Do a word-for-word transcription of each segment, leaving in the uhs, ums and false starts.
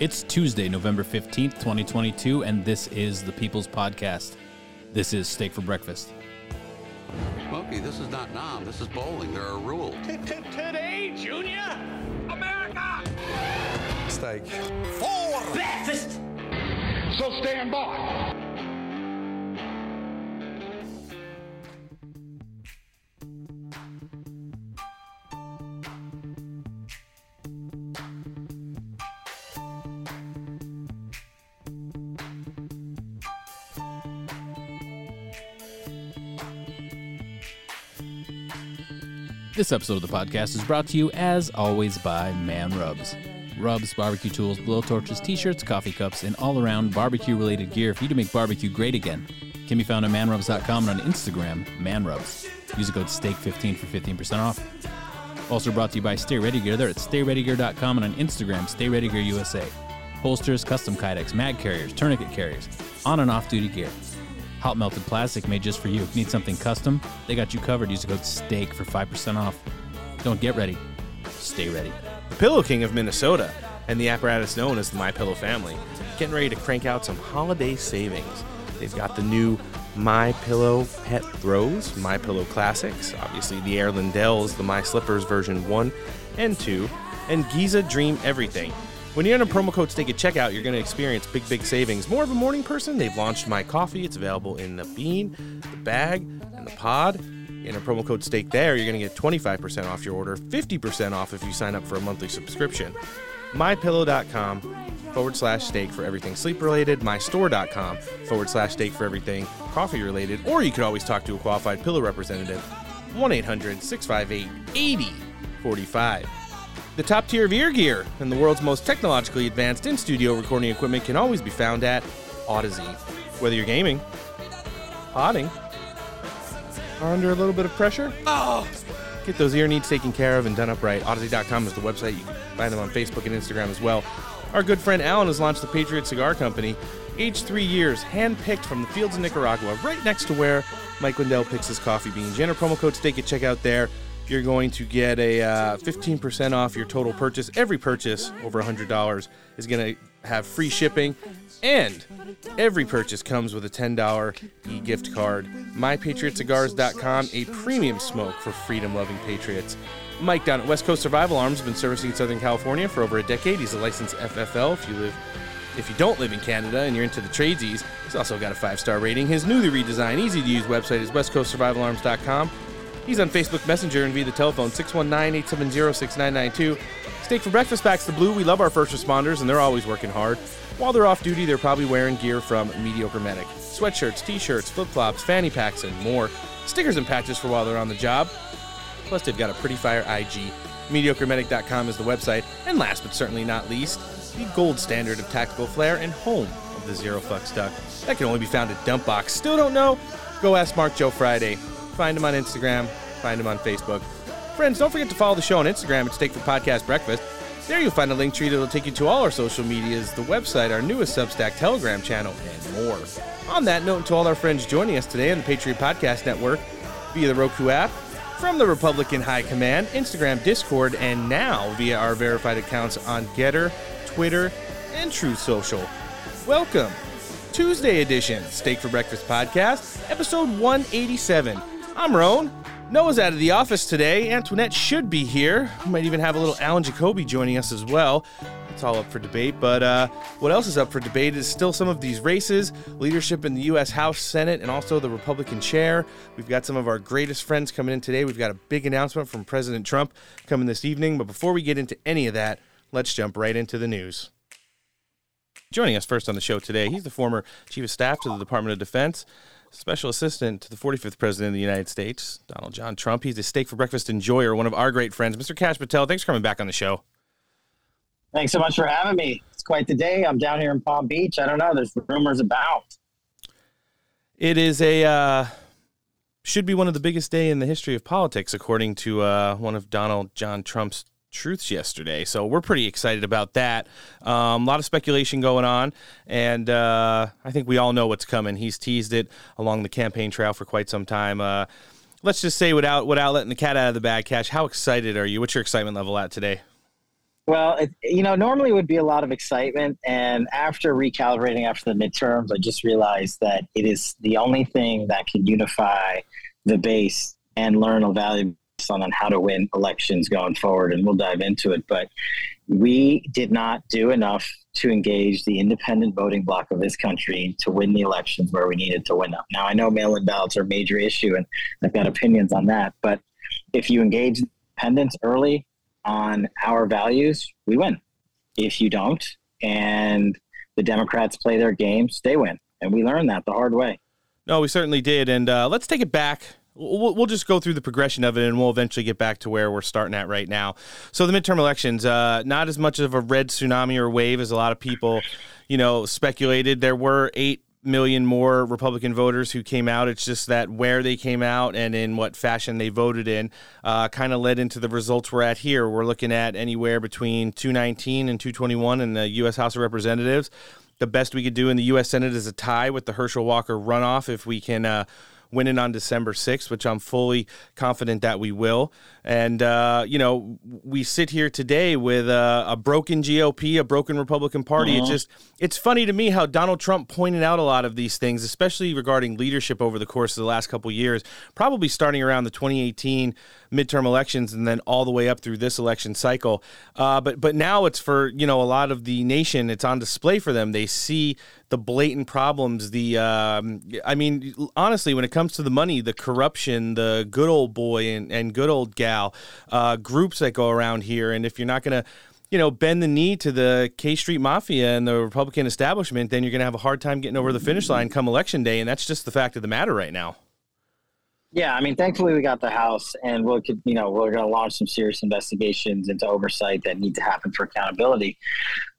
It's Tuesday, November fifteenth, twenty twenty-two, and this is the People's Podcast. This is Steak for Breakfast. Smokey, this is not Nam. This is bowling. There are rules. Today, Junior, America! Steak. For breakfast! So stand by. This episode of the podcast is brought to you, as always, by Man Rubs. Rubs, barbecue tools, blowtorches, t-shirts, coffee cups, and all-around barbecue-related gear for you to make barbecue great again. Can be found on man rubs dot com and on Instagram, manrubs. Use the code steak fifteen for fifteen percent off. Also brought to you by Stay Ready Gear. They're at stay ready gear dot com and on Instagram, stay ready gear U S A. Holsters, custom kydex, mag carriers, tourniquet carriers, on and off-duty gear. Hot melted plastic made just for you. If you need something custom, they got you covered. Use the code STEAK for five percent off. Don't get ready. Stay ready. The Pillow King of Minnesota and the apparatus known as the MyPillow family getting ready to crank out some holiday savings. They've got the new MyPillow Pet Throws, MyPillow Classics, obviously the Air Lindells, the My Slippers version one and two, and Giza Dream Everything. When you enter promo code STEAK at checkout, you're going to experience big, big savings. More of a morning person, they've launched My Coffee. It's available in the bean, the bag, and the pod. Enter promo code STEAK there, you're going to get twenty-five percent off your order, fifty percent off if you sign up for a monthly subscription. my pillow dot com forward slash steak for everything sleep-related, my store dot com forward slash steak for everything coffee-related, or you could always talk to a qualified Pillow representative, one eight hundred, six five eight, eight oh four five. The top tier of ear gear and the world's most technologically advanced in-studio recording equipment can always be found at Odyssey. Whether you're gaming, podding, or under a little bit of pressure, oh, get those ear needs taken care of and done up right. Odyssey dot com is the website. You can find them on Facebook and Instagram as well. Our good friend Alan has launched the Patriot Cigar Company, aged three years, hand-picked from the fields of Nicaragua, right next to where Mike Lindell picks his coffee beans. Enter promo code STEAK at checkout there. You're going to get a uh, fifteen percent off your total purchase. Every purchase over one hundred dollars is going to have free shipping, and every purchase comes with a ten dollars e-gift card. my patriot cigars dot com, a premium smoke for freedom-loving patriots. Mike down at West Coast Survival Arms has been servicing Southern California for over a decade. He's a licensed F F L if you live... If you don't live in Canada and you're into the tradesies, he's also got a five-star rating. His newly redesigned, easy-to-use website is west coast survival arms dot com. He's on Facebook Messenger and via the telephone, six one nine, eight seven zero, six nine nine two. Steak for Breakfast backs the blue. We love our first responders, and they're always working hard. While they're off duty, they're probably wearing gear from Mediocre Medic. Sweatshirts, T-shirts, flip-flops, fanny packs, and more. Stickers and patches for while they're on the job. Plus, they've got a pretty fire I G. mediocre medic dot com is the website. And last but certainly not least, the gold standard of tactical flair and home of the Zero Flux Duck. That can only be found at Dump Box. Still don't know? Go ask Mark Joe Friday. Find him on Instagram. Find him on Facebook. Friends, don't forget to follow the show on Instagram at Steak for Podcast Breakfast. There you'll find a link tree that'll take you to all our social medias, the website, our newest Substack, Telegram channel, and more. On that note, and to all our friends joining us today on the Patriot Podcast Network via the Roku app, from the Republican High Command, Instagram, Discord, and now via our verified accounts on Getter, Twitter, and True Social. Welcome, Tuesday edition Steak for Breakfast Podcast, episode one eighty-seven. I'm Roan. Noah's out of the office today. Antoinette should be here. We might even have a little Alan Jacoby joining us as well. It's all up for debate, but uh, what else is up for debate is still some of these races, leadership in the U S House, Senate, and also the Republican chair. We've got some of our greatest friends coming in today. We've got a big announcement from President Trump coming this evening, but before we get into any of that, let's jump right into the news. Joining us first on the show today, he's the former Chief of Staff to the Department of Defense, Special Assistant to the forty-fifth President of the United States, Donald John Trump. He's a Steak for Breakfast enjoyer, one of our great friends, Mister Kash Patel. Thanks for coming back on the show. Thanks so much for having me. It's quite the day. I'm down here in Palm Beach. I don't know. There's rumors about. It is a uh, should be one of the biggest day in the history of politics, according to uh, one of Donald John Trump's truths yesterday. So we're pretty excited about that. Um, a lot of speculation going on, and uh, I think we all know what's coming. He's teased it along the campaign trail for quite some time. Uh, let's just say without without letting the cat out of the bag, Cash, how excited are you? What's your excitement level at today? Well, it, you know, normally it would be a lot of excitement. And after recalibrating after the midterms, I just realized that it is the only thing that can unify the base and learn a valuable lesson on how to win elections going forward. And we'll dive into it. But we did not do enough to engage the independent voting bloc of this country to win the elections where we needed to win them. Now, I know mail-in ballots are a major issue, and I've got opinions on that. But if you engage independents early on our values, we win. If you don't, and the Democrats play their games, they win. And we learned that the hard way. No, we certainly did. And uh, let's take it back. We'll, we'll just go through the progression of it, and we'll eventually get back to where we're starting at right now. So the midterm elections, uh, not as much of a red tsunami or wave as a lot of people, you know, speculated. There were eight million more Republican voters who came out. It's just that where they came out and in what fashion they voted in uh, kind of led into the results we're at here. We're looking at anywhere between two nineteen and two twenty-one in the U S House of Representatives. The best we could do in the U S Senate is a tie with the Herschel Walker runoff if we can uh, win it on December sixth, which I'm fully confident that we will. And, uh, you know, we sit here today with a, a broken G O P, a broken Republican Party. Uh-huh. It just, it's funny to me how Donald Trump pointed out a lot of these things, especially regarding leadership over the course of the last couple of years, probably starting around the twenty eighteen midterm elections and then all the way up through this election cycle. Uh, but but now it's for, you know, a lot of the nation, it's on display for them. They see the blatant problems, the, um, I mean, honestly, when it comes to the money, the corruption, the good old boy and, and good old gal uh, groups that go around here. And if you're not going to, you know, bend the knee to the K Street Mafia and the Republican establishment, then you're going to have a hard time getting over the finish line come election day. And that's just the fact of the matter right now. Yeah, I mean, thankfully we got the House, and we'll, you know, we're going to launch some serious investigations into oversight that need to happen for accountability.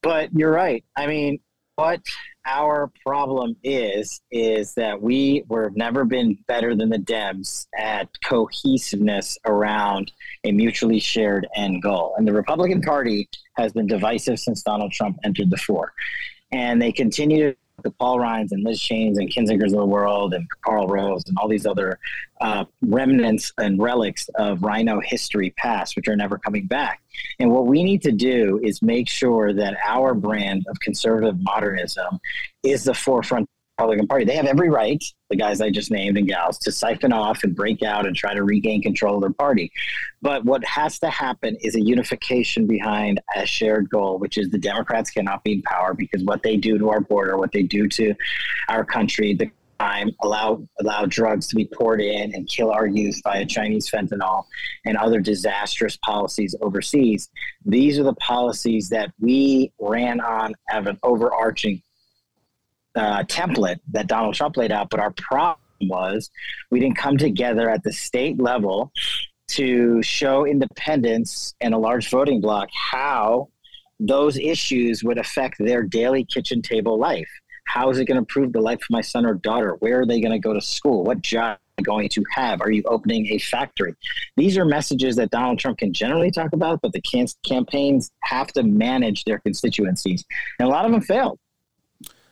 But you're right. I mean, what our problem is, is that we were never been better than the Dems at cohesiveness around a mutually shared end goal. And the Republican Party has been divisive since Donald Trump entered the fore. And they continue to the Paul Ryans and Liz Cheney's and Kinzinger's of the world and Karl Rove and all these other uh, remnants and relics of Rhino history past, which are never coming back. And what we need to do is make sure that our brand of conservative modernism is the forefront of the Republican Party. They have every right, the guys I just named and gals, to siphon off and break out and try to regain control of their party. But what has to happen is a unification behind a shared goal, which is the Democrats cannot be in power because what they do to our border, what they do to our country, the crime, allow, allow drugs to be poured in and kill our youth via Chinese fentanyl and other disastrous policies overseas. These are the policies that we ran on of an overarching Uh, template that Donald Trump laid out, but our problem was we didn't come together at the state level to show independents and a large voting bloc how those issues would affect their daily kitchen table life. How is it going to improve the life of my son or daughter? Where are they going to go to school? What job are they going to have? Are you opening a factory? These are messages that Donald Trump can generally talk about, but the can- campaigns have to manage their constituencies, and a lot of them failed.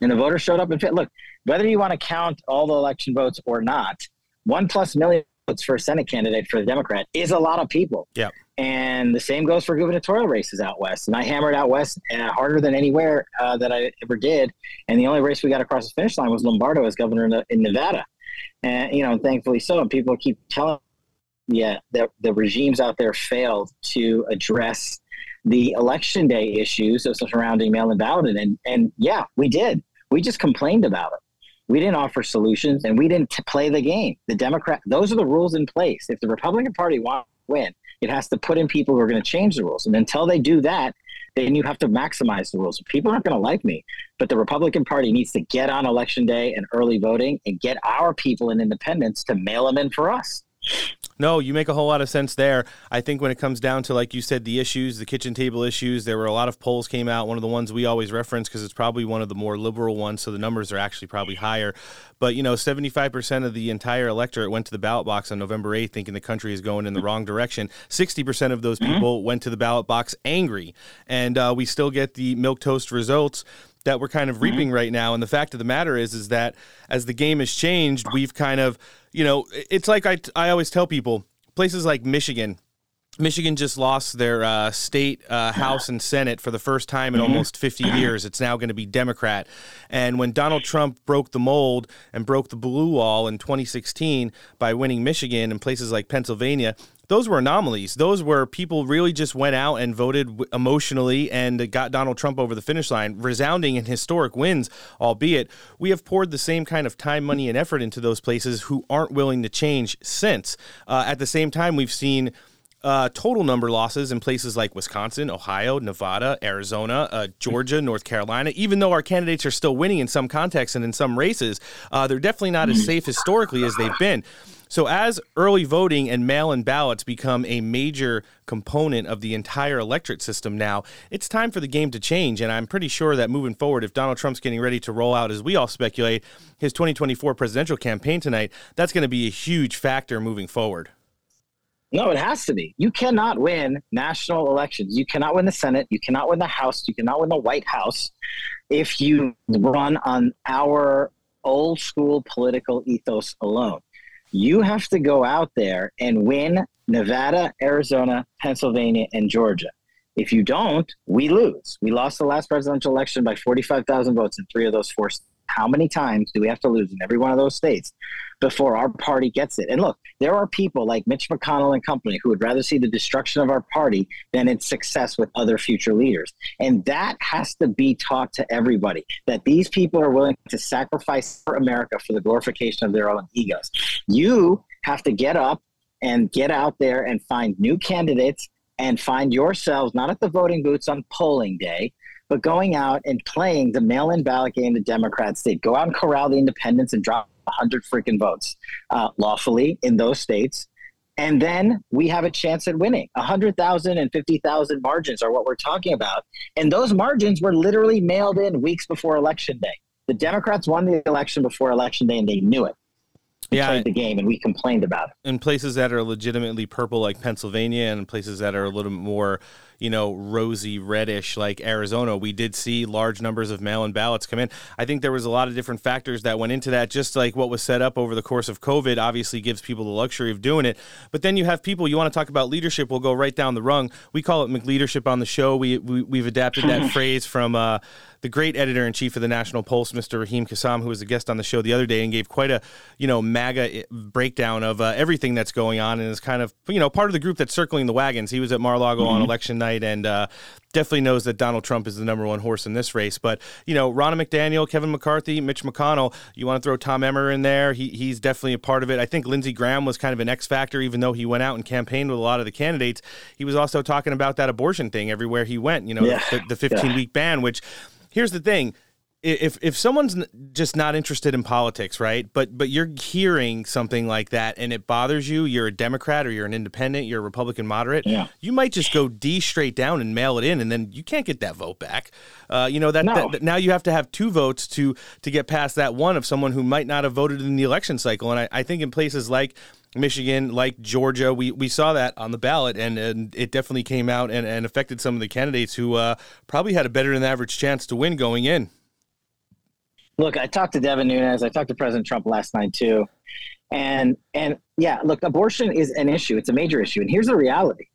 And the voters showed up and fit. Look, whether you want to count all the election votes or not, one plus million votes for a Senate candidate for the Democrat is a lot of people. Yeah. And the same goes for gubernatorial races out west. And I hammered out west uh, harder than anywhere uh, that I ever did. And the only race we got across the finish line was Lombardo as governor in, in Nevada. And, you know, and thankfully so. And people keep telling yeah, that the regimes out there failed to address the election day issues of surrounding mail-in ballot. And, and yeah, we did. We just complained about it. We didn't offer solutions, and we didn't t- play the game. The Democrat, those are the rules in place. If the Republican Party wants to win, it has to put in people who are going to change the rules. And until they do that, then you have to maximize the rules. People aren't going to like me, but the Republican Party needs to get on election day and early voting and get our people in independence to mail them in for us. No, you make a whole lot of sense there. I think when it comes down to, like you said, the issues, the kitchen table issues, there were a lot of polls came out. One of the ones we always reference because it's probably one of the more liberal ones, so the numbers are actually probably higher. But, you know, seventy-five percent of the entire electorate went to the ballot box on November eighth thinking the country is going in the wrong direction. sixty percent of those people went to the ballot box angry. And uh, we still get the milquetoast results that we're kind of reaping right now. And the fact of the matter is, is that as the game has changed, we've kind of, you know, it's like I, I always tell people, places like Michigan Michigan just lost their uh, state uh, House and Senate for the first time in almost fifty years. It's now going to be Democrat. And when Donald Trump broke the mold and broke the blue wall in twenty sixteen by winning Michigan and places like Pennsylvania, those were anomalies. Those were people really just went out and voted emotionally and got Donald Trump over the finish line, resounding and historic wins, albeit we have poured the same kind of time, money, and effort into those places who aren't willing to change since. Uh, at the same time, we've seen Uh, total number losses in places like Wisconsin, Ohio, Nevada, Arizona, uh, Georgia, North Carolina. Even though our candidates are still winning in some contexts and in some races, uh, they're definitely not as safe historically as they've been. So as early voting and mail-in ballots become a major component of the entire electorate system now, it's time for the game to change. And I'm pretty sure that moving forward, if Donald Trump's getting ready to roll out, as we all speculate, his twenty twenty-four presidential campaign tonight, that's going to be a huge factor moving forward. No, it has to be. You cannot win national elections. You cannot win the Senate. You cannot win the House. You cannot win the White House if you run on our old school political ethos alone. You have to go out there and win Nevada, Arizona, Pennsylvania, and Georgia. If you don't, we lose. We lost the last presidential election by forty-five thousand votes in three of those four states. How many times do we have to lose in every one of those states before our party gets it? And look, there are people like Mitch McConnell and company who would rather see the destruction of our party than its success with other future leaders. And that has to be taught to everybody, that these people are willing to sacrifice for America for the glorification of their own egos. You have to get up and get out there and find new candidates and find yourselves not at the voting booths on polling day, but going out and playing the mail-in ballot game the Democrats did. Go out and corral the independents and drop one hundred freaking votes uh, lawfully in those states. And then we have a chance at winning. one hundred thousand and fifty thousand margins are what we're talking about. And those margins were literally mailed in weeks before Election Day. The Democrats won the election before Election Day, and they knew it. We yeah, played the game and we complained about it. In places that are legitimately purple like Pennsylvania and places that are a little more, you know, rosy reddish like Arizona, we did see large numbers of mail-in ballots come in. I think there was a lot of different factors that went into that, just like what was set up over the course of COVID obviously gives people the luxury of doing it. But then you have people, you want to talk about leadership, we'll go right down the rung. We call it McLeadership on the show. We, we, we've adapted that phrase from uh, the great editor-in-chief of the National Pulse, Mister Raheem Kassam, who was a guest on the show the other day and gave quite a, you know, MAGA breakdown of uh, everything that's going on and is kind of, you know, part of the group that's circling the wagons. He was at Mar-a-Lago mm-hmm. on election night. And uh, definitely knows that Donald Trump is the number one horse in this race. But, you know, Ronna McDaniel, Kevin McCarthy, Mitch McConnell, you want to throw Tom Emmer in there. He, he's definitely a part of it. I think Lindsey Graham was kind of an X factor, even though he went out and campaigned with a lot of the candidates. He was also talking about that abortion thing everywhere he went, you know, yeah. the fifteen-week yeah. ban, which here's the thing. If if someone's just not interested in politics, right, but but you're hearing something like that and it bothers you, you're a Democrat or you're an independent, you're a Republican moderate, yeah. you might just go D straight down and mail it in, and then you can't get that vote back. Uh, you know, that, no. that, that now you have to have two votes to to get past that one of someone who might not have voted in the election cycle. And I, I think in places like Michigan, like Georgia, we, we saw that on the ballot, and, and it definitely came out and, and affected some of the candidates who uh, probably had a better than average chance to win going in. Look, I talked to Devin Nunes. I talked to President Trump last night, too. And, and yeah, look, abortion is an issue. It's a major issue. And here's the reality.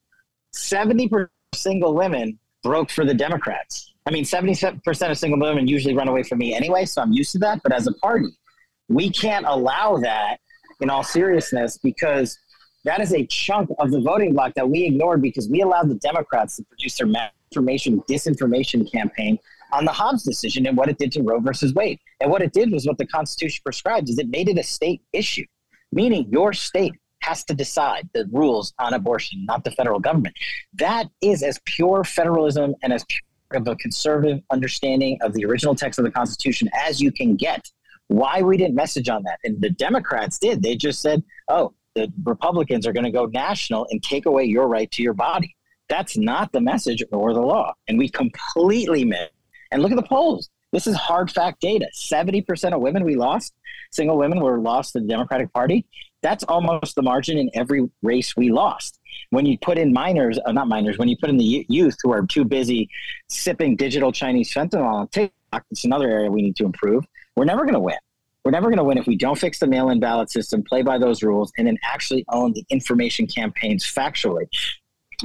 seventy percent of single women broke for the Democrats. I mean, seventy-seven percent of single women usually run away from me anyway, so I'm used to that. But as a party, we can't allow that in all seriousness, because that is a chunk of the voting bloc that we ignored because we allowed the Democrats to produce their information, disinformation campaign on the Hobbs decision and what it did to Roe versus Wade. And what it did was what the Constitution prescribed, is it made it a state issue, meaning your state has to decide the rules on abortion, not the federal government. That is as pure federalism and as pure of a conservative understanding of the original text of the Constitution as you can get. Why we didn't message on that. And the Democrats did. They just said, oh, the Republicans are going to go national and take away your right to your body. That's not the message or the law. And we completely missed. And look at the polls. This is hard fact data. seventy percent of women we lost, single women were lost to the Democratic Party. That's almost the margin in every race we lost. When you put in minors, uh, not minors, when you put in the youth who are too busy sipping digital Chinese fentanyl on TikTok, it's another area we need to improve. We're never going to win. We're never going to win if we don't fix the mail-in ballot system, play by those rules, and then actually own the information campaigns factually.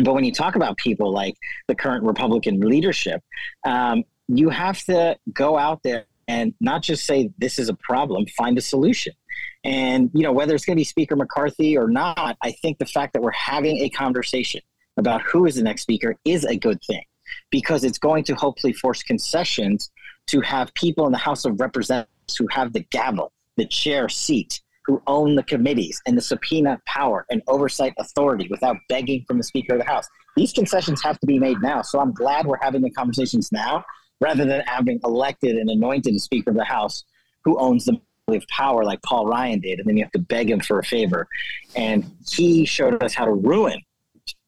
But when you talk about people like the current Republican leadership, um, you have to go out there and not just say, this is a problem, find a solution. And, you know, whether it's going to be Speaker McCarthy or not, I think the fact that we're having a conversation about who is the next speaker is a good thing, because it's going to hopefully force concessions to have people in the House of Representatives who have the gavel, the chair seat, who own the committees and the subpoena power and oversight authority without begging from the Speaker of the House. These concessions have to be made now. So I'm glad we're having the conversations now rather than having elected and anointed a Speaker of the House who owns the of power like Paul Ryan did. And then you have to beg him for a favor. And he showed us how to ruin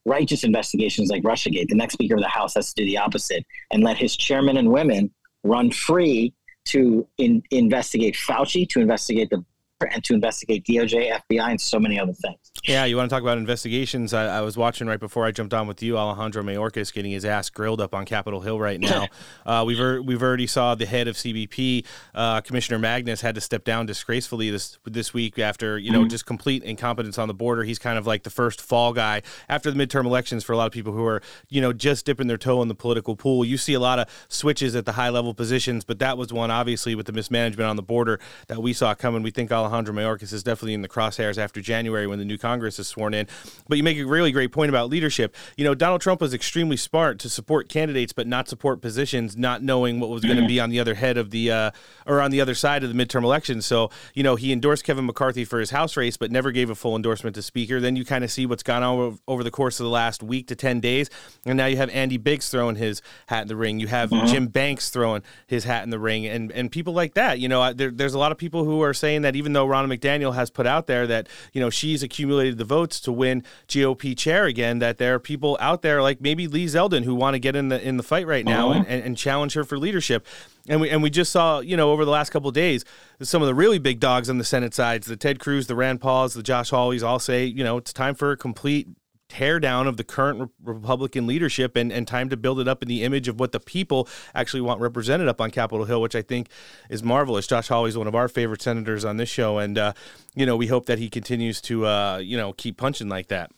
righteous investigations like Russiagate. The next Speaker of the House has to do the opposite and let his chairmen and women run free to in, investigate Fauci, to investigate the and to investigate D O J, F B I, and so many other things. Yeah, you want to talk about investigations? I, I was watching right before I jumped on with you, Alejandro Mayorkas getting his ass grilled up on Capitol Hill right now. uh, we've er- we've already saw the head of C B P, uh, Commissioner Magnus, had to step down disgracefully this this week after you know mm-hmm. just complete incompetence on the border. He's kind of like the first fall guy after the midterm elections for a lot of people who are you know just dipping their toe in the political pool. You see a lot of switches at the high level positions, but that was one obviously with the mismanagement on the border that we saw coming. We think Alejandro. Alejandro Mayorkas is definitely in the crosshairs after January when the new Congress is sworn in. But you make a really great point about leadership. You know, Donald Trump was extremely smart to support candidates but not support positions, not knowing what was going to be on the other head of the uh, or on the other side of the midterm election. So, you know, he endorsed Kevin McCarthy for his House race but never gave a full endorsement to Speaker. Then you kind of see what's gone on over, over the course of the last week to ten days. And now you have Andy Biggs throwing his hat in the ring. You have mm-hmm. Jim Banks throwing his hat in the ring. And, and people like that, you know, there, there's a lot of people who are saying that even though Ronna McDaniel has put out there that, you know, she's accumulated the votes to win G O P chair again, that there are people out there like maybe Lee Zeldin who want to get in the in the fight right now uh-huh. and, and, and challenge her for leadership. And we and we just saw, you know, over the last couple of days, some of the really big dogs on the Senate sides, the Ted Cruz, the Rand Pauls, the Josh Hawleys all say, you know, it's time for a complete teardown of the current re- Republican leadership and, and time to build it up in the image of what the people actually want represented up on Capitol Hill, which I think is marvelous. Josh Hawley is one of our favorite senators on this show. And, uh, you know, we hope that he continues to, uh, you know, keep punching like that.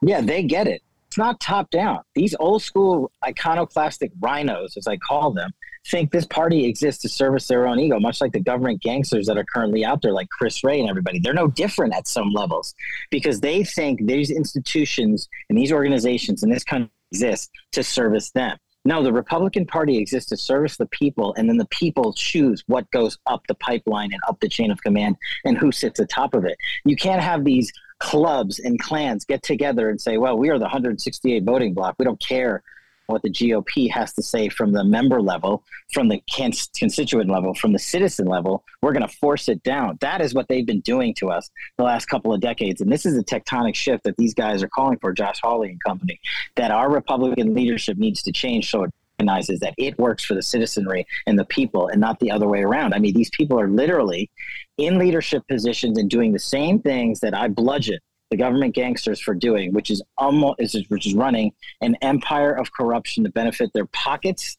Yeah, they get it. It's not top down. These old school iconoclastic rhinos, as I call them, think this party exists to service their own ego, much like the government gangsters that are currently out there, like Chris Ray and everybody. They're no different at some levels because they think these institutions and these organizations in this country exist to service them. No, the Republican Party exists to service the people, and then the people choose what goes up the pipeline and up the chain of command and who sits atop of it. You can't have these clubs and clans get together and say, well, we are the one hundred sixty-eight voting bloc. We don't care what the G O P has to say from the member level, from the cons- constituent level, from the citizen level. We're going to force it down. That is what they've been doing to us the last couple of decades. And this is a tectonic shift that these guys are calling for, Josh Hawley and company, that our Republican leadership needs to change so it recognizes that it works for the citizenry and the people and not the other way around. I mean, these people are literally in leadership positions and doing the same things that I bludgeon the government gangsters for doing, which is almost which is running an empire of corruption to benefit their pockets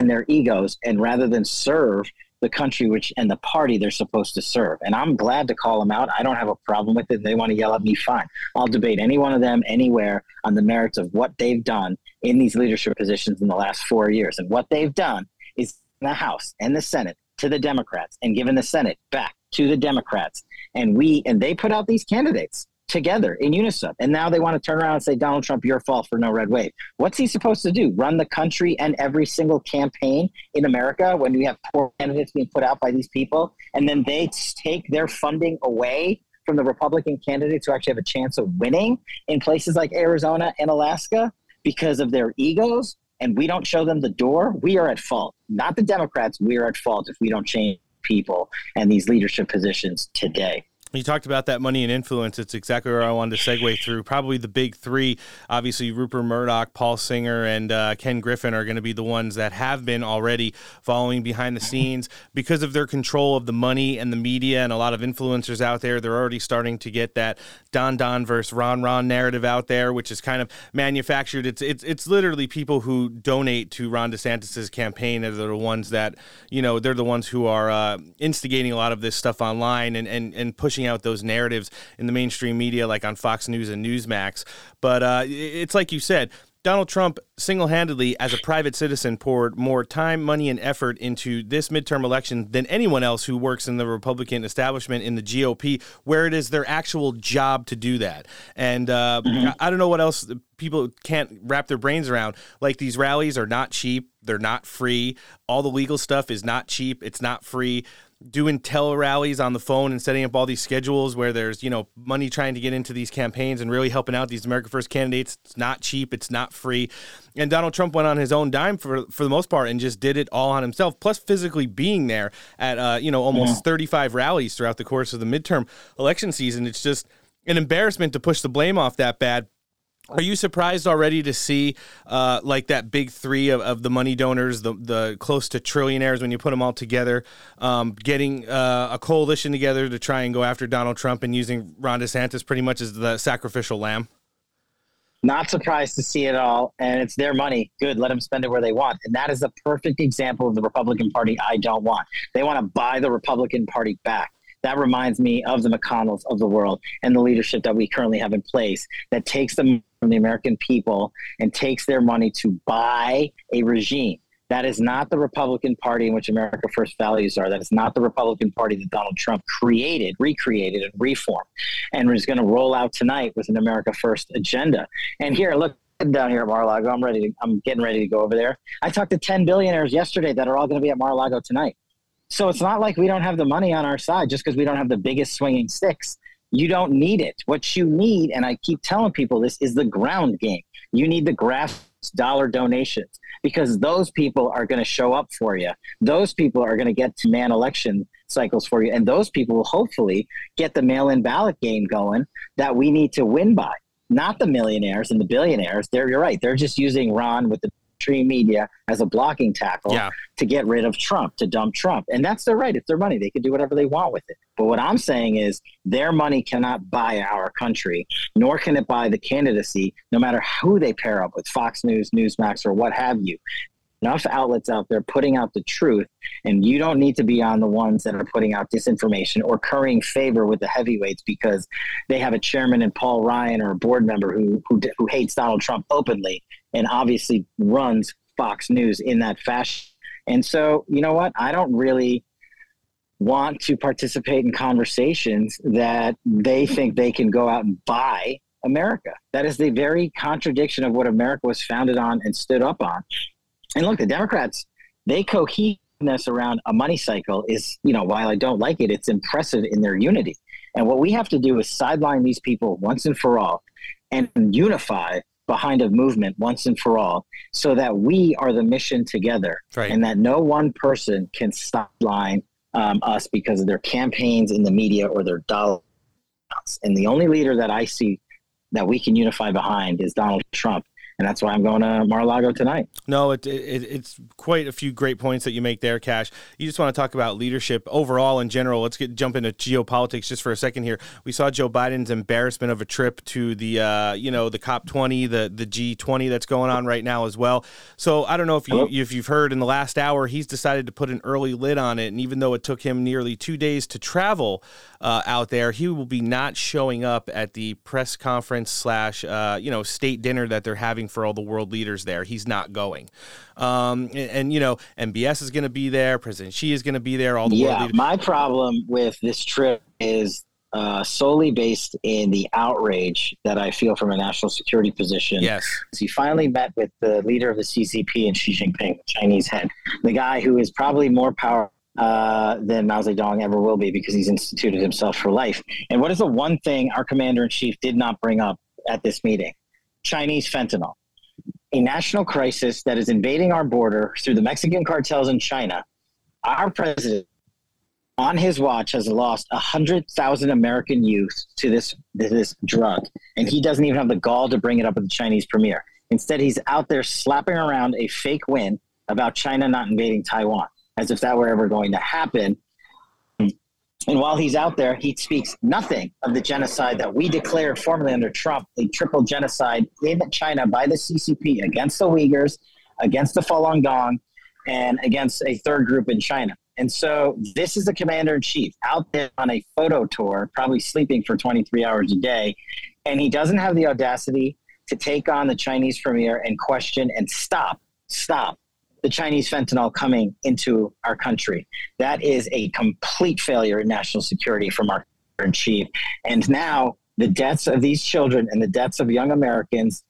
and their egos, and rather than serve the country which and the party they're supposed to serve. And I'm glad to call them out. I don't have a problem with it. They want to yell at me, fine. I'll debate any one of them anywhere on the merits of what they've done in these leadership positions in the last four years. And what they've done is in the House and the Senate to the Democrats and given the Senate back to the Democrats. And we and they put out these candidates together in unison. And now they want to turn around and say, Donald Trump, your fault for no red wave. What's he supposed to do? Run the country and every single campaign in America when we have poor candidates being put out by these people? And then they take their funding away from the Republican candidates who actually have a chance of winning in places like Arizona and Alaska because of their egos. And we don't show them the door. We are at fault. Not the Democrats. We are at fault if we don't change people and these leadership positions today. You talked about that money and influence. It's exactly where I wanted to segue through. Probably the big three, obviously Rupert Murdoch, Paul Singer, and uh, Ken Griffin are going to be the ones that have been already following behind the scenes because of their control of the money and the media and a lot of influencers out there. They're already starting to get that Don Don versus Ron Ron narrative out there, which is kind of manufactured. It's it's it's literally people who donate to Ron DeSantis' campaign that are the ones that, you know, they're the ones who are uh, instigating a lot of this stuff online and and, and pushing pushing out those narratives in the mainstream media, like on Fox News and Newsmax. But uh, it's like you said, Donald Trump single-handedly, as a private citizen, poured more time, money, and effort into this midterm election than anyone else who works in the Republican establishment in the G O P, where it is their actual job to do that. And uh, mm-hmm. I don't know what else people can't wrap their brains around. Like, these rallies are not cheap. They're not free. All the legal stuff is not cheap. It's not free. Doing tele rallies on the phone and setting up all these schedules where there's, you know, money trying to get into these campaigns and really helping out these America First candidates. It's not cheap. It's not free. And Donald Trump went on his own dime for for the most part and just did it all on himself, plus physically being there at, uh, you know, almost yeah. thirty-five rallies throughout the course of the midterm election season. It's just an embarrassment to push the blame off that bad. Are you surprised already to see uh, like that big three of, of the money donors, the the close to trillionaires when you put them all together, um, getting uh, a coalition together to try and go after Donald Trump and using Ron DeSantis pretty much as the sacrificial lamb? Not surprised to see it all, and it's their money. Good, let them spend it where they want. And that is a perfect example of the Republican Party I don't want. They want to buy the Republican Party back. That reminds me of the McConnells of the world and the leadership that we currently have in place that takes the money from the American people and takes their money to buy a regime. That is not the Republican Party in which America First values are. That is not the Republican Party that Donald Trump created, recreated, and reformed, and is going to roll out tonight with an America First agenda. And here, look, down here at Mar-a-Lago, I'm ready. To, I'm getting ready to go over there. I talked to ten billionaires yesterday that are all going to be at Mar-a-Lago tonight. So it's not like we don't have the money on our side just because we don't have the biggest swinging sticks. You don't need it. What you need, and I keep telling people this, is the ground game. You need the grass dollar donations because those people are going to show up for you. Those people are going to get to man election cycles for you. And those people will hopefully get the mail-in ballot game going that we need to win by. Not the millionaires and the billionaires. They're, you're right. They're just using Ron with the media as a blocking tackle yeah. to get rid of Trump, to dump Trump. And that's their right. It's their money. They can do whatever they want with it. But what I'm saying is their money cannot buy our country, nor can it buy the candidacy, no matter who they pair up with, Fox News, Newsmax, or what have you. Enough outlets out there putting out the truth, and you don't need to be on the ones that are putting out disinformation or currying favor with the heavyweights because they have a chairman in Paul Ryan or a board member who who, who hates Donald Trump openly and obviously runs Fox News in that fashion. And so, you know what? I don't really want to participate in conversations that they think they can go out and buy America. That is the very contradiction of what America was founded on and stood up on. And look, the Democrats, they cohesiveness around a money cycle is, you know, while I don't like it, it's impressive in their unity. And what we have to do is sideline these people once and for all and unify behind a movement once and for all so that we are the mission together right. and that no one person can sideline um, us because of their campaigns in the media or their dollars. And the only leader that I see that we can unify behind is Donald Trump. And that's why I'm going to Mar-a-Lago tonight. No, it, it, it's quite a few great points that you make there, Kash. You just want to talk about leadership overall in general. Let's get jump into geopolitics just for a second here. We saw Joe Biden's embarrassment of a trip to the, uh, you know, the COP twenty, the, the G twenty that's going on right now as well. So I don't know if, you, if you've heard in the last hour, he's decided to put an early lid on it. And even though it took him nearly two days to travel uh, out there, he will be not showing up at the press conference slash, uh, you know, state dinner that they're having for all the world leaders there. He's not going. Um, and, and, you know, M B S is going to be there. President Xi is going to be there. All the yeah, world leaders. My problem with this trip is uh, solely based in the outrage that I feel from a national security position. Yes. He finally met with the leader of the C C P and Xi Jinping, the Chinese head, the guy who is probably more powerful uh, than Mao Zedong ever will be because he's instituted himself for life. And what is the one thing our commander in chief did not bring up at this meeting? Chinese fentanyl, a national crisis that is invading our border through the Mexican cartels in China. Our president, on his watch, has lost one hundred thousand American youth to this, to this drug, and he doesn't even have the gall to bring it up with the Chinese premier. Instead, he's out there slapping around a fake win about China not invading Taiwan, as if that were ever going to happen. And while he's out there, he speaks nothing of the genocide that we declared formally under Trump, a triple genocide in China by the C C P against the Uyghurs, against the Falun Gong, and against a third group in China. And so this is the commander in chief out there on a photo tour, probably sleeping for twenty-three hours a day. And he doesn't have the audacity to take on the Chinese premier and question and stop, stop the Chinese fentanyl coming into our country. That is a complete failure in national security from our commander in chief. And now the deaths of these children and the deaths of young Americans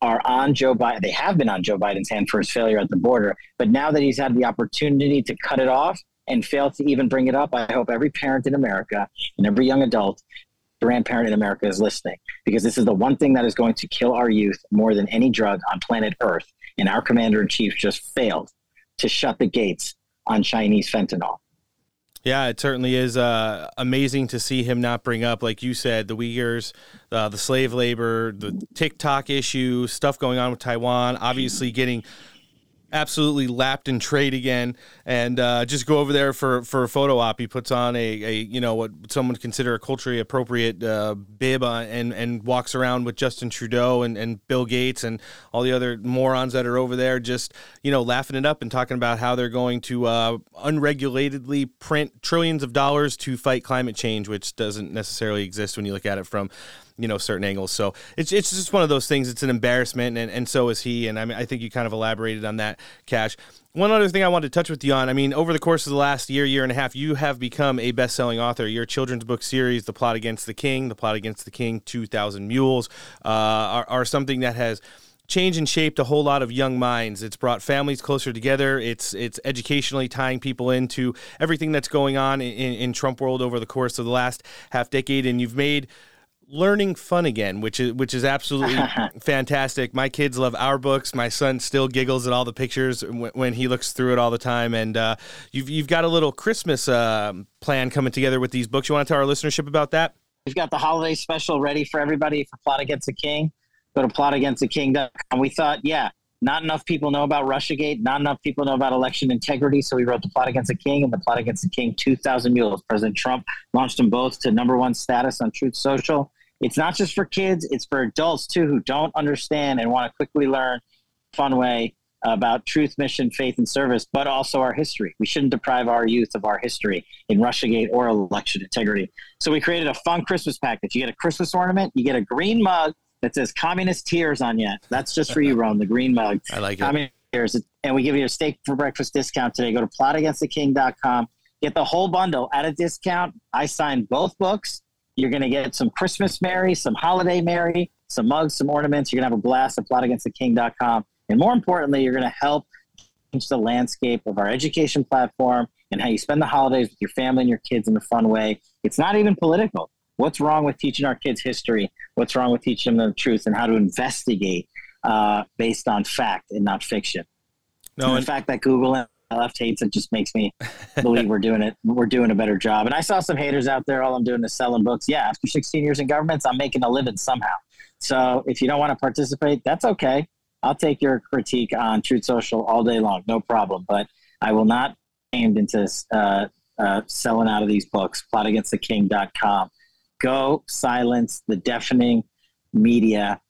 are on Joe Biden. They have been on Joe Biden's hand for his failure at the border. But now that he's had the opportunity to cut it off and fail to even bring it up, I hope every parent in America and every young adult, grandparent in America is listening, because this is the one thing that is going to kill our youth more than any drug on planet Earth. And our commander in chief just failed to shut the gates on Chinese fentanyl. Yeah, it certainly is uh, amazing to see him not bring up, like you said, the Uyghurs, uh, the slave labor, the TikTok issue, stuff going on with Taiwan, obviously getting absolutely lapped in trade again, and uh, just go over there for, for a photo op. He puts on a, a you know, what some would consider a culturally appropriate uh, bib on, and, and walks around with Justin Trudeau and, and Bill Gates and all the other morons that are over there just, you know, laughing it up and talking about how they're going to uh, unregulatedly print trillions of dollars to fight climate change, which doesn't necessarily exist when you look at it from, you know, certain angles. So it's it's just one of those things. It's an embarrassment, and, and so is he. And I mean, I think you kind of elaborated on that, Kash. One other thing I wanted to touch with you on, I mean, over the course of the last year, year and a half, you have become a best-selling author. Your children's book series, The Plot Against the King, The Plot Against the King, two thousand Mules, uh, are, are something that has changed and shaped a whole lot of young minds. It's brought families closer together. It's it's educationally tying people into everything that's going on in, in, in Trump world over the course of the last half decade, and you've made learning fun again, which is which is absolutely fantastic. My kids love our books. My son still giggles at all the pictures w- when he looks through it all the time. And uh, you've you've got a little Christmas uh, plan coming together with these books. You want to tell our listenership about that? We've got the holiday special ready for everybody for Plot Against the King. Go to plot against the king dot com. We thought, yeah, not enough people know about Russiagate. Not enough people know about election integrity. So we wrote The Plot Against the King and The Plot Against the King, two thousand Mules. President Trump launched them both to number one status on Truth Social. It's not just for kids, it's for adults too, who don't understand and want to quickly learn a fun way about truth, mission, faith, and service, but also our history. We shouldn't deprive our youth of our history in Russiagate or election integrity. So we created a fun Christmas package. You get a Christmas ornament, you get a green mug that says communist tears on you. That's just for you, Ron, the green mug. I like it. Communist tears. And we give you a steak for breakfast discount today. Go to plot against the king dot com. Get the whole bundle at a discount. I signed both books. You're going to get some Christmas Mary, some Holiday Mary, some mugs, some ornaments. You're going to have a blast at plot against the king dot com. And more importantly, you're going to help change the landscape of our education platform and how you spend the holidays with your family and your kids in a fun way. It's not even political. What's wrong with teaching our kids history? What's wrong with teaching them the truth and how to investigate uh, based on fact and not fiction? No, and the and- fact that Google and my left hates it just makes me believe we're doing it. We're doing a better job. And I saw some haters out there. All I'm doing is selling books. Yeah, after sixteen years in government, I'm making a living somehow. So if you don't want to participate, that's okay. I'll take your critique on Truth Social all day long, no problem. But I will not be aimed into uh, uh, selling out of these books. plot against the king dot com. Go silence the deafening media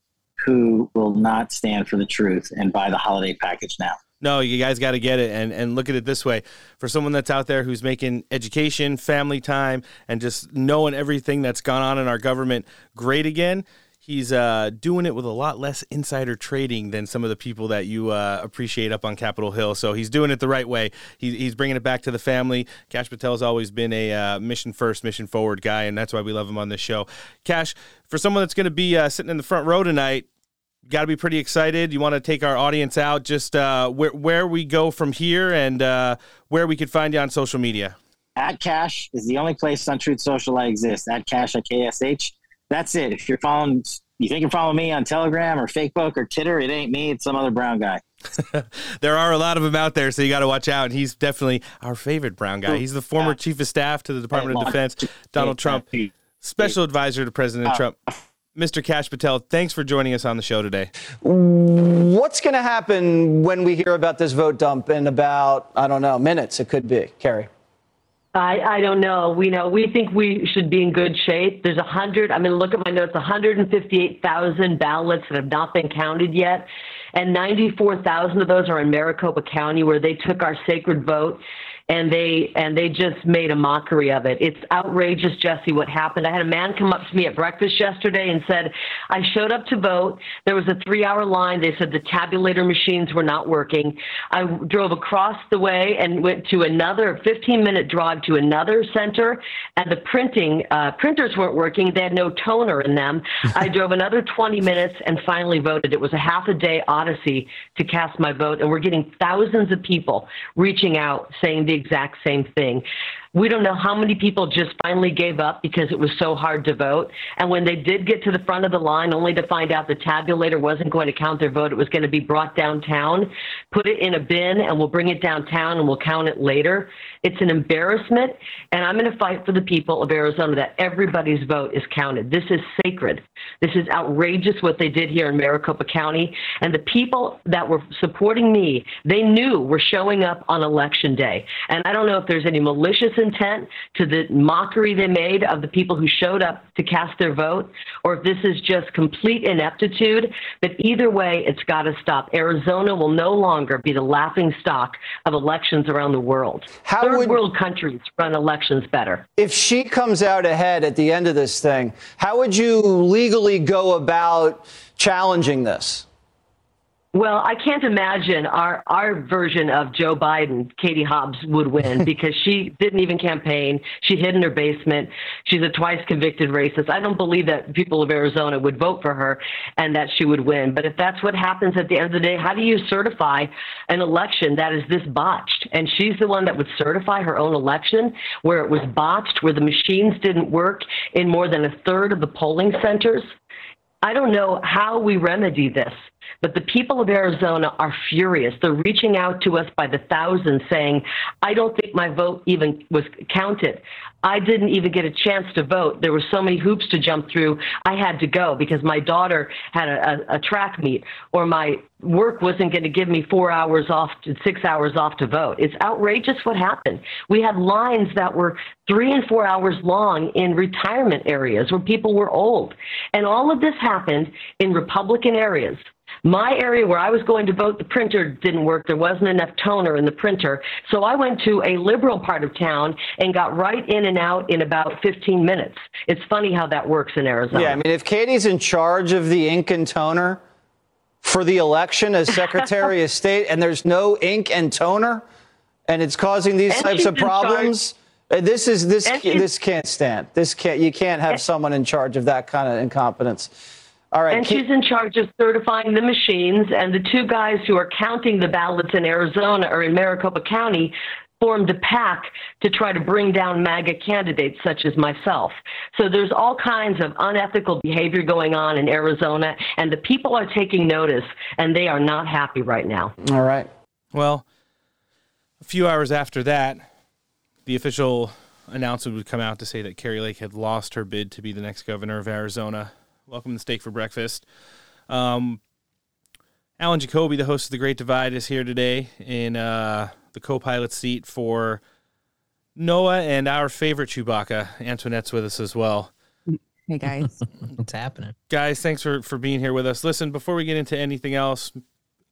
who will not stand for the truth, and buy the holiday package now. No, you guys got to get it, and, and look at it this way. For someone that's out there who's making education, family time, and just knowing everything that's gone on in our government great again, he's uh, doing it with a lot less insider trading than some of the people that you uh, appreciate up on Capitol Hill. So he's doing it the right way. He, he's bringing it back to the family. Kash Patel has always been a uh, mission first, mission forward guy, and that's why we love him on this show. Kash, for someone that's going to be uh, sitting in the front row tonight, got to be pretty excited. You want to take our audience out, just uh, where, where we go from here and uh, where we could find you on social media. At Kash is the only place on Truth Social I exist. At Kash, at K S H. That's it. If you're following, you think you're following me on Telegram or Facebook or Twitter, it ain't me. It's some other brown guy. There are a lot of them out there, so you got to watch out. And he's definitely our favorite brown guy. He's the former yeah. chief of staff to the Department of Defense, Donald Trump, special advisor to President uh, Trump. Mister Kash Patel, thanks for joining us on the show today. What's going to happen when we hear about this vote dump in about, I don't know, minutes? It could be. Carrie. I, I don't know. We know we think we should be in good shape. There's a hundred. I mean, look at my notes, one hundred fifty-eight thousand ballots that have not been counted yet. And ninety-four thousand of those are in Maricopa County, where they took our sacred vote and they and they just made a mockery of it. It's outrageous, Jesse, what happened. I had a man come up to me at breakfast yesterday and said, I showed up to vote. There was a three-hour line. They said the tabulator machines were not working. I drove across the way and went to another fifteen-minute drive to another center, and the printing uh, printers weren't working. They had no toner in them. I drove another twenty minutes and finally voted. It was a half-a-day odyssey to cast my vote, and we're getting thousands of people reaching out saying the exact same thing. We don't know how many people just finally gave up because it was so hard to vote. And when they did get to the front of the line, only to find out the tabulator wasn't going to count their vote, it was going to be brought downtown, put it in a bin, and we'll bring it downtown and we'll count it later. It's an embarrassment, and I'm going to fight for the people of Arizona that everybody's vote is counted. This is sacred. This is outrageous what they did here in Maricopa County. And the people that were supporting me, they knew were showing up on Election Day. And I don't know if there's any malicious intent to the mockery they made of the people who showed up to cast their vote, or if this is just complete ineptitude, but either way, it's got to stop. Arizona will no longer be the laughing stock of elections around the world. How Third would, world countries run elections better. If she comes out ahead at the end of this thing, how would you legally go about challenging this? Well, I can't imagine our, our version of Joe Biden, Katie Hobbs, would win because she didn't even campaign. She hid in her basement. She's a twice-convicted racist. I don't believe that people of Arizona would vote for her and that she would win. But if that's what happens at the end of the day, how do you certify an election that is this botched? And she's the one that would certify her own election where it was botched, where the machines didn't work in more than a third of the polling centers. I don't know how we remedy this, but the people of Arizona are furious. They're reaching out to us by the thousands saying, I don't think my vote even was counted. I didn't even get a chance to vote. There were so many hoops to jump through. I had to go because my daughter had a, a, a track meet, or my work wasn't going to give me four hours off to six hours off to vote. It's outrageous what happened. We had lines that were three and four hours long in retirement areas where people were old. And all of this happened in Republican areas. My area where I was going to vote, the printer didn't work. There wasn't enough toner in the printer. So I went to a liberal part of town and got right in and out in about fifteen minutes. It's funny how that works in Arizona. Yeah, I mean, if Katie's in charge of the ink and toner for the election as Secretary of State, and there's no ink and toner, and it's causing these and types of problems, this is this this can't stand. This can't you can't have someone in charge of that kind of incompetence. All right, and keep- she's in charge of certifying the machines, and the two guys who are counting the ballots in Arizona or in Maricopa County formed a pack to try to bring down MAGA candidates such as myself. So there's all kinds of unethical behavior going on in Arizona, and the people are taking notice, and they are not happy right now. All right. Well, a few hours after that, the official announcement would come out to say that Carrie Lake had lost her bid to be the next governor of Arizona. Welcome to Steak for Breakfast. Um, Alan Jacoby, the host of The Great Divide, is here today in uh, the co-pilot seat for Noah and our favorite Chewbacca. Antoinette's with us as well. Hey, guys. What's happening? Guys, thanks for, for being here with us. Listen, before we get into anything else,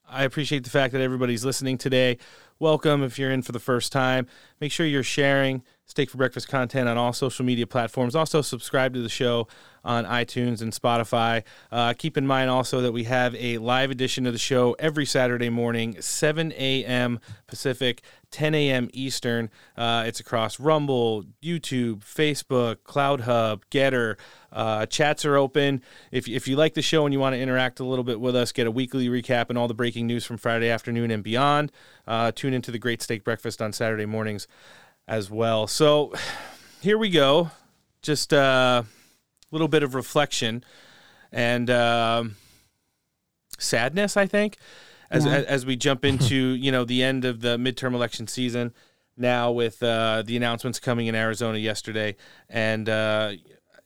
I appreciate the fact that everybody's listening today. Welcome if you're in for the first time. Make sure you're sharing Steak for Breakfast content on all social media platforms. Also, subscribe to the show on iTunes and Spotify. Uh, keep in mind also that we have a live edition of the show every Saturday morning, seven a.m. Pacific, ten a.m. Eastern. Uh, it's across Rumble, YouTube, Facebook, Cloud Hub, Getter. Uh, chats are open. If, if you like the show and you want to interact a little bit with us, get a weekly recap and all the breaking news from Friday afternoon and beyond. Uh, tune into the Great Steak Breakfast on Saturday mornings as well. So here we go. Just a little bit of reflection and um, sadness, I think, as, yeah. as as we jump into you know the end of the midterm election season now with uh, the announcements coming in Arizona yesterday, and uh,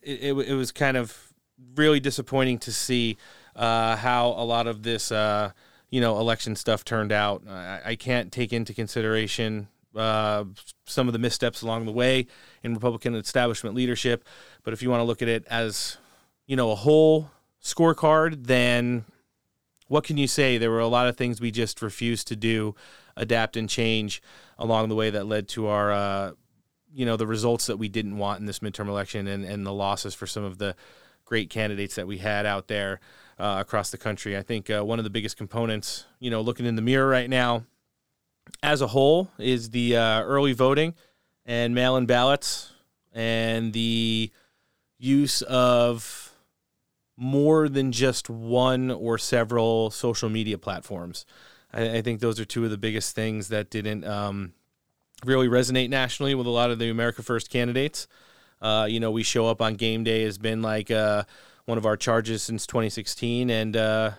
it, it it was kind of really disappointing to see uh, how a lot of this. Uh, you know, election stuff turned out. I, I can't take into consideration uh, some of the missteps along the way in Republican establishment leadership. But if you want to look at it as, you know, a whole scorecard, then what can you say? There were a lot of things we just refused to do, adapt and change along the way that led to our, uh, you know, the results that we didn't want in this midterm election and, and the losses for some of the great candidates that we had out there uh, across the country. I think uh, one of the biggest components, you know, looking in the mirror right now as a whole is the uh, early voting and mail-in ballots and the use of more than just one or several social media platforms. I, I think those are two of the biggest things that didn't um, really resonate nationally with a lot of the America First candidates. Uh, you know, we show up on game day has been like uh, one of our charges since twenty sixteen. And uh,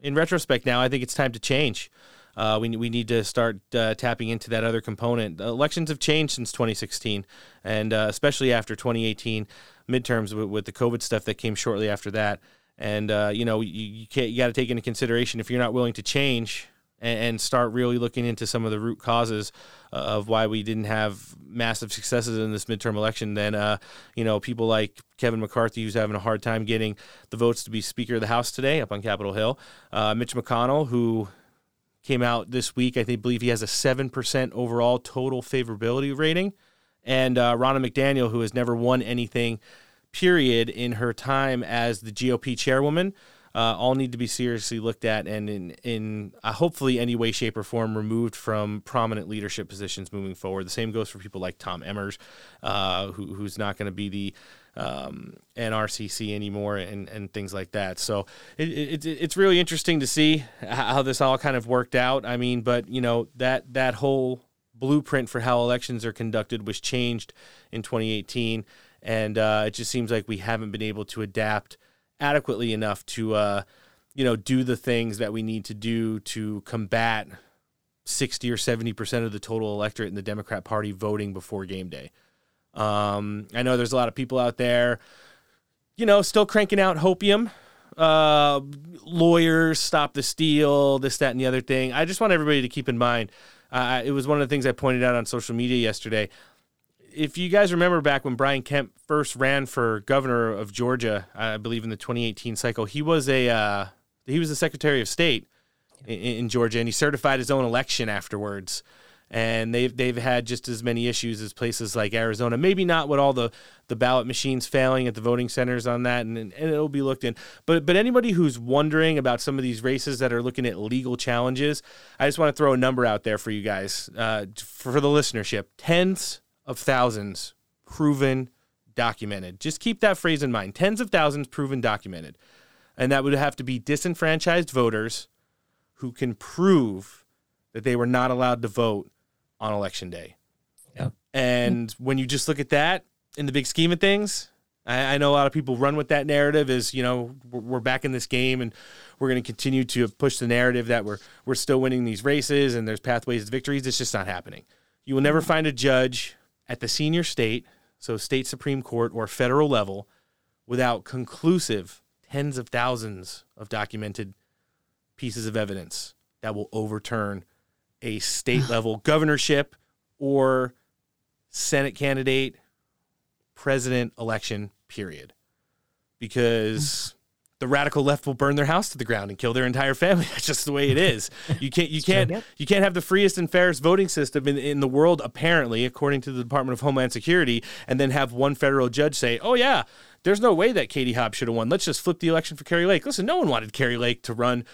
in retrospect now, I think it's time to change. Uh, we we need to start uh, tapping into that other component. The elections have changed since twenty sixteen, and uh, especially after twenty eighteen midterms with, with the COVID stuff that came shortly after that. And uh, you know, you, you can't you got to take into consideration if you're not willing to change and, and start really looking into some of the root causes of why we didn't have massive successes in this midterm election. Then uh, you know, people like Kevin McCarthy, who's having a hard time getting the votes to be Speaker of the House today up on Capitol Hill, uh, Mitch McConnell, who came out this week. I think, believe he has a seven percent overall total favorability rating. And uh, Ronna McDaniel, who has never won anything, period, in her time as the G O P chairwoman, uh, all need to be seriously looked at and in, in uh, hopefully any way, shape, or form removed from prominent leadership positions moving forward. The same goes for people like Tom Emmer, uh, who, who's not going to be the um, N R C C anymore and, and things like that. So it, it, it's really interesting to see how this all kind of worked out. I mean, but you know, that, that whole blueprint for how elections are conducted was changed in twenty eighteen. And, uh, it just seems like we haven't been able to adapt adequately enough to, uh, you know, do the things that we need to do to combat sixty or seventy percent of the total electorate in the Democrat Party voting before game day. Um, I know there's a lot of people out there, you know, still cranking out hopium, uh, lawyers, stop the steal, this, that, and the other thing. I just want everybody to keep in mind. Uh, it was one of the things I pointed out on social media yesterday. If you guys remember back when Brian Kemp first ran for governor of Georgia, I believe in the twenty eighteen cycle, he was a, uh, he was the Secretary of State in, in Georgia, and he certified his own election afterwards. And they've, they've had just as many issues as places like Arizona. Maybe not with all the, the ballot machines failing at the voting centers on that, and, and it'll be looked in. But but anybody who's wondering about some of these races that are looking at legal challenges, I just want to throw a number out there for you guys, uh, for the listenership. Tens of thousands proven, documented. Just keep that phrase in mind. Tens of thousands proven, documented. And that would have to be disenfranchised voters who can prove that they were not allowed to vote on election day. Yeah. And when you just look at that in the big scheme of things, I, I know a lot of people run with that narrative as, you know, we're, we're back in this game and we're going to continue to push the narrative that we're, we're still winning these races and there's pathways to victories. It's just not happening. You will never find a judge at the senior state, so state Supreme Court or federal level, without conclusive tens of thousands of documented pieces of evidence that will overturn a state-level governorship or Senate candidate, president election, period. Because the radical left will burn their house to the ground and kill their entire family. That's just the way it is. You can't, you can't, you can't have the freest and fairest voting system in, in the world, apparently, according to the Department of Homeland Security, and then have one federal judge say, oh, yeah, there's no way that Katie Hobbs should have won. Let's just flip the election for Carrie Lake. Listen, no one wanted Carrie Lake to run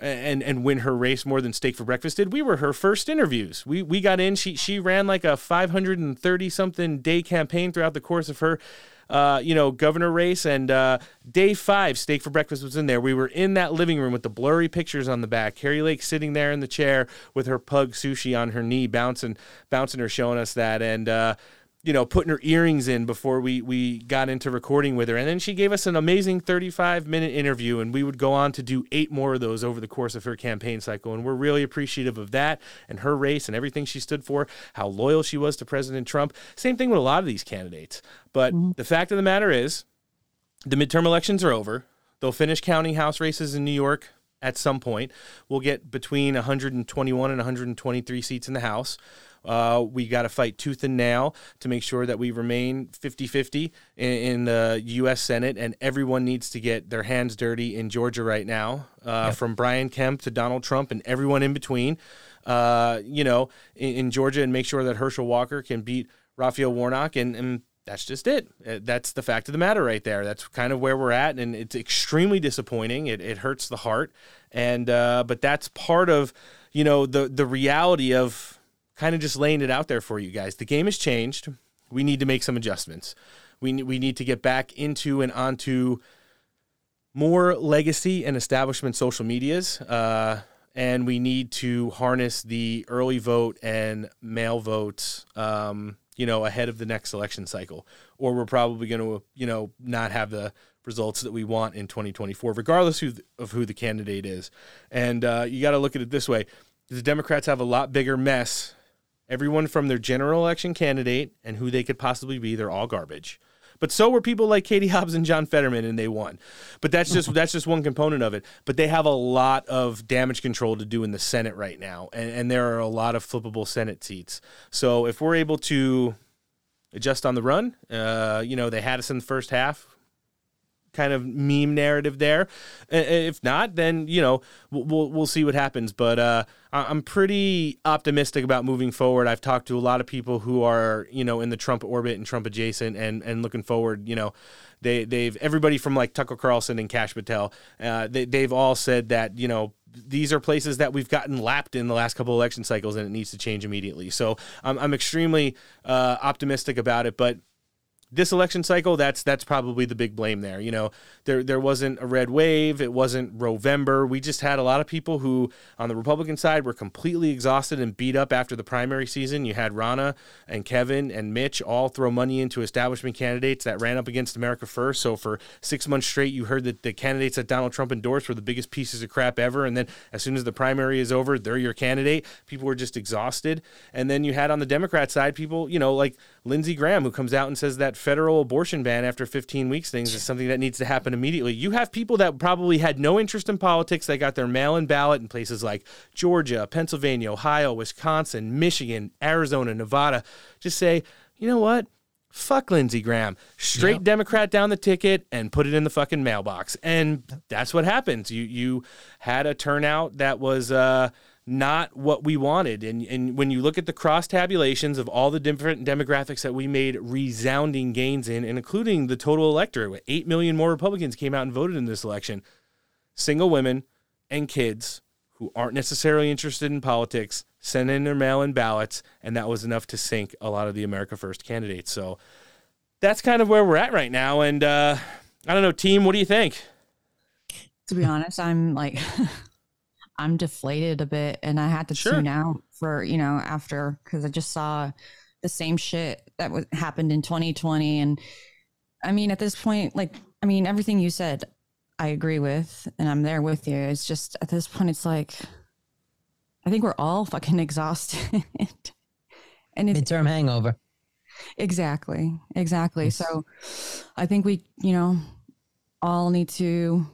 and and win her race more than Steak for Breakfast did. We were her first interviews. We we got in. She she ran like a five hundred thirty-something day campaign throughout the course of her, uh, you know, governor race. And uh, day five, Steak for Breakfast was in there. We were in that living room with the blurry pictures on the back. Carrie Lake sitting there in the chair with her pug Sushi on her knee, bouncing, bouncing her, showing us that. And, uh, you know, putting her earrings in before we, we got into recording with her. And then she gave us an amazing thirty-five minute interview, and we would go on to do eight more of those over the course of her campaign cycle. And we're really appreciative of that and her race and everything she stood for, how loyal she was to President Trump. Same thing with a lot of these candidates. But mm-hmm. the fact of the matter is the midterm elections are over. They'll finish counting House races in New York at some point. We'll get between one hundred twenty-one and one hundred twenty-three seats in the House. Uh, we got to fight tooth and nail to make sure that we remain fifty-fifty in, in the U S Senate, and everyone needs to get their hands dirty in Georgia right now, uh, yeah. from Brian Kemp to Donald Trump and everyone in between, uh, you know, in, in Georgia, and make sure that Herschel Walker can beat Raphael Warnock. And, and that's just it. That's the fact of the matter right there. That's kind of where we're at, and it's extremely disappointing. It, it hurts the heart. And uh, but that's part of, you know, the the reality of kind of just laying it out there for you guys. The game has changed. We need to make some adjustments. We we need to get back into and onto more legacy and establishment social medias, uh, and we need to harness the early vote and mail votes, um, you know, ahead of the next election cycle, or we're probably going to, you know, not have the results that we want in twenty twenty-four, regardless who, of who the candidate is. And uh, you got to look at it this way. The Democrats have a lot bigger mess. Everyone from their general election candidate and who they could possibly be, they're all garbage. But so were people like Katie Hobbs and John Fetterman, and they won. But that's just that's just one component of it. But they have a lot of damage control to do in the Senate right now, and, and there are a lot of flippable Senate seats. So if we're able to adjust on the run, uh, you know, they had us in the first half. Kind of meme narrative there. If not, then, you know, we'll we'll see what happens. But uh, I'm pretty optimistic about moving forward. I've talked to a lot of people who are, you know, in the Trump orbit and Trump adjacent, and and looking forward. You know, they they've everybody from like Tucker Carlson and Kash Patel. Uh, they they've all said that, you know, these are places that we've gotten lapped in the last couple election cycles, and it needs to change immediately. So I'm I'm extremely uh, optimistic about it, but. This election cycle, that's that's probably the big blame there. You know, there there wasn't a red wave. It wasn't Rovember. We just had a lot of people who, on the Republican side, were completely exhausted and beat up after the primary season. You had Ronna and Kevin and Mitch all throw money into establishment candidates that ran up against America First. So for six months straight, you heard that the candidates that Donald Trump endorsed were the biggest pieces of crap ever. And then as soon as the primary is over, they're your candidate. People were just exhausted. And then you had on the Democrat side, people, you know, like Lindsey Graham, who comes out and says that federal abortion ban after fifteen weeks things is something that needs to happen immediately. You have people that probably had no interest in politics. They got their mail-in ballot in places like Georgia, Pennsylvania, Ohio, Wisconsin, Michigan, Arizona, Nevada. Just say, you know what? Fuck Lindsey Graham. Straight yep. Democrat down the ticket and put it in the fucking mailbox. And that's what happens. You you had a turnout that was uh, not what we wanted. And and when you look at the cross tabulations of all the different demographics that we made resounding gains in, and including the total electorate, eight million more Republicans came out and voted in this election. Single women and kids who aren't necessarily interested in politics sent in their mail-in ballots, and that was enough to sink a lot of the America First candidates. So that's kind of where we're at right now. And uh, I don't know, team, what do you think? To be honest, I'm like... I'm deflated a bit, and I had to sure. tune out for, you know, after, because I just saw the same shit that was, happened in twenty twenty. And I mean, at this point, like, I mean, everything you said, I agree with, and I'm there with you. It's just at this point, it's like, I think we're all fucking exhausted. And it's midterm hangover. Exactly. Exactly. Yes. So I think we, you know, all need to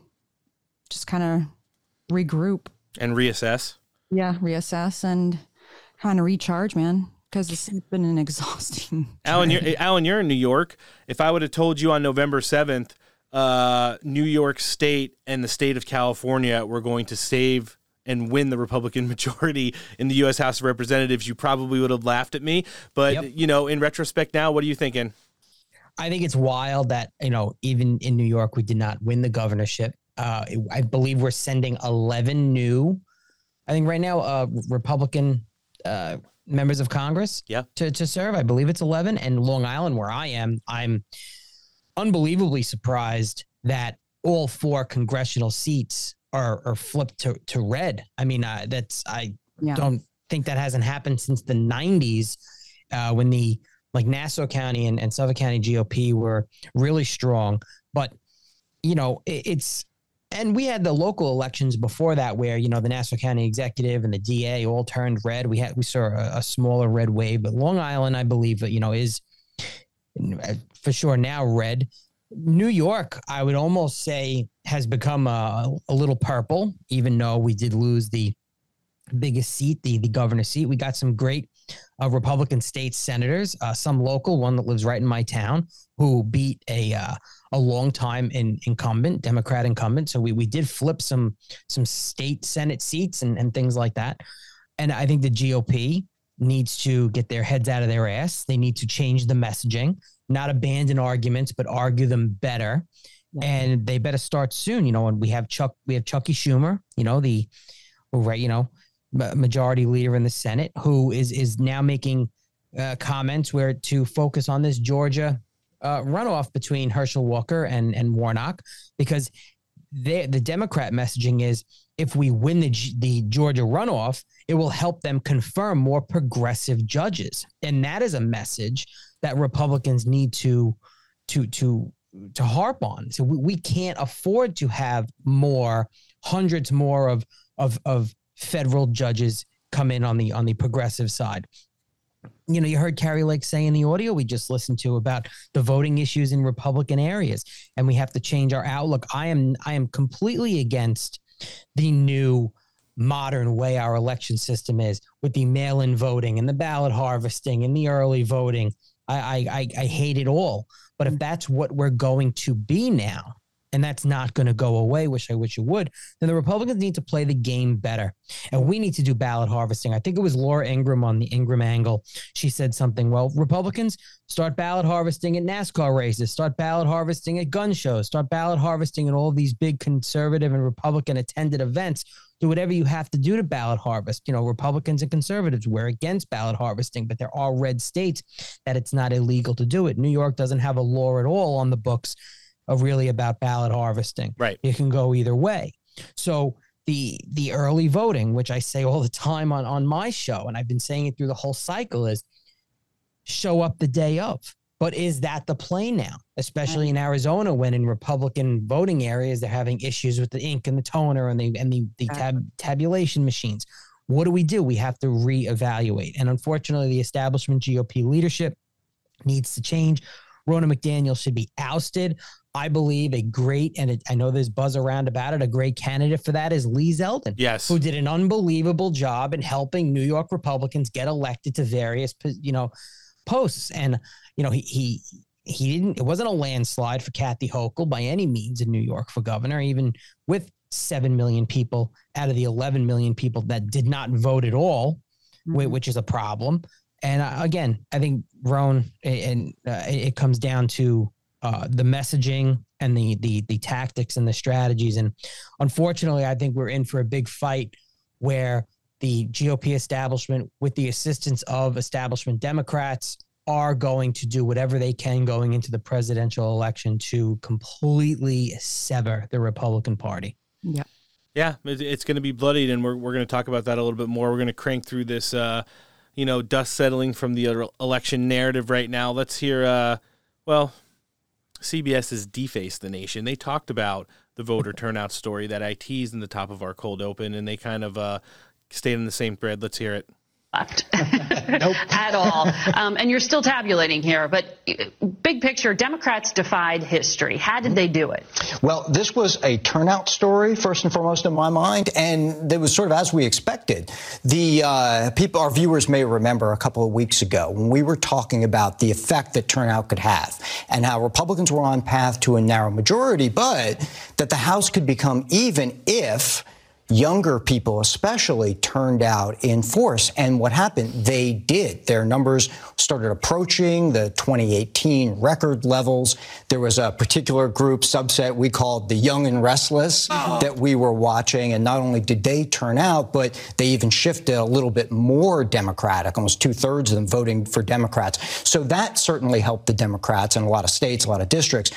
just kind of regroup. And reassess. Yeah, reassess and kind of recharge, man, because it's been an exhausting. Alan, you're, Alan, you're in New York. If I would have told you on November seventh, uh, New York State and the state of California were going to save and win the Republican majority in the U S House of Representatives, you probably would have laughed at me. But, yep. you know, in retrospect now, what are you thinking? I think it's wild that, you know, even in New York, we did not win the governorship. Uh, I believe we're sending eleven new, I think right now, uh, Republican uh, members of Congress yeah. to, to serve. I believe it's eleven. And Long Island, where I am, I'm unbelievably surprised that all four congressional seats are, are flipped to, to red. I mean, uh, that's I yeah. don't think that hasn't happened since the nineties uh, when the like Nassau County and, and Suffolk County G O P were really strong. But, you know, it, it's... And we had the local elections before that where, you know, the Nassau County executive and the D A all turned red. We had we saw a, a smaller red wave, but Long Island, I believe, you know, is for sure now red. New York, I would almost say, has become a, a little purple, even though we did lose the biggest seat, the, the governor's seat. We got some great uh, Republican state senators, uh, some local, one that lives right in my town, who beat a uh, a long-time in, incumbent, Democrat incumbent. So we we did flip some some state Senate seats and, and things like that. And I think the G O P needs to get their heads out of their ass. They need to change the messaging, not abandon arguments, but argue them better. Yeah. And they better start soon. You know, and we have Chuck, we have Chuckie Schumer, you know, the, right, you know, majority leader in the Senate, who is is now making uh, comments where to focus on this Georgia uh, runoff between Herschel Walker and and Warnock, because they, the Democrat messaging is, if we win the the Georgia runoff, it will help them confirm more progressive judges, and that is a message that Republicans need to to to to harp on. So we, we can't afford to have more hundreds more of of of federal judges come in on the on the progressive side. You know, you heard Carrie Lake say in the audio we just listened to about the voting issues in Republican areas, and we have to change our outlook. I am I am completely against the new modern way our election system is, with the mail-in voting and the ballot harvesting and the early voting. I I, I hate it all. But if that's what we're going to be now, and that's not going to go away, which I wish it would, then the Republicans need to play the game better. And we need to do ballot harvesting. I think it was Laura Ingraham on the Ingraham Angle. She said something, well, Republicans, start ballot harvesting at NASCAR races, start ballot harvesting at gun shows, start ballot harvesting at all these big conservative and Republican attended events. Do whatever you have to do to ballot harvest. You know, Republicans and conservatives, we're against ballot harvesting, but there are red states that it's not illegal to do it. New York doesn't have a law at all on the books really about ballot harvesting. Right. It can go either way. So the the early voting, which I say all the time on, on my show, and I've been saying it through the whole cycle, is show up the day of. But is that the play now, especially in Arizona, when in Republican voting areas, they're having issues with the ink and the toner and the and the, the tab, tabulation machines. What do we do? We have to reevaluate. And unfortunately, the establishment G O P leadership needs to change. Ronna McDaniel should be ousted. I believe a great, and it, I know there's buzz around about it, a great candidate for that is Lee Zeldin, yes, who did an unbelievable job in helping New York Republicans get elected to various, you know, posts. And, you know, he he he didn't, it wasn't a landslide for Kathy Hochul by any means in New York for governor, even with seven million people out of the eleven million people that did not vote at all, mm-hmm. which is a problem. And uh, again, I think, Ron, and uh, it comes down to Uh, the messaging and the, the the tactics and the strategies. And unfortunately, I think we're in for a big fight where the G O P establishment, with the assistance of establishment Democrats, are going to do whatever they can going into the presidential election to completely sever the Republican Party. Yeah. Yeah, it's going to be bloodied, and we're, we're going to talk about that a little bit more. We're going to crank through this, uh, you know, dust settling from the election narrative right now. Let's hear, uh, well... C B S has defaced the nation. They talked about the voter turnout story that I teased in the top of our cold open, and they kind of uh, stayed in the same thread. Let's hear it. Nope. At all. Um, and you're still tabulating here, but big picture, Democrats defied history. How did they do it? Well, this was a turnout story, first and foremost, in my mind, and it was sort of as we expected. The uh, people, our viewers may remember a couple of weeks ago when we were talking about the effect that turnout could have and how Republicans were on path to a narrow majority, but that the House could become even if younger people especially turned out in force. And what happened? They did. Their numbers started approaching the twenty eighteen record levels. There was a particular group subset we called the Young and Restless oh. that we were watching. And not only did they turn out, but they even shifted a little bit more Democratic, almost two-thirds of them voting for Democrats. So that certainly helped the Democrats in a lot of states, a lot of districts.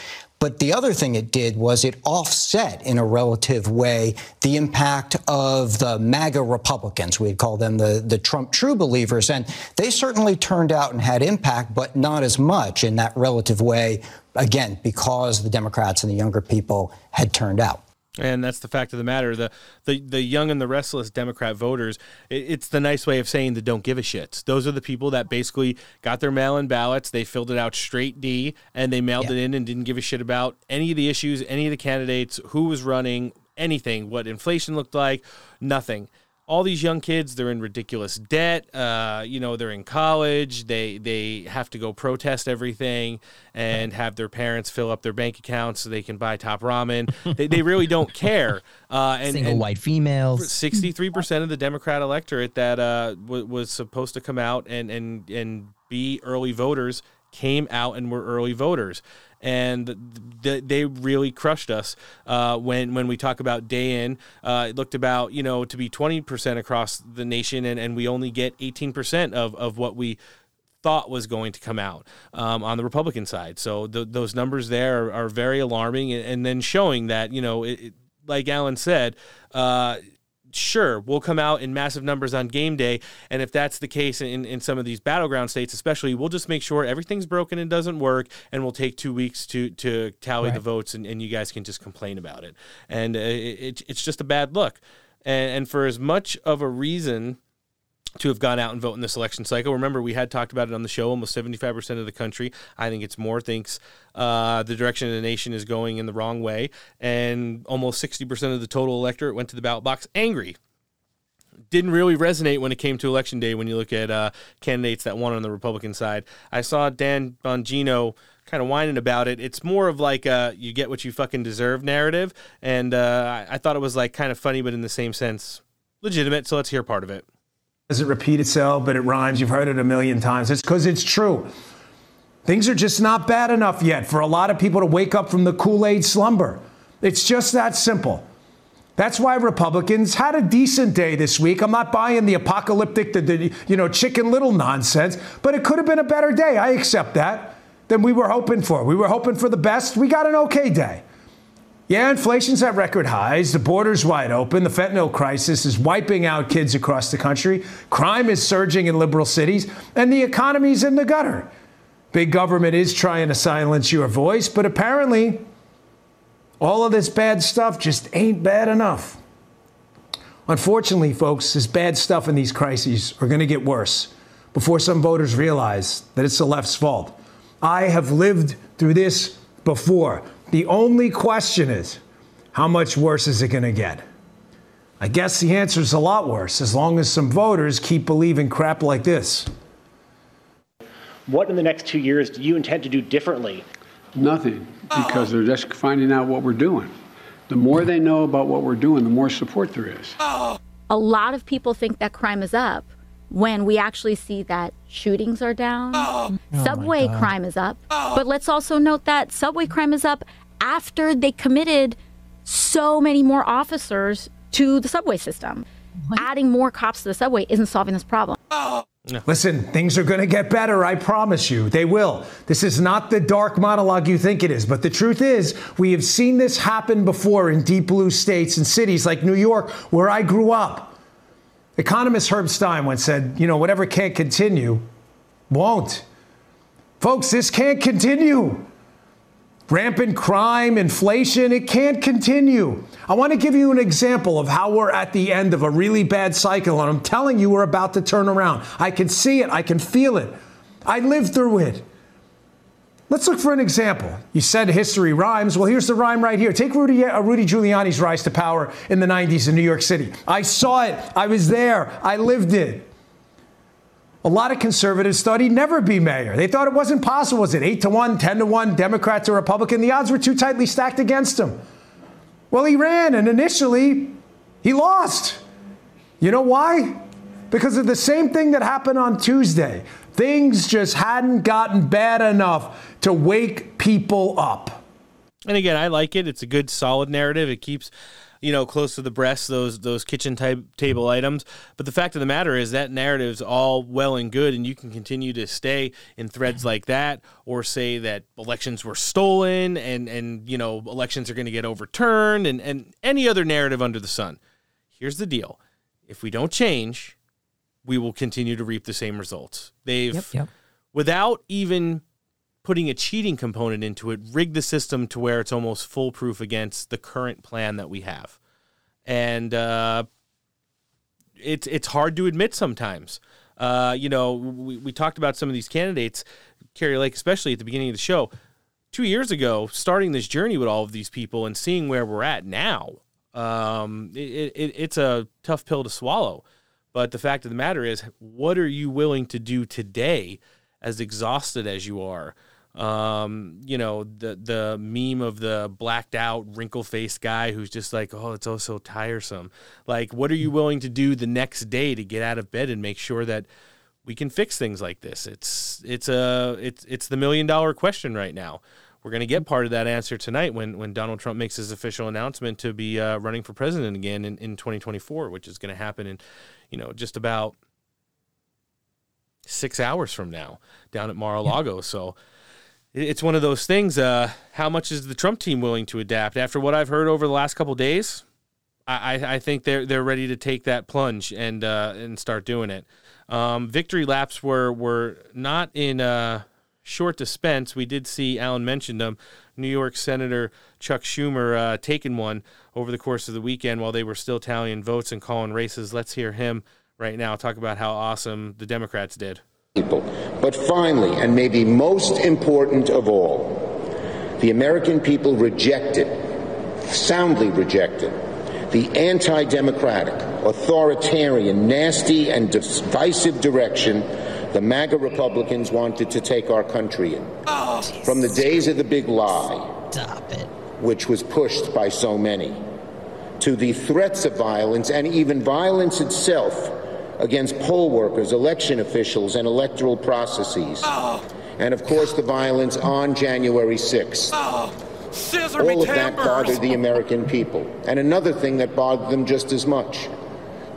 But the other thing it did was it offset in a relative way the impact of the MAGA Republicans. We'd call them the, the Trump true believers. And they certainly turned out and had impact, but not as much in that relative way, again, because the Democrats and the younger people had turned out. And that's the fact of the matter. The the, the young and the restless Democrat voters, it, it's the nice way of saying the don't give a shits. Those are the people that basically got their mail-in ballots, they filled it out straight D, and they mailed yeah. it in and didn't give a shit about any of the issues, any of the candidates, who was running, anything, what inflation looked like, nothing. All these young kids, they're in ridiculous debt. Uh, you know, they're in college. They they have to go protest everything and have their parents fill up their bank accounts so they can buy top ramen. They they really don't care. Uh, and, Single and white females. sixty-three percent of the Democrat electorate that uh, w- was supposed to come out and, and, and be early voters came out and were early voters. And th- they really crushed us uh, when when we talk about day in. Uh, it looked about, you know, to be twenty percent across the nation, and, and we only get eighteen percent of, of what we thought was going to come out um, on the Republican side. So th- those numbers there are, are very alarming, and, and then showing that, you know, it, it, like Alan said, uh, sure, we'll come out in massive numbers on game day, and if that's the case in, in some of these battleground states especially, we'll just make sure everything's broken and doesn't work, and we'll take two weeks to to tally right. the votes, and, and you guys can just complain about it. And it, it, it's just a bad look. And, and for as much of a reason to have gone out and vote in this election cycle, remember, we had talked about it on the show, almost seventy-five percent of the country, I think it's more, thinks uh, the direction of the nation is going in the wrong way, and almost sixty percent of the total electorate went to the ballot box angry. Didn't really resonate when it came to election day when you look at uh, candidates that won on the Republican side. I saw Dan Bongino kind of whining about it. It's more of like a you get what you fucking deserve narrative, and uh, I-, I thought it was like kind of funny, but in the same sense, legitimate, so let's hear part of it. Doesn't repeat itself, but it rhymes. You've heard it a million times. It's because it's true. Things are just not bad enough yet for a lot of people to wake up from the Kool-Aid slumber. It's just that simple. That's why Republicans had a decent day this week. I'm not buying the apocalyptic, the, the you know, Chicken Little nonsense, but it could have been a better day. I accept that than we were hoping for. We were hoping for the best. We got an okay day. Yeah, inflation's at record highs. The border's wide open. The fentanyl crisis is wiping out kids across the country. Crime is surging in liberal cities. And the economy's in the gutter. Big government is trying to silence your voice. But apparently, all of this bad stuff just ain't bad enough. Unfortunately, folks, this bad stuff and these crises are going to get worse before some voters realize that it's the left's fault. I have lived through this before. The only question is, how much worse is it going to get? I guess the answer is a lot worse, as long as some voters keep believing crap like this. What in the next two years do you intend to do differently? Nothing, because they're just finding out what we're doing. The more they know about what we're doing, the more support there is. A lot of people think that crime is up when we actually see that shootings are down. Oh, subway oh crime is up. Oh. But let's also note that subway crime is up after they committed so many more officers to the subway system. What? Adding more cops to the subway isn't solving this problem. Oh. No. Listen, things are going to get better. I promise you they will. This is not the dark monologue you think it is. But the truth is, we have seen this happen before in deep blue states and cities like New York, where I grew up. Economist Herb Stein once said, you know, whatever can't continue won't. Folks, this can't continue. Rampant crime, inflation, it can't continue. I want to give you an example of how we're at the end of a really bad cycle, and I'm telling you, we're about to turn around. I can see it. I can feel it. I lived through it. Let's look for an example. You said history rhymes. Well, here's the rhyme right here. Take Rudy, uh, Rudy Giuliani's rise to power in the nineties in New York City. I saw it. I was there. I lived it. A lot of conservatives thought he'd never be mayor. They thought it wasn't possible. Was it eight to one, ten to one, Democrat to Republican? The odds were too tightly stacked against him. Well, he ran, and initially he lost. You know why? Because of the same thing that happened on Tuesday. Things just hadn't gotten bad enough to wake people up. And again, I like it. It's a good, solid narrative. It keeps, you know, close to the breast, those those kitchen type table items. But the fact of the matter is that narrative's all well and good, and you can continue to stay in threads like that, or say that elections were stolen and, and you know, elections are going to get overturned, and, and any other narrative under the sun. Here's the deal. If we don't change, we will continue to reap the same results. They've, yep, yep. without even putting a cheating component into it, rigged the system to where it's almost foolproof against the current plan that we have. And uh, it's it's hard to admit sometimes. Uh, you know, we, we talked about some of these candidates, Carrie Lake especially, at the beginning of the show. Two years ago, starting this journey with all of these people and seeing where we're at now, um, it, it, it's a tough pill to swallow. But the fact of the matter is, what are you willing to do today, as exhausted as you are? Um, you know, the the meme of the blacked out, wrinkle-faced guy who's just like, oh, it's oh so tiresome. Like, what are you willing to do the next day to get out of bed and make sure that we can fix things like this? It's it's a it's it's the million dollar question right now. We're going to get part of that answer tonight when when Donald Trump makes his official announcement to be uh, running for president again in, in twenty twenty-four, which is going to happen in, you know, just about six hours from now down at Mar-a-Lago. Yeah. So it's one of those things. Uh, how much is the Trump team willing to adapt? After what I've heard over the last couple of days, I, I, I think they're they're ready to take that plunge and uh, and start doing it. Um, victory laps were were not in uh, short dispense. We did see, Alan mentioned them, New York Senator Chuck Schumer uh, taking one over the course of the weekend while they were still tallying votes and calling races. Let's hear him right now talk about how awesome the Democrats did. People. But finally, and maybe most important of all, the American people rejected, soundly rejected, the anti-democratic, authoritarian, nasty, and divisive direction the MAGA Republicans wanted to take our country in. Oh, from the days of the big lie, stop it, which was pushed by so many, to the threats of violence and even violence itself against poll workers, election officials, and electoral processes. Oh. And, of course, the violence on January sixth. Oh. Scissor All of that bothered the American people. And another thing that bothered them just as much,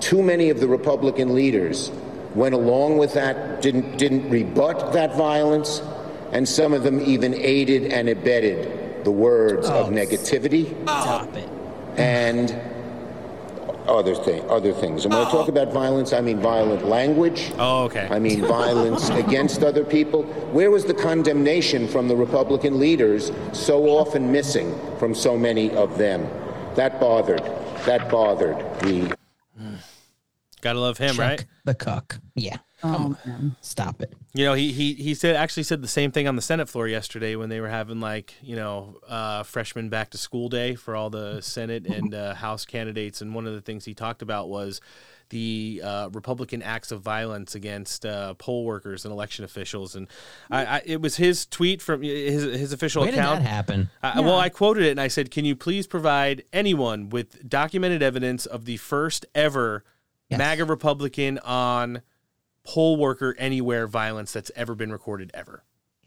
too many of the Republican leaders went along with that, didn't, didn't rebut that violence, and some of them even aided and abetted the words oh. of negativity Stop it. and other, thing, other things. And when oh. I talk about violence, I mean violent language. Oh, okay. I mean violence against other people. Where was the condemnation from the Republican leaders so often missing from so many of them? That bothered. That bothered the... Gotta love him, Chuck, right? The cuck. Yeah. Um, um, stop it. You know, he he he said actually said the same thing on the Senate floor yesterday when they were having, like, you know, uh, freshman back to school day for all the Senate and uh, House candidates. And one of the things he talked about was the uh, Republican acts of violence against uh, poll workers and election officials. And I, I, it was his tweet from his his official account. Where did that happen? I, yeah. Well, I quoted it and I said, can you please provide anyone with documented evidence of the first ever Yes. MAGA Republican on poll worker anywhere violence that's ever been recorded ever?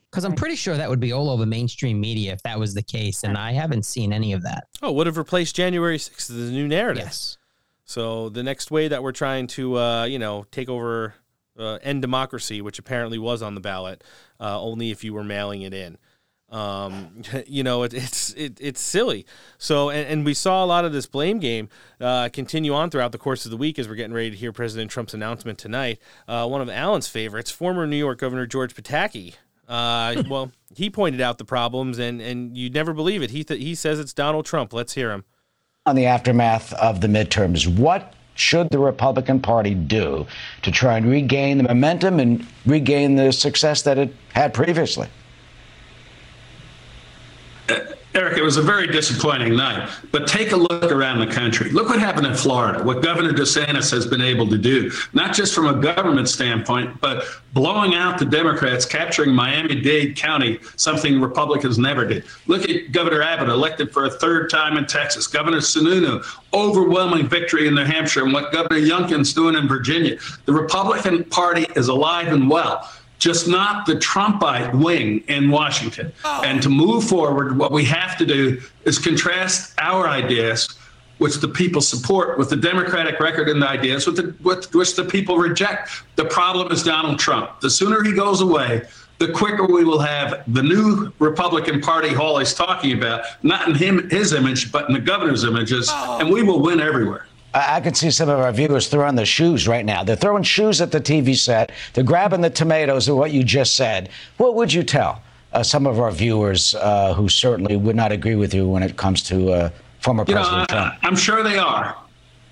Because I'm pretty sure that would be all over mainstream media if that was the case, and I haven't seen any of that. Oh, would have replaced January sixth as the new narrative. Yes. So the next way that we're trying to, uh, you know, take over, uh, end democracy, which apparently was on the ballot, uh, only if you were mailing it in. Um, you know, it, it's, it, it's silly. So, and, and we saw a lot of this blame game, uh, continue on throughout the course of the week as we're getting ready to hear President Trump's announcement tonight. Uh, one of Alan's favorites, former New York Governor George Pataki. Uh, well, he pointed out the problems and, and you'd never believe it. He, th- he says it's Donald Trump. Let's hear him. On the aftermath of the midterms, what should the Republican Party do to try and regain the momentum and regain the success that it had previously? Eric, it was a very disappointing night, but take a look around the country. Look what happened in Florida, what Governor DeSantis has been able to do, not just from a government standpoint, but blowing out the Democrats, capturing Miami-Dade County, something Republicans never did. Look at Governor Abbott, elected for a third time in Texas. Governor Sununu, overwhelming victory in New Hampshire, and what Governor Youngkin's doing in Virginia. The Republican Party is alive and well, just not the Trumpite wing in Washington. Oh. And to move forward, what we have to do is contrast our ideas, which the people support, with the Democratic record and the ideas with the, with, which the people reject. The problem is Donald Trump. The sooner he goes away, the quicker we will have the new Republican Party Hawley's talking about, not in him, his image, but in the governor's images, oh. and we will win everywhere. I can see some of our viewers throwing their shoes right now. They're throwing shoes at the T V set. They're grabbing the tomatoes of what you just said. What would you tell uh, some of our viewers uh, who certainly would not agree with you when it comes to uh, former you President know, I, Trump. I'm sure they are.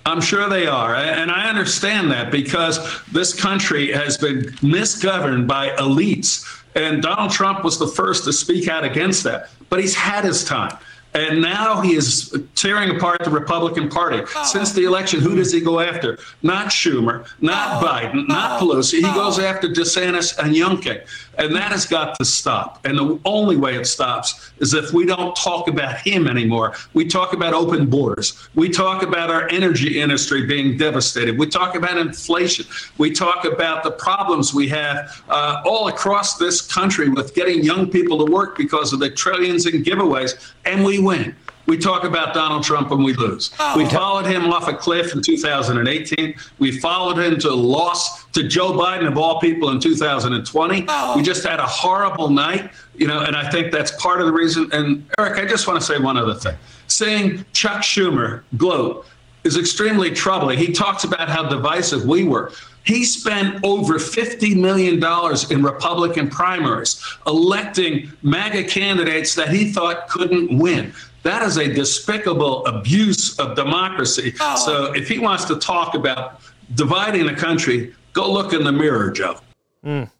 I'm sure they are. And I understand that, because this country has been misgoverned by elites. And Donald Trump was the first to speak out against that. But he's had his time. And now he is tearing apart the Republican Party. Oh. Since the election, who does he go after? Not Schumer, not oh. Biden, not oh. Pelosi. He oh. goes after DeSantis and Youngkin. And that has got to stop. And the only way it stops is if we don't talk about him anymore. We talk about open borders. We talk about our energy industry being devastated. We talk about inflation. We talk about the problems we have uh, all across this country with getting young people to work because of the trillions in giveaways. And we win. We talk about Donald Trump and we lose. Oh. We followed him off a cliff in two thousand eighteen. We followed him to loss to Joe Biden, of all people, in two thousand twenty. Oh. We just had a horrible night, you know, and I think that's part of the reason. And, Eric, I just want to say one other thing. Seeing Chuck Schumer gloat is extremely troubling. He talks about how divisive we were. He spent over fifty million dollars in Republican primaries electing MAGA candidates that he thought couldn't win. That is a despicable abuse of democracy. Oh. So if he wants to talk about dividing the country, go look in the mirror, Joe. Mm.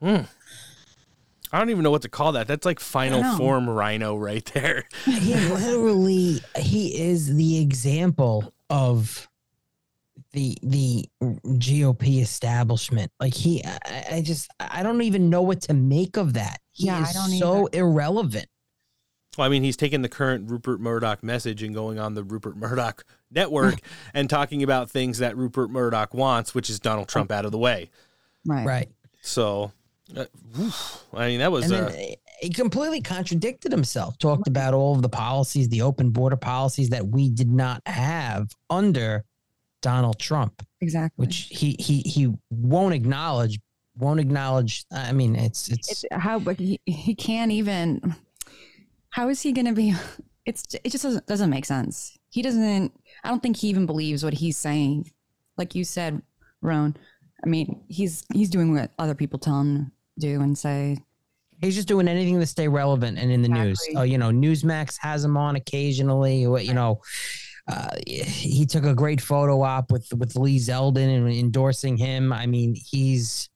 Mm. I don't even know what to call that. That's like final form rhino right there. He literally, he is the example of the the G O P establishment. Like he, I, I just, I don't even know what to make of that. He yeah, is I don't so either. Irrelevant. Well, I mean, he's taking the current Rupert Murdoch message and going on the Rupert Murdoch network and talking about things that Rupert Murdoch wants, which is Donald Trump out of the way. Right. Right. So, uh, I mean, that was... And then uh, he completely contradicted himself, talked about all of the policies, the open border policies that we did not have under Donald Trump. Exactly. Which he he he won't acknowledge, won't acknowledge. I mean, it's... It's, it's how he, he can't even... How is he going to be? It's it just doesn't, doesn't make sense. He doesn't. I don't think he even believes what he's saying. Like you said, Ron. I mean, he's he's doing what other people tell him to do and say. He's just doing anything to stay relevant and in the exactly. news. Oh, you know, Newsmax has him on occasionally. What you know, uh, he took a great photo op with with Lee Zeldin and endorsing him. I mean, he's.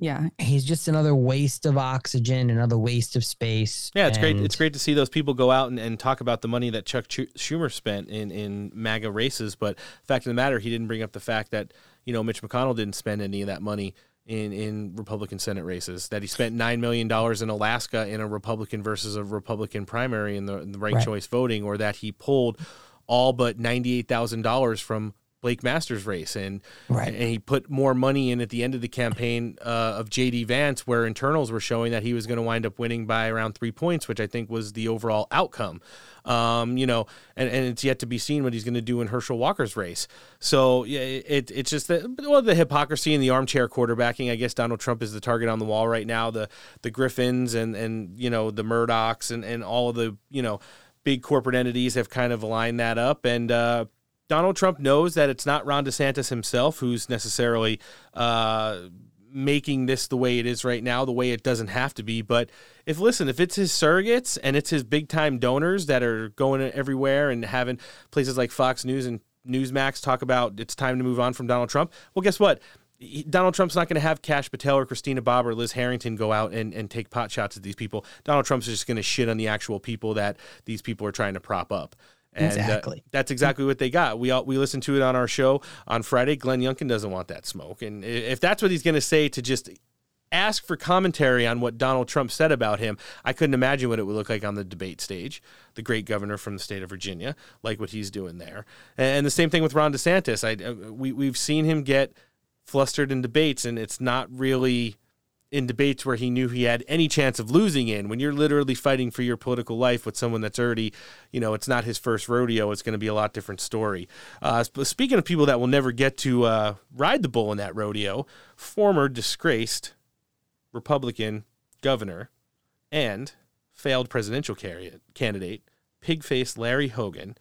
Yeah, he's just another waste of oxygen, another waste of space. Yeah, it's and... great. It's great to see those people go out and, and talk about the money that Chuck Schumer spent in, in MAGA races. But fact of the matter, he didn't bring up the fact that, you know, Mitch McConnell didn't spend any of that money in, in Republican Senate races, that he spent nine million dollars in Alaska in a Republican versus a Republican primary in the, in the ranked right. choice voting, or that he pulled all but ninety-eight thousand dollars from Blake Masters race, and right. and he put more money in at the end of the campaign uh, of J D Vance, where internals were showing that he was going to wind up winning by around three points, which I think was the overall outcome. Um, you know, and, and it's yet to be seen what he's going to do in Herschel Walker's race. So yeah, it it's just the well the hypocrisy and the armchair quarterbacking. I guess Donald Trump is the target on the wall right now. The the Griffins and and you know the Murdochs and and all of the you know big corporate entities have kind of lined that up and. Uh, Donald Trump knows that it's not Ron DeSantis himself who's necessarily uh, making this the way it is right now, the way it doesn't have to be. But if, listen, if it's his surrogates and it's his big-time donors that are going everywhere and having places like Fox News and Newsmax talk about it's time to move on from Donald Trump, well, guess what? He, Donald Trump's not going to have Kash Patel or Christina Bob or Liz Harrington go out and, and take pot shots at these people. Donald Trump's just going to shit on the actual people that these people are trying to prop up. And, exactly. Uh, that's exactly what they got. We all, we listened to it on our show on Friday. Glenn Youngkin doesn't want that smoke. And if that's what he's going to say to just ask for commentary on what Donald Trump said about him, I couldn't imagine what it would look like on the debate stage. The great governor from the state of Virginia, like what he's doing there. And the same thing with Ron DeSantis. I, we, we've seen him get flustered in debates, and it's not really in debates where he knew he had any chance of losing in, when you're literally fighting for your political life with someone that's already, you know, it's not his first rodeo. It's going to be a lot different story. Uh, speaking of people that will never get to uh, ride the bull in that rodeo, former disgraced Republican governor and failed presidential candidate, pig-faced Larry Hogan,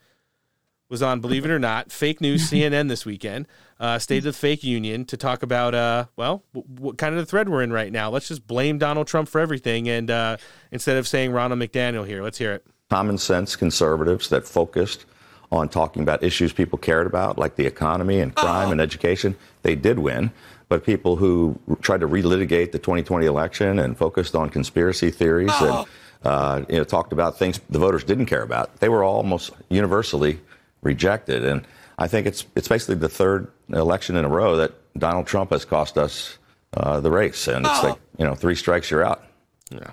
was on, believe it or not, fake news C N N this weekend uh, State of the Fake Union to talk about, uh, well, w- what kind of the thread we're in right now. Let's just blame Donald Trump for everything. And uh, instead of saying Ronna McDaniel here, let's hear it. Common sense conservatives that focused on talking about issues people cared about, like the economy and crime oh. and education, they did win. But people who tried to relitigate the twenty twenty election and focused on conspiracy theories oh. and uh, you know, talked about things the voters didn't care about, they were almost universally rejected. And I think it's it's basically the third election in a row that Donald Trump has cost us uh, the race. And it's oh. like, you know, three strikes, you're out. Yeah.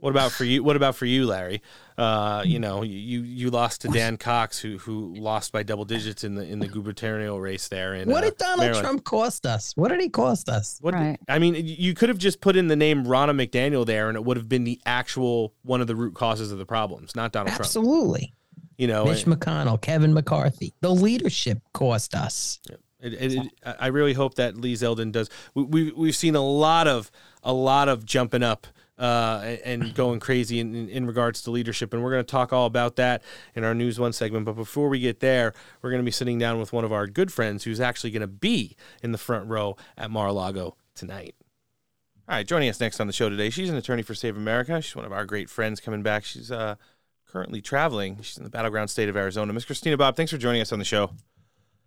What about for you? What about for you, Larry? Uh, you know, you, you lost to Dan Cox, who who lost by double digits in the in the gubernatorial race there. In, what did Donald uh, Maryland. Trump cost us? What did he cost us? What right. did, I mean, you could have just put in the name Ronna McDaniel there, and it would have been the actual one of the root causes of the problems, not Donald Absolutely. Trump. Absolutely. You know, Mitch and, McConnell, Kevin McCarthy, the leadership cost us. Yeah. It, it, it, I really hope that Lee Zeldin does. We, we we've seen a lot of a lot of jumping up. Uh, and going crazy in, in, in regards to leadership. And we're going to talk all about that in our News One segment. But before we get there, we're going to be sitting down with one of our good friends who's actually going to be in the front row at Mar-a-Lago tonight. All right, joining us next on the show today, she's an attorney for Save America. She's one of our great friends coming back. She's uh, currently traveling. She's in the battleground state of Arizona. Miss Christina Bob, thanks for joining us on the show.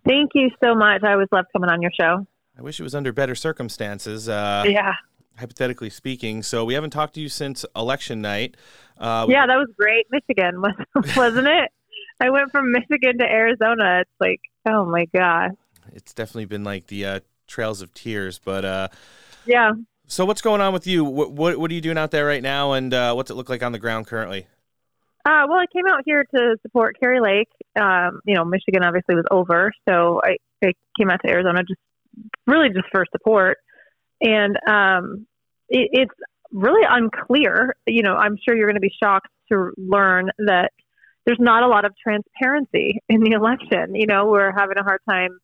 Thank you so much. I always love coming on your show. I wish it was under better circumstances. Uh, yeah. Hypothetically speaking, so we haven't talked to you since election night. Uh, yeah, that was great. Michigan, wasn't it? I went from Michigan to Arizona. It's like, oh my God. It's definitely been like the uh, trails of tears, but uh, yeah. So what's going on with you? What, what what are you doing out there right now, and uh, what's it look like on the ground currently? Uh, well, I came out here to support Carrie Lake. Um, you know, Michigan obviously was over, so I, I came out to Arizona just really just for support. And um, it, it's really unclear, you know, I'm sure you're going to be shocked to learn that there's not a lot of transparency in the election. You know, we're having a hard time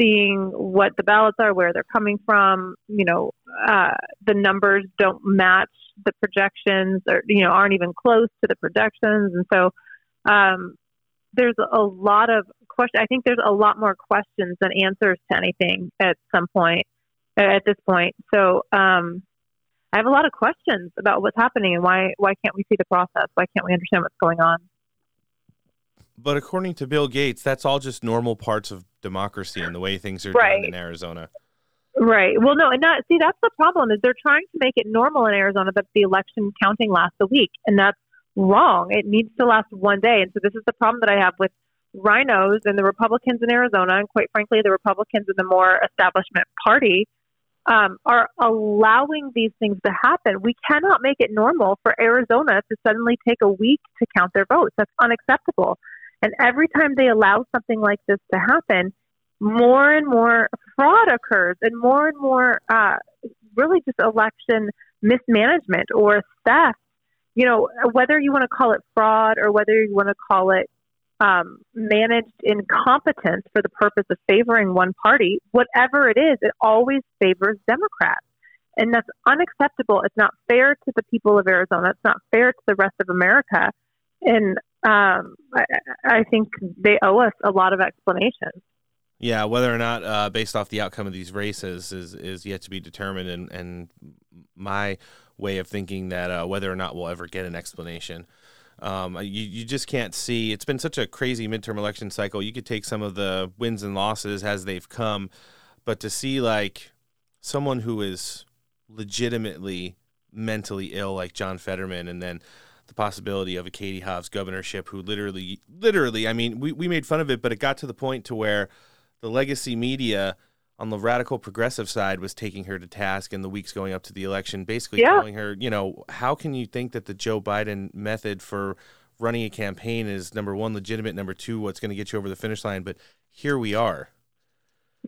seeing what the ballots are, where they're coming from. You know, uh, the numbers don't match the projections or, you know, aren't even close to the projections. And so um, there's a lot of questions. I think there's a lot more questions than answers to anything at some point. At this point. So um, I have a lot of questions about what's happening and why why can't we see the process? Why can't we understand what's going on? But according to Bill Gates, that's all just normal parts of democracy and the way things are right. done in Arizona. Right. Well, no, and not, see, that's the problem is they're trying to make it normal in Arizona that the election counting lasts a week, and that's wrong. It needs to last one day. And so this is the problem that I have with rhinos and the Republicans in Arizona, and quite frankly, the Republicans in the more establishment party. Um, are allowing these things to happen. We cannot make it normal for Arizona to suddenly take a week to count their votes. That's unacceptable. And every time they allow something like this to happen, more and more fraud occurs and more and more uh, really just election mismanagement or theft. You know, whether you want to call it fraud or whether you want to call it Um, managed incompetence for the purpose of favoring one party, whatever it is, it always favors Democrats. And that's unacceptable. It's not fair to the people of Arizona. It's not fair to the rest of America. And um, I, I think they owe us a lot of explanation. Yeah, whether or not uh, based off the outcome of these races is, is yet to be determined. And, and my way of thinking that uh, whether or not we'll ever get an explanation. Um, you, you just can't see. It's been such a crazy midterm election cycle. You could take some of the wins and losses as they've come, but to see like someone who is legitimately mentally ill, like John Fetterman, and then the possibility of a Katie Hobbs governorship who literally, literally, I mean, we, we made fun of it, but it got to the point to where the legacy media on the radical progressive side was taking her to task in the weeks going up to the election, basically yeah. telling her, you know, how can you think that the Joe Biden method for running a campaign is number one, legitimate, number two, what's going to get you over the finish line? But here we are.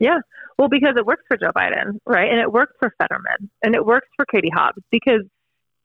Yeah. Well, because it works for Joe Biden, right? And it works for Fetterman and it works for Katie Hobbs because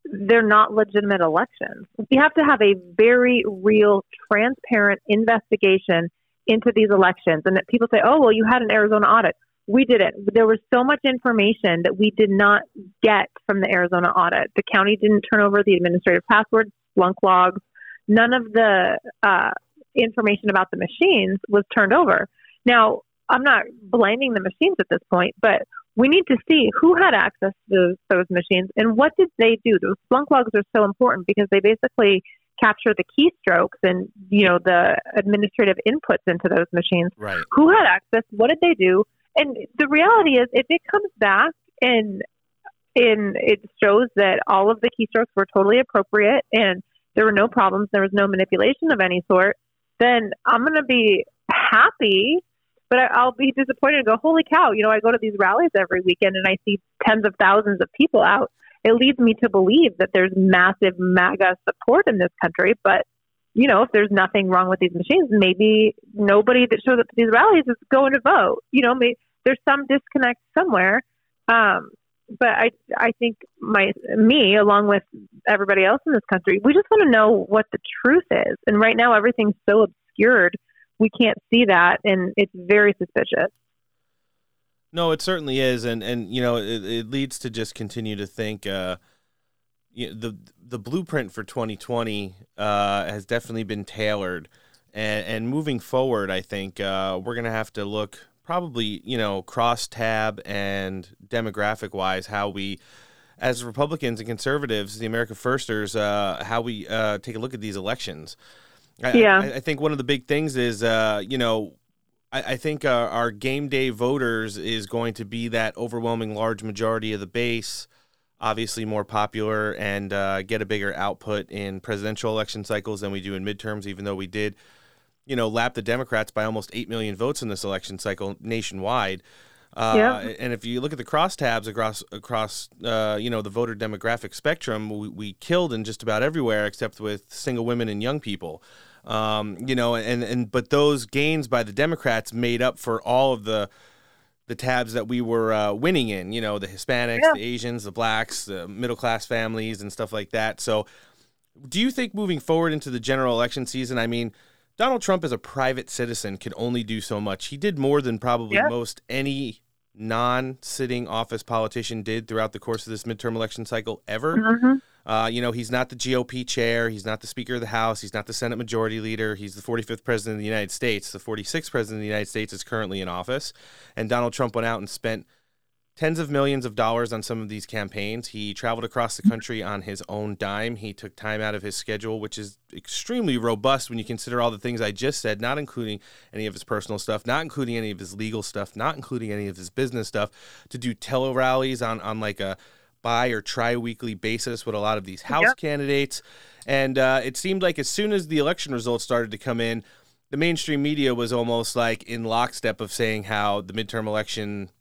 they're not legitimate elections. We have to have a very real, transparent investigation into these elections. And that people say, oh, well, you had an Arizona audit. We didn't. There was so much information that we did not get from the Arizona audit. The county didn't turn over the administrative passwords, Splunk logs. None of the uh, information about the machines was turned over. Now, I'm not blaming the machines at this point, but we need to see who had access to those machines and what did they do. Those Splunk logs are so important because they basically capture the keystrokes and, you know, the administrative inputs into those machines. Right. Who had access? What did they do? And the reality is, if it comes back and and it shows that all of the keystrokes were totally appropriate and there were no problems, there was no manipulation of any sort, then I'm going to be happy. But I'll be disappointed and go, holy cow, you know, I go to these rallies every weekend and I see tens of thousands of people out. It leads me to believe that there's massive MAGA support in this country. But, you know, if there's nothing wrong with these machines, maybe nobody that shows up to these rallies is going to vote. You know, maybe there's some disconnect somewhere. Um, but I I think my me, along with everybody else in this country, we just want to know what the truth is. And right now, everything's so obscured. We can't see that, and it's very suspicious. No, it certainly is, and and you know it, it leads to just continue to think. Uh, you know, the the blueprint for twenty twenty uh, has definitely been tailored, and and moving forward, I think uh, we're gonna have to look probably you know cross tab and demographic wise how we, as Republicans and conservatives, the America Firsters, uh, how we uh, take a look at these elections. I, yeah, I, I think one of the big things is, uh, you know, I, I think our, our game day voters is going to be that overwhelming large majority of the base, obviously more popular and uh, get a bigger output in presidential election cycles than we do in midterms, even though we did, you know, lap the Democrats by almost eight million votes in this election cycle nationwide. Uh, yeah. And if you look at the crosstabs across, across uh, you know, the voter demographic spectrum, we, we killed in just about everywhere except with single women and young people, um, you know, and, and but those gains by the Democrats made up for all of the the tabs that we were uh, winning in, you know, the Hispanics, yeah. the Asians, the blacks, the middle class families and stuff like that. So do you think moving forward into the general election season, I mean, Donald Trump as a private citizen can only do so much. He did more than probably yeah. most any non-sitting office politician did throughout the course of this midterm election cycle ever. Mm-hmm. Uh, you know, he's not the G O P chair. He's not the Speaker of the House. He's not the Senate Majority Leader. He's the forty-fifth President of the United States. The forty-sixth President of the United States is currently in office. And Donald Trump went out and spent tens of millions of dollars on some of these campaigns. He traveled across the country on his own dime. He took time out of his schedule, which is extremely robust when you consider all the things I just said, not including any of his personal stuff, not including any of his legal stuff, not including any of his business stuff, to do tele-rallies on, on like a bi- or tri-weekly basis with a lot of these House yep. candidates. And uh, it seemed like as soon as the election results started to come in, the mainstream media was almost like in lockstep of saying how the midterm election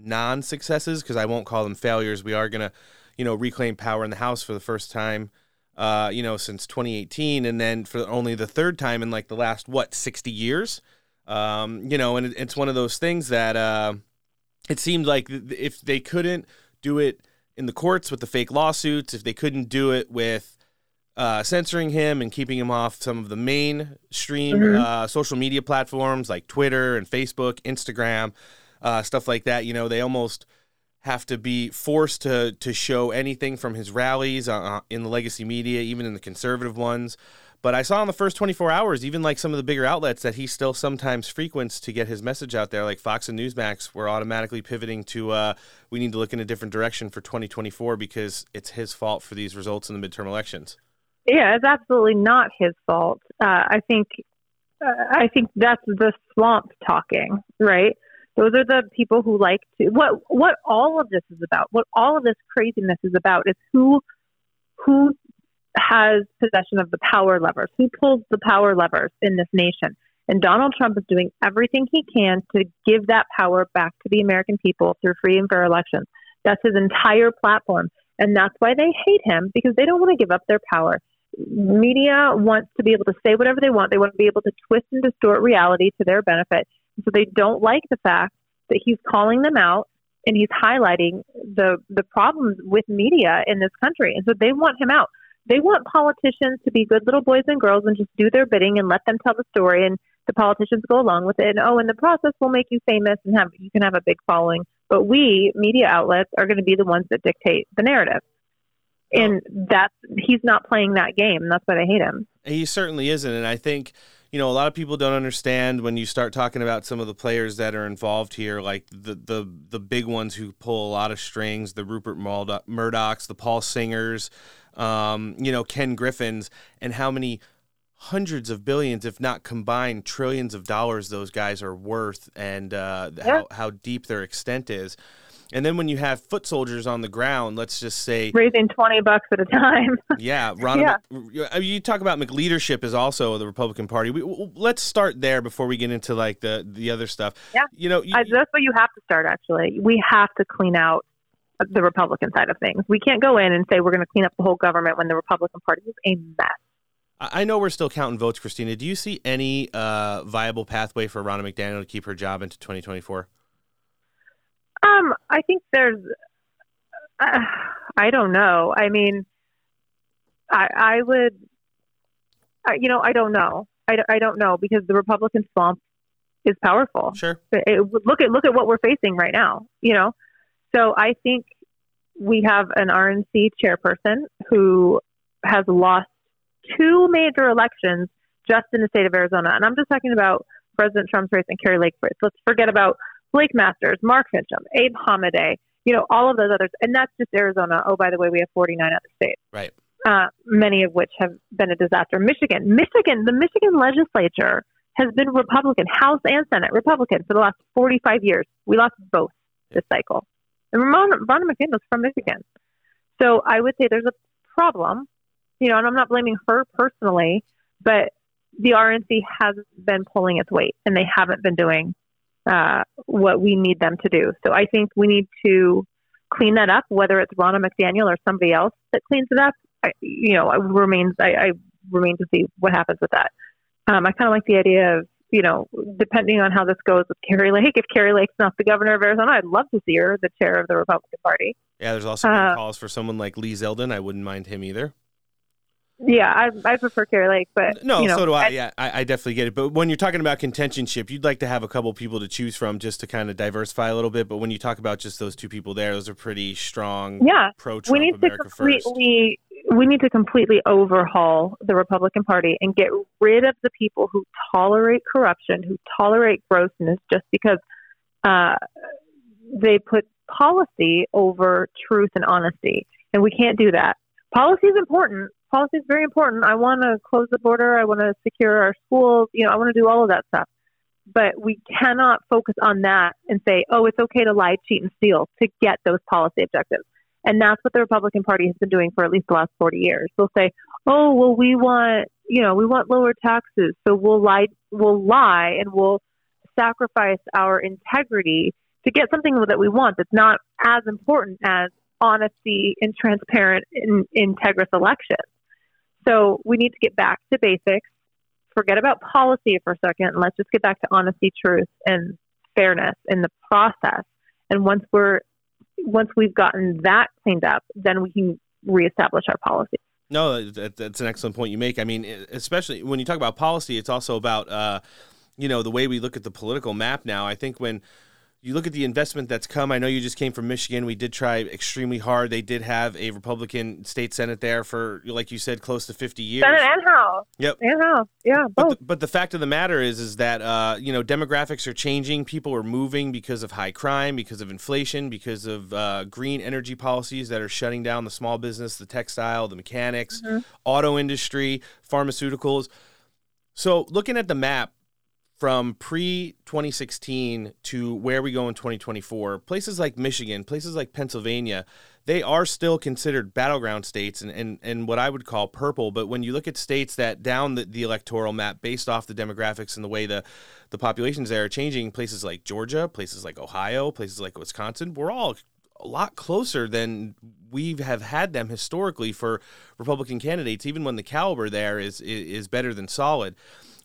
non-successes, because I won't call them failures. We are going to, you know, reclaim power in the House for the first time, uh, you know, since twenty eighteen. And then for only the third time in like the last, what, sixty years, um, you know, and it, it's one of those things that uh, it seemed like th- if they couldn't do it in the courts with the fake lawsuits, if they couldn't do it with uh, censoring him and keeping him off some of the mainstream mm-hmm. uh, social media platforms like Twitter and Facebook, Instagram, Uh, stuff like that, you know, they almost have to be forced to to show anything from his rallies uh, in the legacy media, even in the conservative ones. But I saw in the first twenty-four hours, even like some of the bigger outlets that he still sometimes frequents to get his message out there, like Fox and Newsmax, were automatically pivoting to uh, we need to look in a different direction for twenty twenty-four because it's his fault for these results in the midterm elections. Yeah, it's absolutely not his fault. Uh, I think uh, I think that's the swamp talking, right? Those are the people who like to, what, what all of this is about, what all of this craziness is about is who, who has possession of the power levers, who pulls the power levers in this nation. And Donald Trump is doing everything he can to give that power back to the American people through free and fair elections. That's his entire platform. And that's why they hate him, because they don't want to give up their power. Media wants to be able to say whatever they want. They want to be able to twist and distort reality to their benefit. So they don't like the fact that he's calling them out and he's highlighting the the problems with media in this country. And so they want him out. They want politicians to be good little boys and girls and just do their bidding and let them tell the story and the politicians go along with it. And, oh, in the process, we'll make you famous and have you can have a big following. But we, media outlets, are going to be the ones that dictate the narrative. And that's, he's not playing that game. That's why they hate him. He certainly isn't. And I think, you know, a lot of people don't understand when you start talking about some of the players that are involved here, like the the, the big ones who pull a lot of strings, the Rupert Murdochs, the Paul Singers, um, you know, Ken Griffins, and how many hundreds of billions, if not combined trillions of dollars those guys are worth, and uh, yeah. how, how deep their extent is. And then when you have foot soldiers on the ground, let's just say raising twenty bucks at a time. yeah. Ronna, yeah. You talk about McLeadership is also the Republican Party. We, let's start there before we get into like the, the other stuff. Yeah. You know, you, uh, that's where you have to start. Actually, we have to clean out the Republican side of things. We can't go in and say we're going to clean up the whole government when the Republican Party is a mess. I know we're still counting votes, Christina. Do you see any uh, viable pathway for Ronna McDaniel to keep her job into twenty twenty-four? Um, I think there's, uh, I don't know. I mean, I, I would, I, you know, I don't know. I, I don't know because the Republican swamp is powerful. Sure. It, it, look at, look at what we're facing right now, you know? So I think we have an R N C chairperson who has lost two major elections just in the state of Arizona. And I'm just talking about President Trump's race and Carrie Lake's race. Let's forget about Blake Masters, Mark Fincham, Abe Hamadeh, you know, all of those others. And that's just Arizona. Oh, by the way, we have forty-nine other states. Right. Uh, many of which have been a disaster. Michigan, Michigan, the Michigan legislature has been Republican, House and Senate Republican for the last forty-five years. We lost both this cycle. And Ronna McDaniel's from Michigan. So I would say there's a problem, you know, and I'm not blaming her personally, but the R N C has been pulling its weight and they haven't been doing Uh, what we need them to do. So I think we need to clean that up, whether it's Ronna McDaniel or somebody else that cleans it up. I, you know, I, remains, I, I remain to see what happens with that. Um, I kind of like the idea of, you know, depending on how this goes with Carrie Lake, if Carrie Lake's not the governor of Arizona, I'd love to see her the chair of the Republican Party. Yeah, there's also uh, calls for someone like Lee Zeldin. I wouldn't mind him either. Yeah, I I prefer Carrie Lake, but no, you know, so do I. I yeah, I, I definitely get it. But when you're talking about contentionship, you'd like to have a couple people to choose from just to kind of diversify a little bit. But when you talk about just those two people there, those are pretty strong. Yeah, pro-Trump we need America to completely first. we need to completely overhaul the Republican Party and get rid of the people who tolerate corruption, who tolerate grossness, just because uh, they put policy over truth and honesty, and we can't do that. Policy is important. Policy is very important. I want to close the border. I want to secure our schools. You know, I want to do all of that stuff. But we cannot focus on that and say, oh, it's okay to lie, cheat, and steal to get those policy objectives. And that's what the Republican Party has been doing for at least the last forty years. They'll say, oh, well, we want, you know, we want lower taxes. So we'll lie, we'll lie and we'll sacrifice our integrity to get something that we want that's not as important as honesty and transparent and integrous elections. So we need to get back to basics, forget about policy for a second, and let's just get back to honesty, truth, and fairness in the process. And once we're, once we've gotten that cleaned up, then we can reestablish our policy. No, that, that's an excellent point you make. I mean, especially when you talk about policy, it's also about, uh, you know, the way we look at the political map now. I think when you look at the investment that's come. I know you just came from Michigan. We did try extremely hard. They did have a Republican state Senate there for, like you said, close to fifty years. Senate and House. Yep. And House. Yeah, both. But the, but the fact of the matter is, is that, uh, you know, demographics are changing. People are moving because of high crime, because of inflation, because of uh, green energy policies that are shutting down the small business, the textile, the mechanics, mm-hmm. auto industry, pharmaceuticals. So looking at the map, from pre twenty sixteen to where we go in twenty twenty-four, places like Michigan, places like Pennsylvania, they are still considered battleground states and, and, and what I would call purple. But when you look at states that down the, the electoral map based off the demographics and the way the, the populations there are changing, places like Georgia, places like Ohio, places like Wisconsin, we're all a lot closer than we have had them historically for Republican candidates, even when the caliber there is is, is better than solid.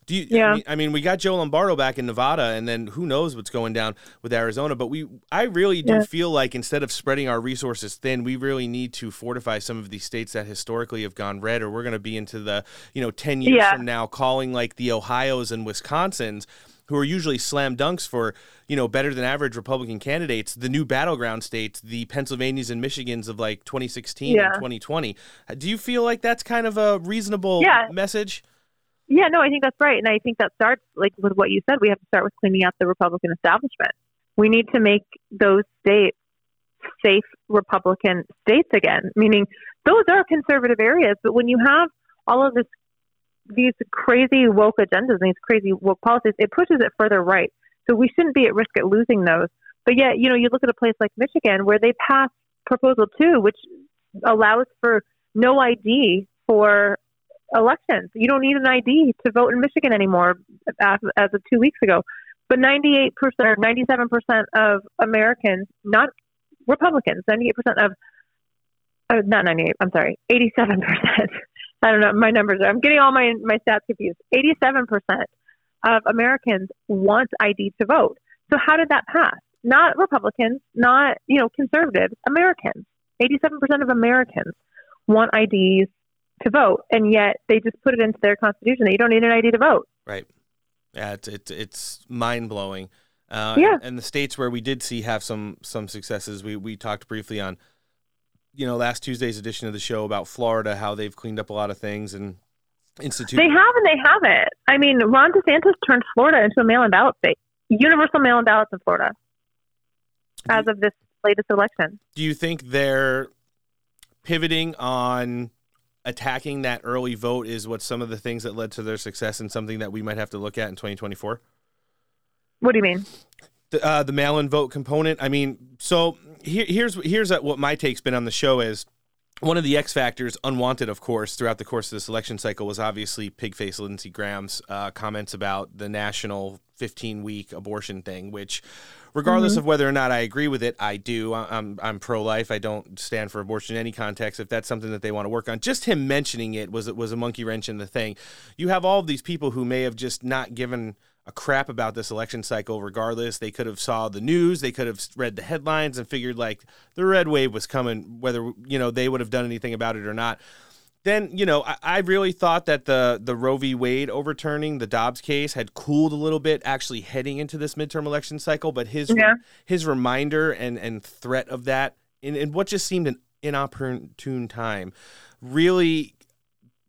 Do you, yeah. I mean, I mean, we got Joe Lombardo back in Nevada, and then who knows what's going down with Arizona. But we, I really do yeah. feel like instead of spreading our resources thin, we really need to fortify some of these states that historically have gone red, or we're going to be into the, you know, ten years yeah. from now calling like the Ohios and Wisconsins, who are usually slam dunks for, you know, better than average Republican candidates, the new battleground states, the Pennsylvanias and Michigans of like twenty sixteen yeah. and twenty twenty. Do you feel like that's kind of a reasonable yeah. message? Yeah, no, I think that's right. And I think that starts, like, with what you said. We have to start with cleaning up the Republican establishment. We need to make those states safe Republican states again, meaning those are conservative areas. But when you have all of this, these crazy woke agendas, and these crazy woke policies, it pushes it further right. So we shouldn't be at risk of losing those. But yet, you know, you look at a place like Michigan where they passed Proposal two, which allows for no I D for elections. You don't need an I D to vote in Michigan anymore as, as of two weeks ago. But ninety-eight percent or ninety-seven percent of Americans, not Republicans, ninety-eight percent of, uh, not ninety-eight, I'm sorry, eighty-seven percent. I don't know, my numbers are, I'm getting all my, my stats confused. eighty-seven percent of Americans want I D to vote. So how did that pass? Not Republicans, not, you know, conservatives, Americans. eighty-seven percent of Americans want I Ds to vote, and yet they just put it into their constitution that you don't need an I D to vote. Right. Yeah, it's it's, it's mind blowing. Uh, yeah. And the states where we did see have some some successes, we we talked briefly on, you know, last Tuesday's edition of the show about Florida, how they've cleaned up a lot of things and instituted. They have and they haven't. I mean, Ron DeSantis turned Florida into a mail-in ballot state. Universal mail-in ballots in Florida as of this latest election. Do you think they're pivoting on attacking that early vote is what some of the things that led to their success and something that we might have to look at in twenty twenty-four? What do you mean? The, uh, the mail-in vote component. I mean, so here, here's here's what my take's been on the show is one of the X factors, unwanted, of course, throughout the course of this election cycle was obviously pig-faced Lindsey Graham's uh, comments about the national fifteen-week abortion thing, which regardless mm-hmm. of whether or not I agree with it, I do. I'm I'm pro-life. I don't stand for abortion in any context. If that's something that they want to work on, just him mentioning it was, it was a monkey wrench in the thing. You have all of these people who may have just not given a crap about this election cycle regardless. They could have saw the news. They could have read the headlines and figured like the red wave was coming, whether, you know, they would have done anything about it or not. Then, you know, I, I really thought that the the Roe v. Wade overturning, the Dobbs case, had cooled a little bit actually heading into this midterm election cycle. But his yeah. his reminder and, and threat of that in, in what just seemed an inopportune time, really,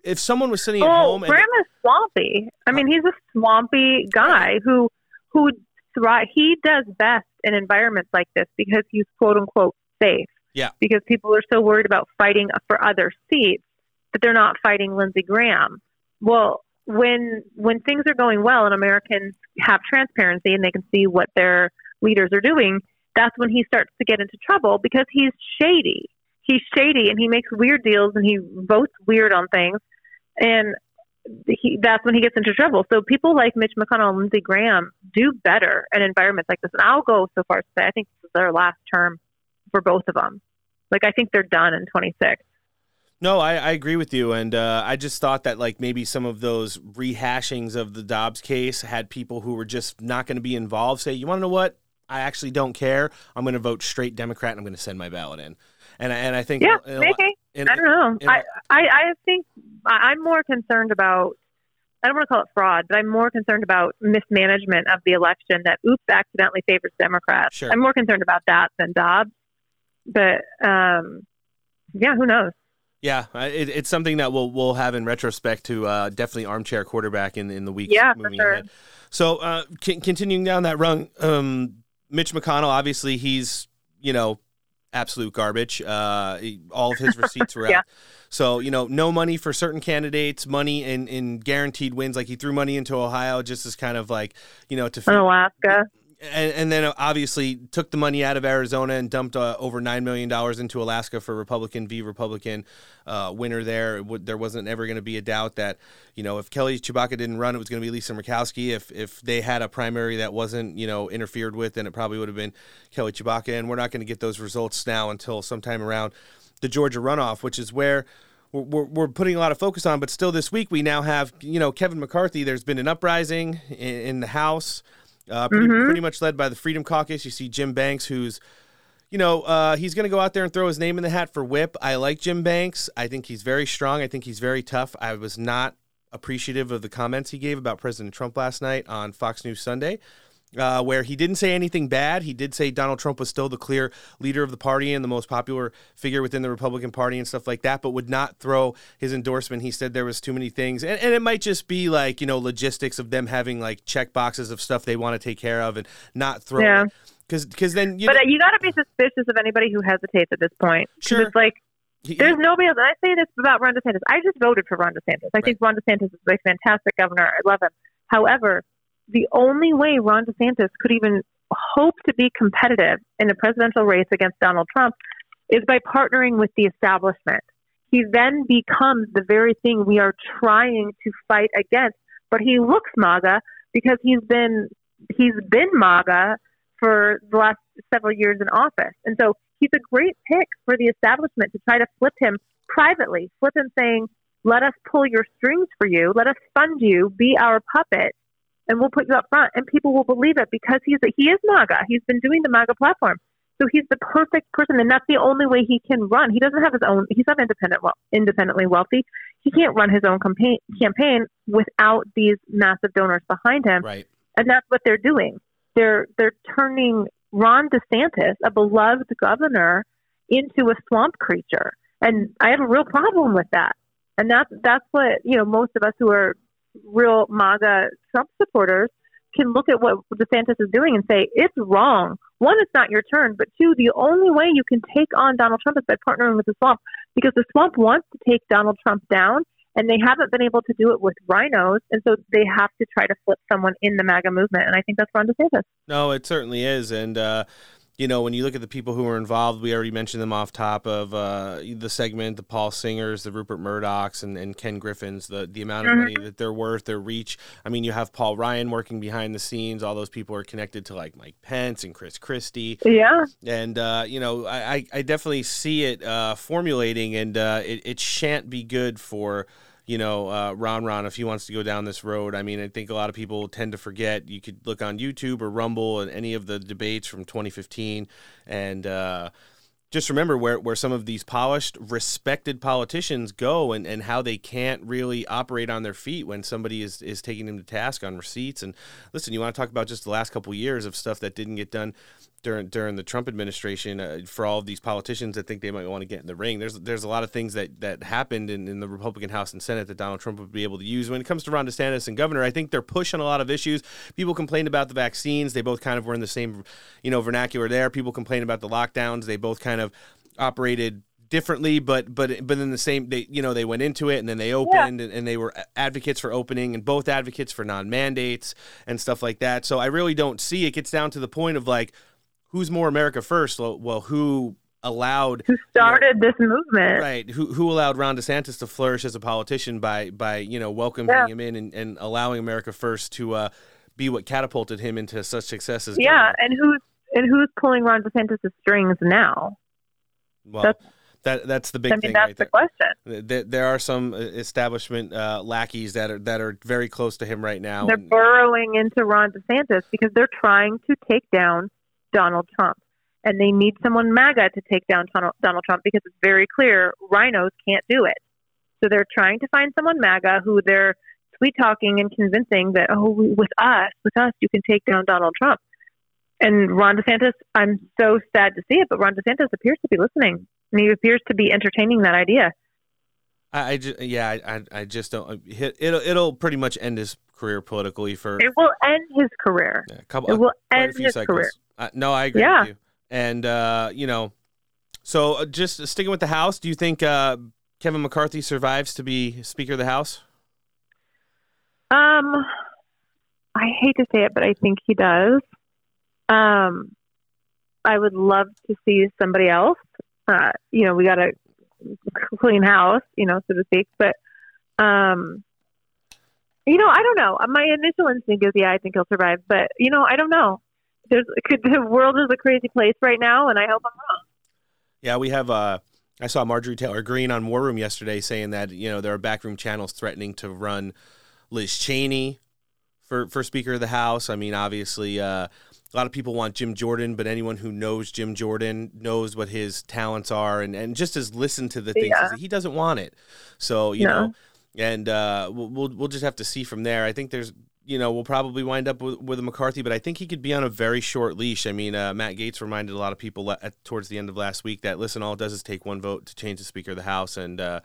if someone was sitting oh, at home. Graham is swampy. I mean, he's a swampy guy who who thrive. He does best in environments like this because he's, quote unquote, safe. Yeah. Because people are so worried about fighting for other seats. But they're not fighting Lindsey Graham. Well, when when things are going well and Americans have transparency and they can see what their leaders are doing, that's when he starts to get into trouble because he's shady. He's shady and he makes weird deals and he votes weird on things. And he, that's when he gets into trouble. So people like Mitch McConnell and Lindsey Graham do better in environments like this. And I'll go so far as to say I think this is their last term for both of them. Like, I think they're done in twenty-six. No, I, I agree with you, and uh, I just thought that like maybe some of those rehashings of the Dobbs case had people who were just not going to be involved say, you want to know what? I actually don't care. I'm going to vote straight Democrat, and I'm going to send my ballot in. And, and I think... Yeah, in, maybe. In, I don't know. In, I, I, I think I'm more concerned about, I don't want to call it fraud, but I'm more concerned about mismanagement of the election that, oops, accidentally favors Democrats. Sure. I'm more concerned about that than Dobbs. But, um, yeah, who knows? Yeah, it, it's something that we'll we'll have in retrospect to uh, definitely armchair quarterback in, in the weeks yeah, moving for sure. ahead. So uh, c- continuing down that rung, um, Mitch McConnell, obviously he's, you know, absolute garbage. Uh, he, all of his receipts were out. Yeah. So, you know, no money for certain candidates, money in, in guaranteed wins. Like he threw money into Ohio just as kind of like, you know, to feed Alaska. And, and then obviously took the money out of Arizona and dumped uh, over nine million dollars into Alaska for Republican v. Republican uh, winner there. W- there wasn't ever going to be a doubt that, you know, if Kelly Chewbacca didn't run, it was going to be Lisa Murkowski. If if they had a primary that wasn't, you know, interfered with, then it probably would have been Kelly Chewbacca. And we're not going to get those results now until sometime around the Georgia runoff, which is where We're, we're putting a lot of focus on. But still this week we now have, you know, Kevin McCarthy. There's been an uprising in, in the House. Uh, pretty, mm-hmm. pretty much led by the Freedom Caucus. You see Jim Banks, who's, you know, uh, he's going to go out there and throw his name in the hat for whip. I like Jim Banks. I think he's very strong. I think he's very tough. I was not appreciative of the comments he gave about President Trump last night on Fox News Sunday. uh, where he didn't say anything bad. He did say Donald Trump was still the clear leader of the party and the most popular figure within the Republican Party and stuff like that, but would not throw his endorsement. He said there was too many things. And, and it might just be like, you know, logistics of them having like check boxes of stuff they want to take care of and not throw yeah. it. Cause, cause then you but know, you got to be suspicious of anybody who hesitates at this point. Sure. It's like, there's nobody else. And I say this about Ron DeSantis. I just voted for Ron DeSantis. I right. think Ron DeSantis is a fantastic governor. I love him. However, the only way Ron DeSantis could even hope to be competitive in a presidential race against Donald Trump is by partnering with the establishment. He then becomes the very thing we are trying to fight against. But he looks MAGA because he's been he's been MAGA for the last several years in office. And so he's a great pick for the establishment to try to flip him privately, flip him saying, let us pull your strings for you. Let us fund you, be our puppet, and we'll put you up front. And people will believe it because he's a, he is MAGA. He's been doing the MAGA platform. So he's the perfect person. And that's the only way he can run. He doesn't have his own, he's not independent, well, independently wealthy. He can't run his own campaign, campaign without these massive donors behind him. Right. And that's what they're doing. They're they're turning Ron DeSantis, a beloved governor, into a swamp creature, and I have a real problem with that. And that's that's what you know most of us who are real MAGA Trump supporters can look at what DeSantis is doing and say it's wrong. One, it's not your turn, but two, the only way you can take on Donald Trump is by partnering with the swamp, because the swamp wants to take Donald Trump down, and they haven't been able to do it with rhinos. And so they have to try to flip someone in the MAGA movement. And I think that's Ron DeSantis. No, it certainly is. And, uh, you know, when you look at the people who are involved, we already mentioned them off top of uh, the segment, the Paul Singers, the Rupert Murdochs, and, and Ken Griffins, the, the amount of mm-hmm. money that they're worth, their reach. I mean, you have Paul Ryan working behind the scenes. All those people are connected to, like, Mike Pence and Chris Christie. Yeah. And, uh, you know, I, I definitely see it uh, formulating, and uh, it, it shan't be good for – you know, uh, Ron Ron, if he wants to go down this road. I mean, I think a lot of people tend to forget. You could look on YouTube or Rumble and any of the debates from twenty fifteen and uh, just remember where, where some of these polished, respected politicians go and, and how they can't really operate on their feet when somebody is, is taking them to task on receipts. And listen, you want to talk about just the last couple of years of stuff that didn't get done during during the Trump administration, uh, for all of these politicians that think they might want to get in the ring. There's there's a lot of things that, that happened in, in the Republican House and Senate that Donald Trump would be able to use. When it comes to Ron DeSantis and governor, I think they're pushing a lot of issues. People complained about the vaccines. They both kind of were in the same, you know, vernacular there. People complained about the lockdowns. They both kind of operated differently, but but but in the same, they you know they went into it and then they opened yeah. and, and they were advocates for opening and both advocates for non-mandates and stuff like that. So I really don't see it gets down to the point of like, who's more America first? Well, who allowed who started you know, this movement? Right. Who who allowed Ron DeSantis to flourish as a politician by by you know welcoming yeah. him in and, and allowing America first to uh, be what catapulted him into such success as yeah. Governor. And who's and who's pulling Ron DeSantis' strings now? Well, that's, that that's the big I mean, thing. That's right the there. question. There, there are some establishment uh, lackeys that are that are very close to him right now. They're and, burrowing into Ron DeSantis because they're trying to take down Donald Trump, and they need someone MAGA to take down Donald Trump because it's very clear rhinos can't do it. So they're trying to find someone MAGA who they're sweet talking and convincing that, oh, with us, with us, you can take down Donald Trump. And Ron DeSantis, I'm so sad to see it, but Ron DeSantis appears to be listening, and he appears to be entertaining that idea. I, I just, yeah, I, I just don't. It'll, it'll pretty much end his career politically for. It will end his career. Yeah, a couple, it will uh, end his cycles. career. Uh, no, I agree yeah. with you. And, uh, you know, so just sticking with the House, do you think uh, Kevin McCarthy survives to be Speaker of the House? Um, I hate to say it, but I think he does. Um, I would love to see somebody else. Uh, you know, we got a clean house, you know, so to speak. But, um, you know, I don't know. My initial instinct is, yeah, I think he'll survive. But, you know, I don't know. There's, could, the world is a crazy place right now, and I hope I'm wrong. Yeah, we have. Uh, I saw Marjorie Taylor Greene on War Room yesterday saying that you know there are backroom channels threatening to run Liz Cheney for, for Speaker of the House. I mean, obviously, uh, a lot of people want Jim Jordan, but anyone who knows Jim Jordan knows what his talents are, and, and just has listened to the things yeah. he doesn't want it. So you no. know, and uh, we'll, we'll we'll just have to see from there. I think there's. you know, we'll probably wind up with, with a McCarthy, but I think he could be on a very short leash. I mean, uh, Matt Gaetz reminded a lot of people at, towards the end of last week that, listen, all it does is take one vote to change the Speaker of the House. And uh,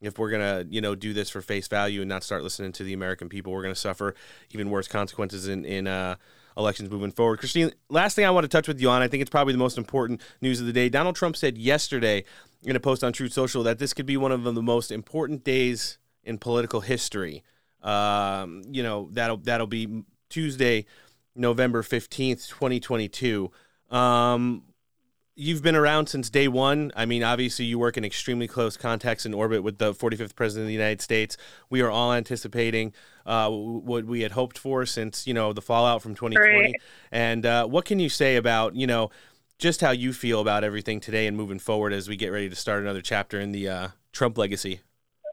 if we're going to, you know, do this for face value and not start listening to the American people, we're going to suffer even worse consequences in, in uh, elections moving forward. Christine, last thing I want to touch with you on, I think it's probably the most important news of the day. Donald Trump said yesterday in a post on Truth Social that this could be one of the most important days in political history. Um, you know, that'll, that'll be Tuesday, November fifteenth, twenty twenty-two. Um, you've been around since day one. I mean, obviously you work in extremely close contacts and orbit with the forty-fifth president of the United States. We are all anticipating, uh, what we had hoped for since, you know, the fallout from twenty twenty. Right. And, uh, what can you say about, you know, just how you feel about everything today and moving forward as we get ready to start another chapter in the, uh, Trump legacy?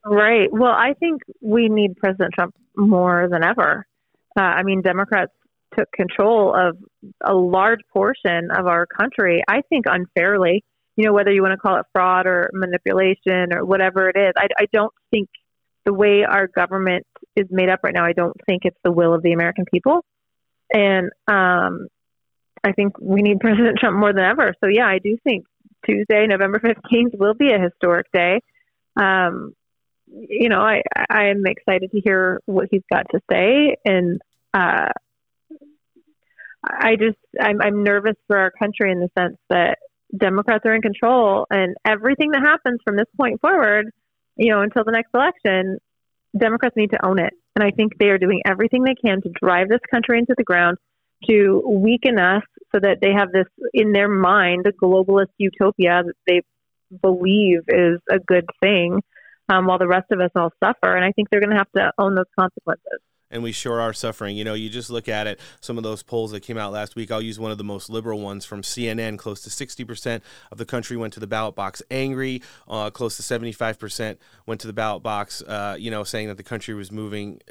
Right. Well, I think we need President Trump more than ever. Uh, I mean, Democrats took control of a large portion of our country, I think unfairly, you know, whether you want to call it fraud or manipulation or whatever it is. I, I don't think the way our government is made up right now, I don't think it's the will of the American people. And um, I think we need President Trump more than ever. So, yeah, I do think Tuesday, November fifteenth will be a historic day. Um You know, I, I am excited to hear what he's got to say. And uh, I just, I'm, I'm nervous for our country in the sense that Democrats are in control, and everything that happens from this point forward, you know, until the next election, Democrats need to own it. And I think they are doing everything they can to drive this country into the ground, to weaken us so that they have this in their mind, a globalist utopia that they believe is a good thing. Um, while the rest of us all suffer. And I think they're going to have to own those consequences. And we sure are suffering. You know, you just look at it, some of those polls that came out last week. I'll use one of the most liberal ones from C N N. Close to sixty percent of the country went to the ballot box angry. Uh, close to seventy-five percent went to the ballot box, uh, you know, saying that the country was moving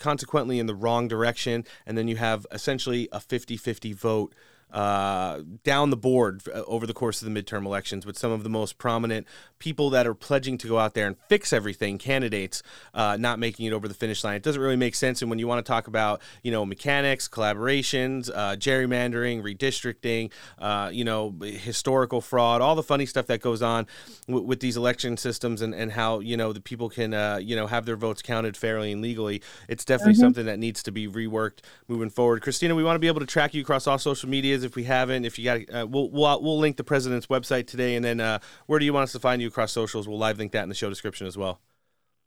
consequently in the wrong direction. And then you have essentially a fifty-fifty vote uh down the board over the course of the midterm elections, with some of the most prominent people that are pledging to go out there and fix everything, candidates uh not making it over the finish line. It doesn't really make sense. And when you want to talk about, you know, mechanics, collaborations, uh gerrymandering, redistricting, uh you know, historical fraud, all the funny stuff that goes on w- with these election systems, and and how, you know, the people can uh you know have their votes counted fairly and legally, it's definitely mm-hmm. something that needs to be reworked moving forward. Christina, we want to be able to track you across all social media. If we haven't, if you got, uh, we'll, we'll we'll link the president's website today, and then uh, where do you want us to find you across socials? We'll live link that in the show description as well.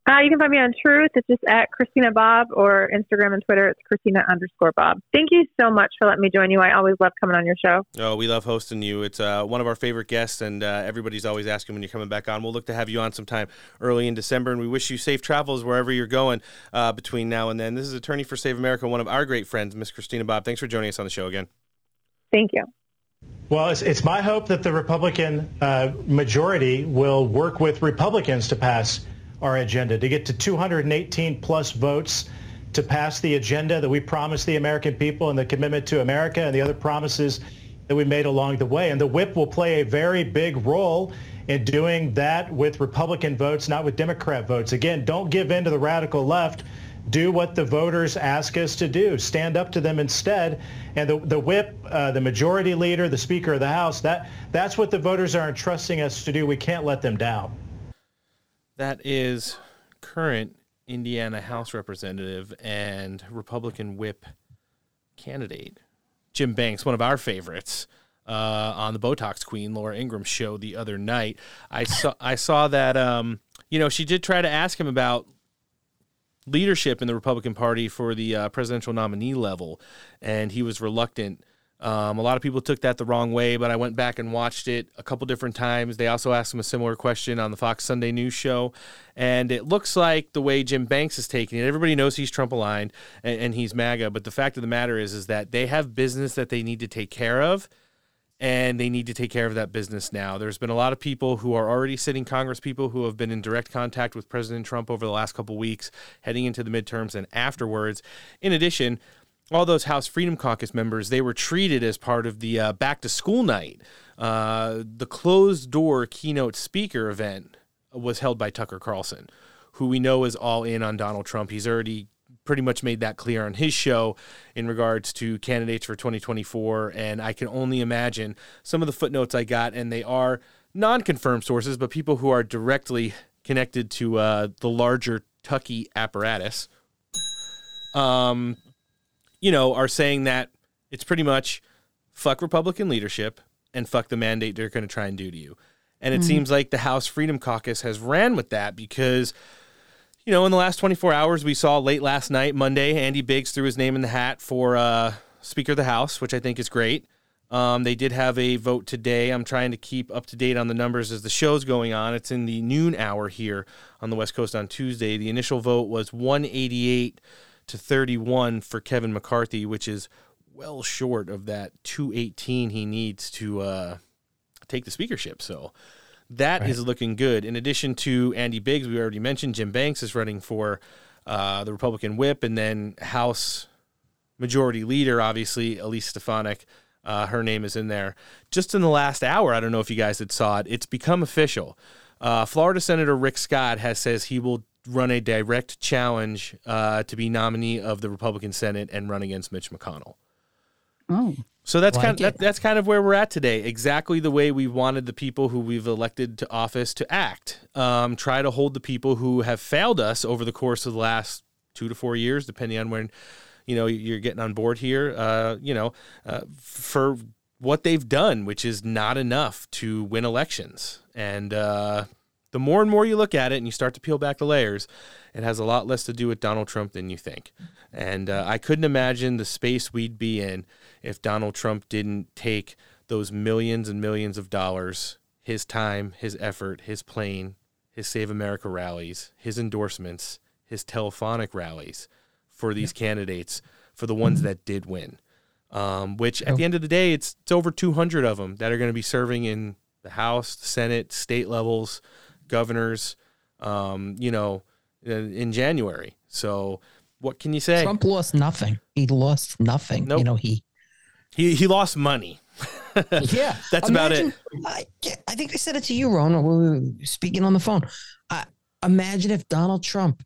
Uh, you can find me on Truth. It's just at Christina Bob, or Instagram and Twitter. It's Christina underscore Bob. Thank you so much for letting me join you. I always love coming on your show. Oh, we love hosting you. It's uh, one of our favorite guests, and uh, everybody's always asking when you're coming back on. We'll look to have you on sometime early in December, and we wish you safe travels wherever you're going uh, between now and then. This is attorney for Save America, one of our great friends, Miss Christina Bob. Thanks for joining us on the show again. Thank you. Well, it's, it's my hope that the Republican uh, majority will work with Republicans to pass our agenda, to get to two hundred eighteen plus votes to pass the agenda that we promised the American people, and the commitment to America and the other promises that we made along the way. And the whip will play a very big role in doing that with Republican votes, not with Democrat votes. Again, don't give in to the radical left. Do what the voters ask us to do. Stand up to them instead. And the, the whip, uh, the majority leader, the Speaker of the House, that that's what the voters are entrusting us to do. We can't let them down. That is current Indiana House Representative and Republican whip candidate Jim Banks, one of our favorites, uh, on the Botox Queen Laura Ingraham show the other night. I saw I saw that um, you know, she did try to ask him about leadership in the Republican Party for the uh, presidential nominee level, and he was reluctant. Um, a lot of people took that the wrong way, but I went back and watched it a couple different times. They also asked him a similar question on the Fox Sunday News show, and it looks like the way Jim Banks is taking it, everybody knows he's Trump-aligned and, and he's MAGA, but the fact of the matter is, is that they have business that they need to take care of, and they need to take care of that business now. There's been a lot of people who are already sitting Congress, people who have been in direct contact with President Trump over the last couple weeks, heading into the midterms and afterwards. In addition, all those House Freedom Caucus members, they were treated as part of the uh, back-to-school night. Uh, the closed-door keynote speaker event was held by Tucker Carlson, who we know is all in on Donald Trump. He's already pretty much made that clear on his show in regards to candidates for twenty twenty-four. And I can only imagine some of the footnotes I got, and they are non-confirmed sources, but people who are directly connected to uh, the larger Tucky apparatus, um, you know, are saying that it's pretty much fuck Republican leadership and fuck the mandate they're going to try and do to you. And it mm-hmm. seems like the House Freedom Caucus has ran with that because, you know, in the last twenty-four hours, we saw late last night, Monday, Andy Biggs threw his name in the hat for uh, Speaker of the House, which I think is great. Um, they did have a vote today. I'm trying to keep up to date on the numbers as the show's going on. It's in the noon hour here on the West Coast on Tuesday. The initial vote was one eighty-eight to thirty-one for Kevin McCarthy, which is well short of that two eighteen he needs to uh, take the speakership. So that right. is looking good. In addition to Andy Biggs, we already mentioned Jim Banks is running for uh, the Republican whip, and then House Majority Leader, obviously, Elise Stefanik. Uh, her name is in there. Just in the last hour, I don't know if you guys had saw it, it's become official. Uh, Florida Senator Rick Scott has says he will run a direct challenge uh, to be nominee of the Republican Senate and run against Mitch McConnell. Oh, so that's like kind of, that, that's kind of where we're at today. Exactly the way we wanted the people who we've elected to office to act. Um, try to hold the people who have failed us over the course of the last two to four years, depending on when. You know, you're getting on board here, uh, you know, uh, for what they've done, which is not enough to win elections. And uh, the more and more you look at it and you start to peel back the layers, it has a lot less to do with Donald Trump than you think. And uh, I couldn't imagine the space we'd be in if Donald Trump didn't take those millions and millions of dollars, his time, his effort, his plane, his Save America rallies, his endorsements, his telephonic rallies, for these yeah. candidates, for the ones that did win, um, which at oh. the end of the day, it's, it's over two hundred of them that are going to be serving in the House, the Senate, state levels, governors, um, you know, in January. So what can you say? Trump lost nothing. He lost nothing. Nope. You know, he, he, he lost money. yeah. That's imagine, about it. I, I think they said it to you, Ron, when we were speaking on the phone. I, imagine if Donald Trump,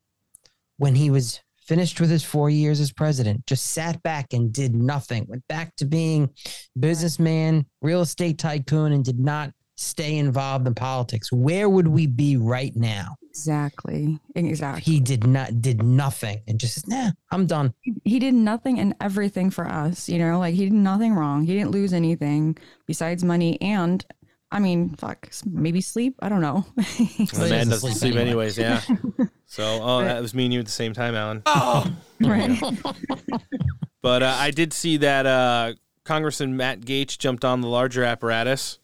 when he was finished with his four years as president, just sat back and did nothing, went back to being businessman, real estate tycoon, and did not stay involved in politics. Where would we be right now? Exactly. Exactly. He did not, did nothing and just said, nah, I'm done. He did nothing and everything for us, you know, like he did nothing wrong. He didn't lose anything besides money and, I mean, fuck, maybe sleep. I don't know. The man doesn't sleep anyways, yeah. So, oh, that was me and you at the same time, Alan. Oh, right. But uh, I did see that uh, Congressman Matt Gaetz jumped on the larger apparatus.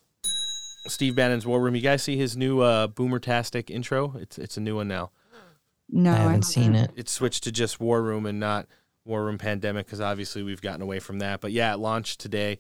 Steve Bannon's War Room. You guys see his new uh, boomer-tastic intro? It's it's a new one now. No, I haven't, I haven't seen it. It switched to just War Room and not War Room Pandemic because obviously we've gotten away from that. But yeah, it launched today.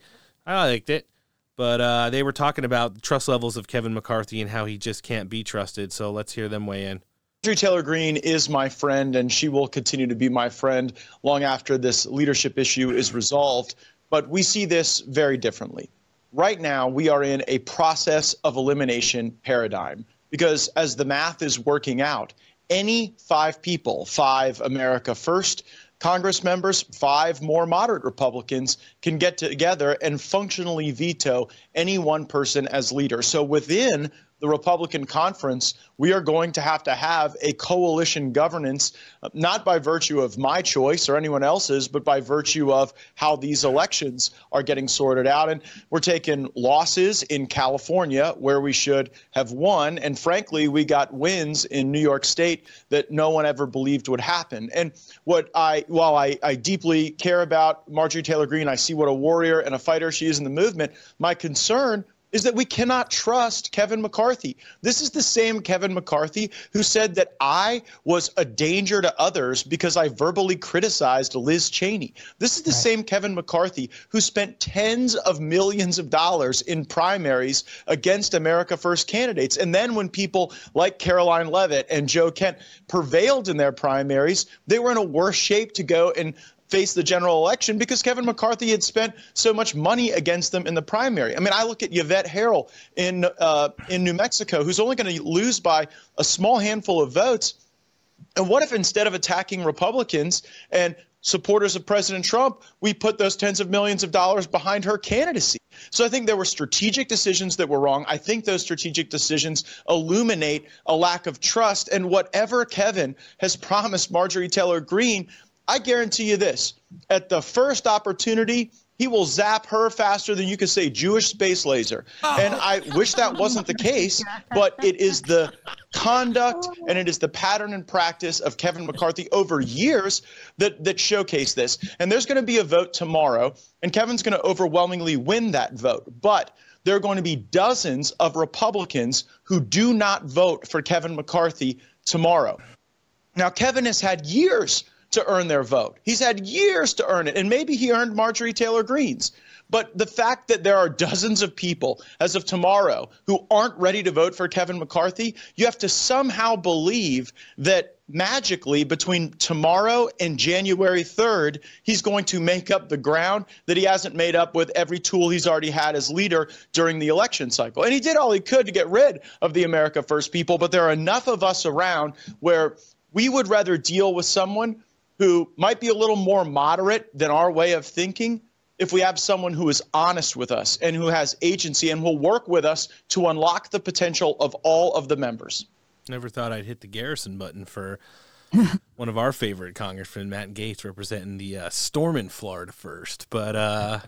I liked it. But uh, they were talking about the trust levels of Kevin McCarthy and how he just can't be trusted. So let's hear them weigh in. Marjorie Taylor Greene is my friend, and she will continue to be my friend long after this leadership issue is resolved. But we see this very differently. Right now, we are in a process of elimination paradigm because as the math is working out, any five people, five America First Congress members, five more moderate Republicans can get together and functionally veto any one person as leader. So within the Republican conference, we are going to have to have a coalition governance, not by virtue of my choice or anyone else's, but by virtue of how these elections are getting sorted out. And we're taking losses in California where we should have won. And frankly, we got wins in New York State that no one ever believed would happen. And what I, while I, I deeply care about Marjorie Taylor Greene, I see what a warrior and a fighter she is in the movement. My concern is that we cannot trust Kevin McCarthy. This is the same Kevin McCarthy who said that I was a danger to others because I verbally criticized Liz Cheney. This is the right. same Kevin McCarthy who spent tens of millions of dollars in primaries against America First candidates. And then when people like Caroline Leavitt and Joe Kent prevailed in their primaries, they were in a worse shape to go and face the general election because Kevin McCarthy had spent so much money against them in the primary. I mean, I look at Yvette Harrell in uh, in New Mexico, who's only going to lose by a small handful of votes. And what if instead of attacking Republicans and supporters of President Trump, we put those tens of millions of dollars behind her candidacy? So I think there were strategic decisions that were wrong. I think those strategic decisions illuminate a lack of trust. And whatever Kevin has promised Marjorie Taylor Greene, I guarantee you this, at the first opportunity, he will zap her faster than you could say Jewish space laser. Oh. And I wish that wasn't the case, but it is the conduct and it is the pattern and practice of Kevin McCarthy over years that, that showcase this. And there's going to be a vote tomorrow, and Kevin's going to overwhelmingly win that vote. But there are going to be dozens of Republicans who do not vote for Kevin McCarthy tomorrow. Now, Kevin has had years to earn their vote. He's had years to earn it, and maybe he earned Marjorie Taylor Greene's. But the fact that there are dozens of people as of tomorrow who aren't ready to vote for Kevin McCarthy, you have to somehow believe that magically between tomorrow and January third, he's going to make up the ground that he hasn't made up with every tool he's already had as leader during the election cycle. And he did all he could to get rid of the America First people, but there are enough of us around where we would rather deal with someone who might be a little more moderate than our way of thinking if we have someone who is honest with us and who has agency and will work with us to unlock the potential of all of the members. Never thought I'd hit the Garrison button for one of our favorite congressmen, Matt Gaetz, representing the uh, storm in Florida first. But, uh,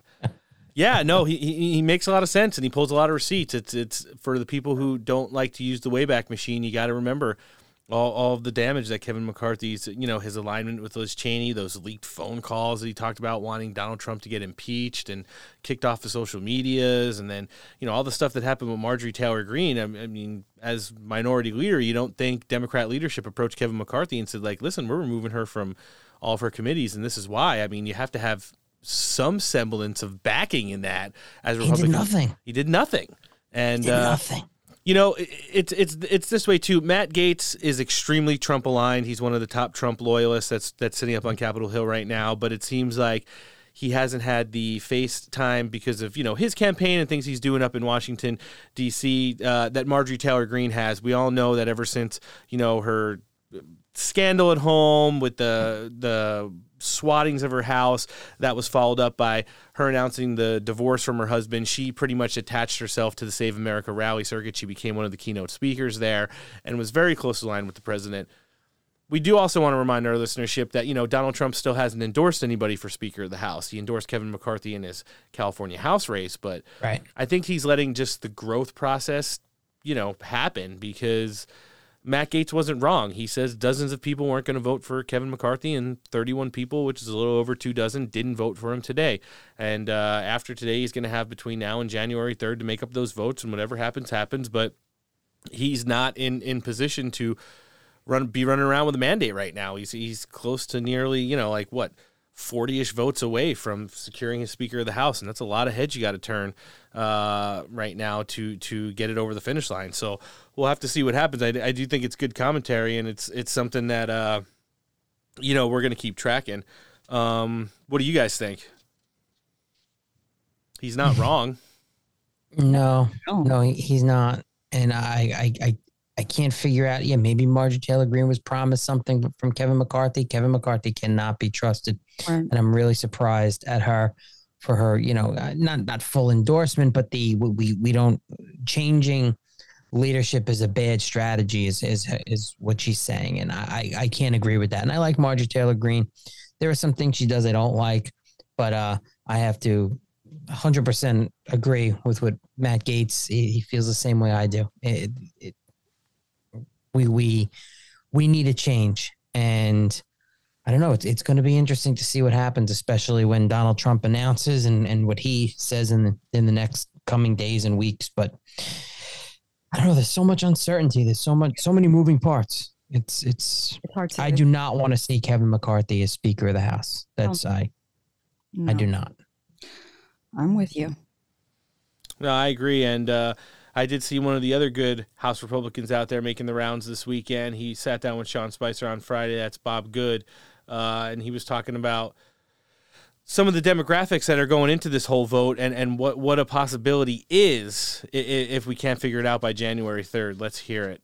yeah, no, he, he he makes a lot of sense, and he pulls a lot of receipts. It's, it's for the people who don't like to use the Wayback Machine, you got to remember – All, all of the damage that Kevin McCarthy's, you know, his alignment with Liz Cheney, those leaked phone calls that he talked about wanting Donald Trump to get impeached and kicked off the social medias, and then, you know, all the stuff that happened with Marjorie Taylor Greene. I mean, as minority leader, you don't think Democrat leadership approached Kevin McCarthy and said, like, listen, we're removing her from all of her committees, and this is why. I mean, you have to have some semblance of backing in that. As a Republican, he did nothing. He did nothing. And, he did nothing. Uh, You know, it's it's it's this way, too. Matt Gaetz is extremely Trump-aligned. He's one of the top Trump loyalists that's that's sitting up on Capitol Hill right now. But it seems like he hasn't had the face time because of, you know, his campaign and things he's doing up in Washington, D C, uh, that Marjorie Taylor Greene has. We all know that ever since, you know, her scandal at home with the the swattings of her house that was followed up by her announcing the divorce from her husband, she pretty much attached herself to the Save America rally circuit. She became one of the keynote speakers there and was very close aligned with the president. We do also want to remind our listenership that, you know, Donald Trump still hasn't endorsed anybody for Speaker of the House. He endorsed Kevin McCarthy in his California House race, but right. I think he's letting just the growth process, you know, happen, because Matt Gaetz wasn't wrong. He says dozens of people weren't going to vote for Kevin McCarthy, and thirty-one people, which is a little over two dozen, didn't vote for him today. And uh, after today, he's going to have between now and January third to make up those votes, and whatever happens, happens. But he's not in, in position to run be running around with a mandate right now. He's he's close to nearly, you know, like what, forty-ish votes away from securing his Speaker of the House, and that's a lot of heads you got to turn uh, right now to to get it over the finish line. So we'll have to see what happens. I, I do think it's good commentary, and it's it's something that uh, you know, we're going to keep tracking. Um, what do you guys think? He's not wrong. No, no, he's not, and I I I, I can't figure out. Yeah, maybe Marjorie Taylor Greene was promised something from Kevin McCarthy. Kevin McCarthy cannot be trusted. And I'm really surprised at her for her, you know, not not full endorsement, but the we we don't changing leadership is a bad strategy is is is what she's saying, and I I can't agree with that. And I like Marjorie Taylor Greene. There are some things she does I don't like, but uh, I have to one hundred percent agree with what Matt Gaetz. He, he feels the same way I do. It, it, we we we need a change, and I don't know. It's it's going to be interesting to see what happens, especially when Donald Trump announces and, and what he says in the, in the next coming days and weeks. But I don't know. There's so much uncertainty. There's so much, so many moving parts. It's it's. it's hard to I do not want to see Kevin McCarthy as Speaker of the House. That's no. I. No. I do not. I'm with you. No, I agree, and uh, I did see one of the other good House Republicans out there making the rounds this weekend. He sat down with Sean Spicer on Friday. That's Bob Good. Uh, and he was talking about some of the demographics that are going into this whole vote and, and what, what a possibility is if we can't figure it out by January third. Let's hear it.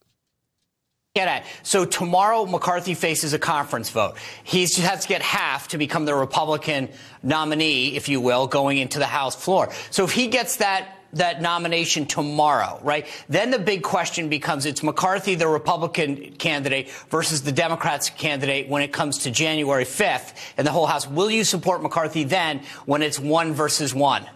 get at. So tomorrow, McCarthy faces a conference vote. He has to get half to become the Republican nominee, if you will, going into the House floor. So if he gets that that nomination tomorrow, right? Then the big question becomes, it's McCarthy, the Republican candidate, versus the Democrats candidate when it comes to January fifth and the whole House. Will you support McCarthy then when it's one versus one?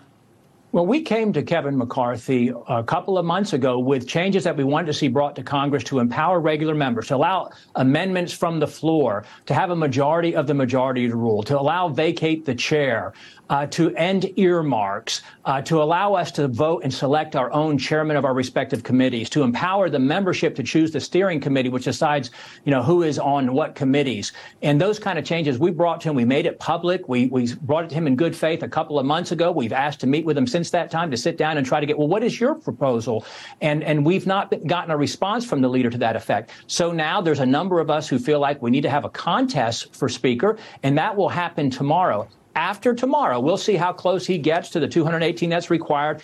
Well, we came to Kevin McCarthy a couple of months ago with changes that we wanted to see brought to Congress to empower regular members, to allow amendments from the floor, to have a majority of the majority to rule, to allow vacate the chair, uh, to end earmarks, uh, to allow us to vote and select our own chairman of our respective committees, to empower the membership to choose the steering committee, which decides, you know, who is on what committees. And those kind of changes we brought to him. We made it public. We, we brought it to him in good faith a couple of months ago. We've asked to meet with him since Since that time to sit down and try to get, well, what is your proposal? And and we've not gotten a response from the leader to that effect. So now there's a number of us who feel like we need to have a contest for speaker, and that will happen tomorrow. After tomorrow, we'll see how close he gets to the two hundred eighteen that's required.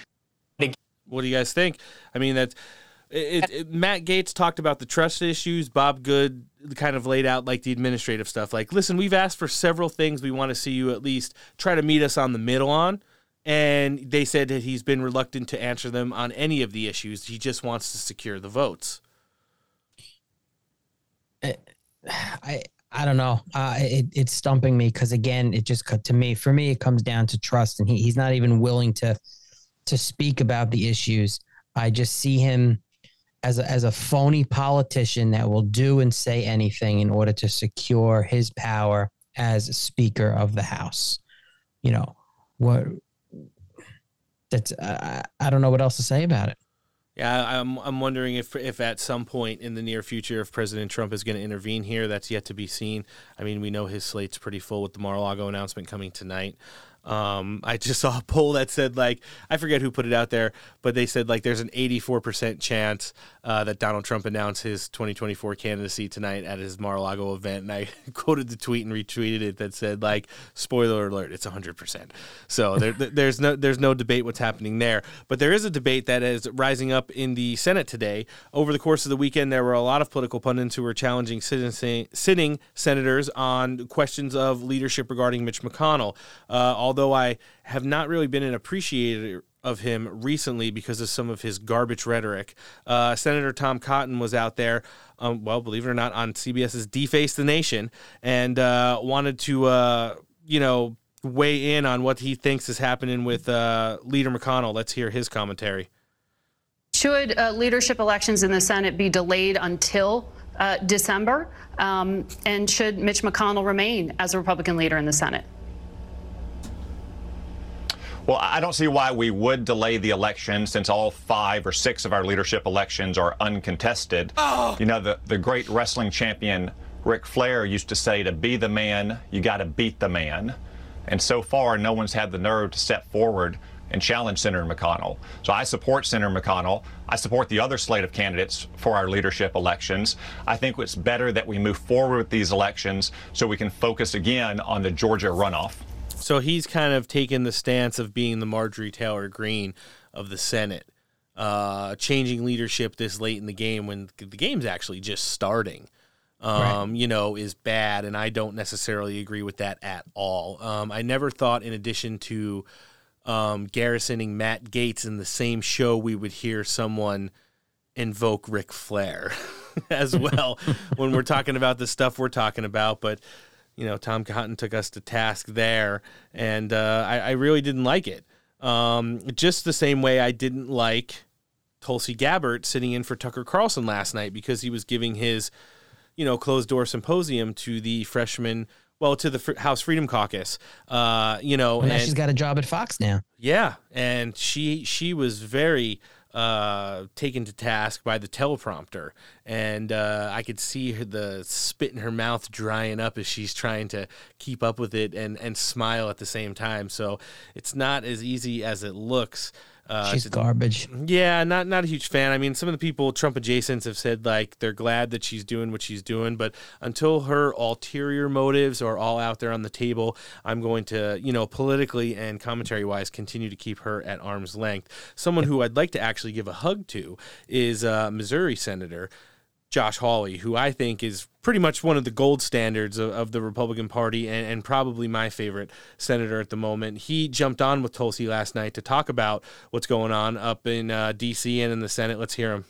What do you guys think? I mean, that's it, it, Matt Gaetz talked about the trust issues. Bob Good kind of laid out like the administrative stuff. Like, listen, we've asked for several things we want to see you at least try to meet us on the middle on. And they said that he's been reluctant to answer them on any of the issues. He just wants to secure the votes. I I don't know. Uh, it, it's stumping me because, again, it just cut to me. For me, it comes down to trust, and he, he's not even willing to to speak about the issues. I just see him as a, as a phony politician that will do and say anything in order to secure his power as Speaker of the House. You know, what... That's uh, I don't know what else to say about it. Yeah, I'm I'm wondering if if at some point in the near future, if President Trump is going to intervene here. That's yet to be seen. I mean, we know his slate's pretty full with the Mar-a-Lago announcement coming tonight. Um, I just saw a poll that said, like, I forget who put it out there, but they said, like, there's an eighty-four percent chance uh, that Donald Trump announced his twenty twenty-four candidacy tonight at his Mar-a-Lago event. And I quoted the tweet and retweeted it that said, like, spoiler alert, it's one hundred percent. So there, there's no there's no debate what's happening there. But there is a debate that is rising up in the Senate today. Over the course of the weekend, there were a lot of political pundits who were challenging sitting, sitting senators on questions of leadership regarding Mitch McConnell. Uh, all Although I have not really been an appreciator of him recently because of some of his garbage rhetoric. Uh, Senator Tom Cotton was out there, um, well, believe it or not, on C B S's Deface the Nation and uh, wanted to, uh, you know, weigh in on what he thinks is happening with uh, Leader McConnell. Let's hear his commentary. Should uh, leadership elections in the Senate be delayed until uh, December? Um, and should Mitch McConnell remain as a Republican leader in the Senate? Well, I don't see why we would delay the election since all five or six of our leadership elections are uncontested. Oh. You know, the, the great wrestling champion Ric Flair used to say, to be the man, you got to beat the man. And so far, no one's had the nerve to step forward and challenge Senator McConnell. So I support Senator McConnell. I support the other slate of candidates for our leadership elections. I think it's better that we move forward with these elections so we can focus again on the Georgia runoff. So he's kind of taken the stance of being the Marjorie Taylor Greene of the Senate, uh, changing leadership this late in the game when the game's actually just starting, um, right. you know, is bad. And I don't necessarily agree with that at all. Um, I never thought, in addition to um, garrisoning Matt Gaetz in the same show, we would hear someone invoke Ric Flair as well when we're talking about the stuff we're talking about. But you know, Tom Cotton took us to task there, and uh, I, I really didn't like it. Um, just the same way I didn't like Tulsi Gabbard sitting in for Tucker Carlson last night because he was giving his, you know, closed-door symposium to the freshman, well, to the F- House Freedom Caucus. Uh, you know, well, now and she's got a job at Fox now. Yeah, and she she was very uh, taken to task by the teleprompter. And uh, I could see her, the spit in her mouth drying up as she's trying to keep up with it and, and smile at the same time. So it's not as easy as it looks. Uh, she's to, garbage. Yeah, not not a huge fan. I mean, some of the people, Trump adjacents, have said, like, they're glad that she's doing what she's doing. But until her ulterior motives are all out there on the table, I'm going to, you know, politically and commentary-wise, continue to keep her at arm's length. Someone who I'd like to actually give a hug to is uh, Missouri Senator Josh Hawley, who I think is pretty much one of the gold standards of, of the Republican Party and, and probably my favorite senator at the moment. He jumped on with Tulsi last night to talk about what's going on up in uh, D C and in the Senate. Let's hear him.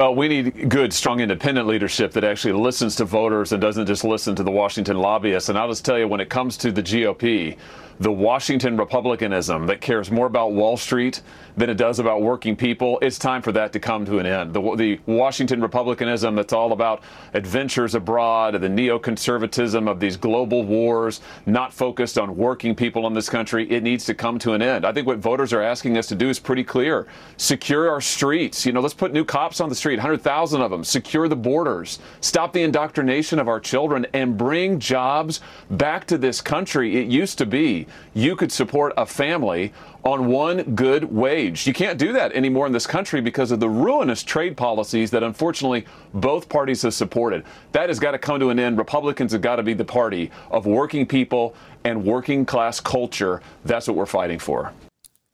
Well, we need good, strong, independent leadership that actually listens to voters and doesn't just listen to the Washington lobbyists. And I'll just tell you, when it comes to the G O P, the Washington Republicanism that cares more about Wall Street than it does about working people, it's time for that to come to an end. The, the Washington Republicanism that's all about adventures abroad, the neoconservatism of these global wars, not focused on working people in this country, it needs to come to an end. I think what voters are asking us to do is pretty clear. Secure our streets. You know, let's put new cops on the street, one hundred thousand of them. Secure the borders. Stop the indoctrination of our children and bring jobs back to this country. It used to be you could support a family on one good wage. You can't do that anymore in this country because of the ruinous trade policies that unfortunately both parties have supported. That has got to come to an end. Republicans have got to be the party of working people and working class culture. That's what we're fighting for.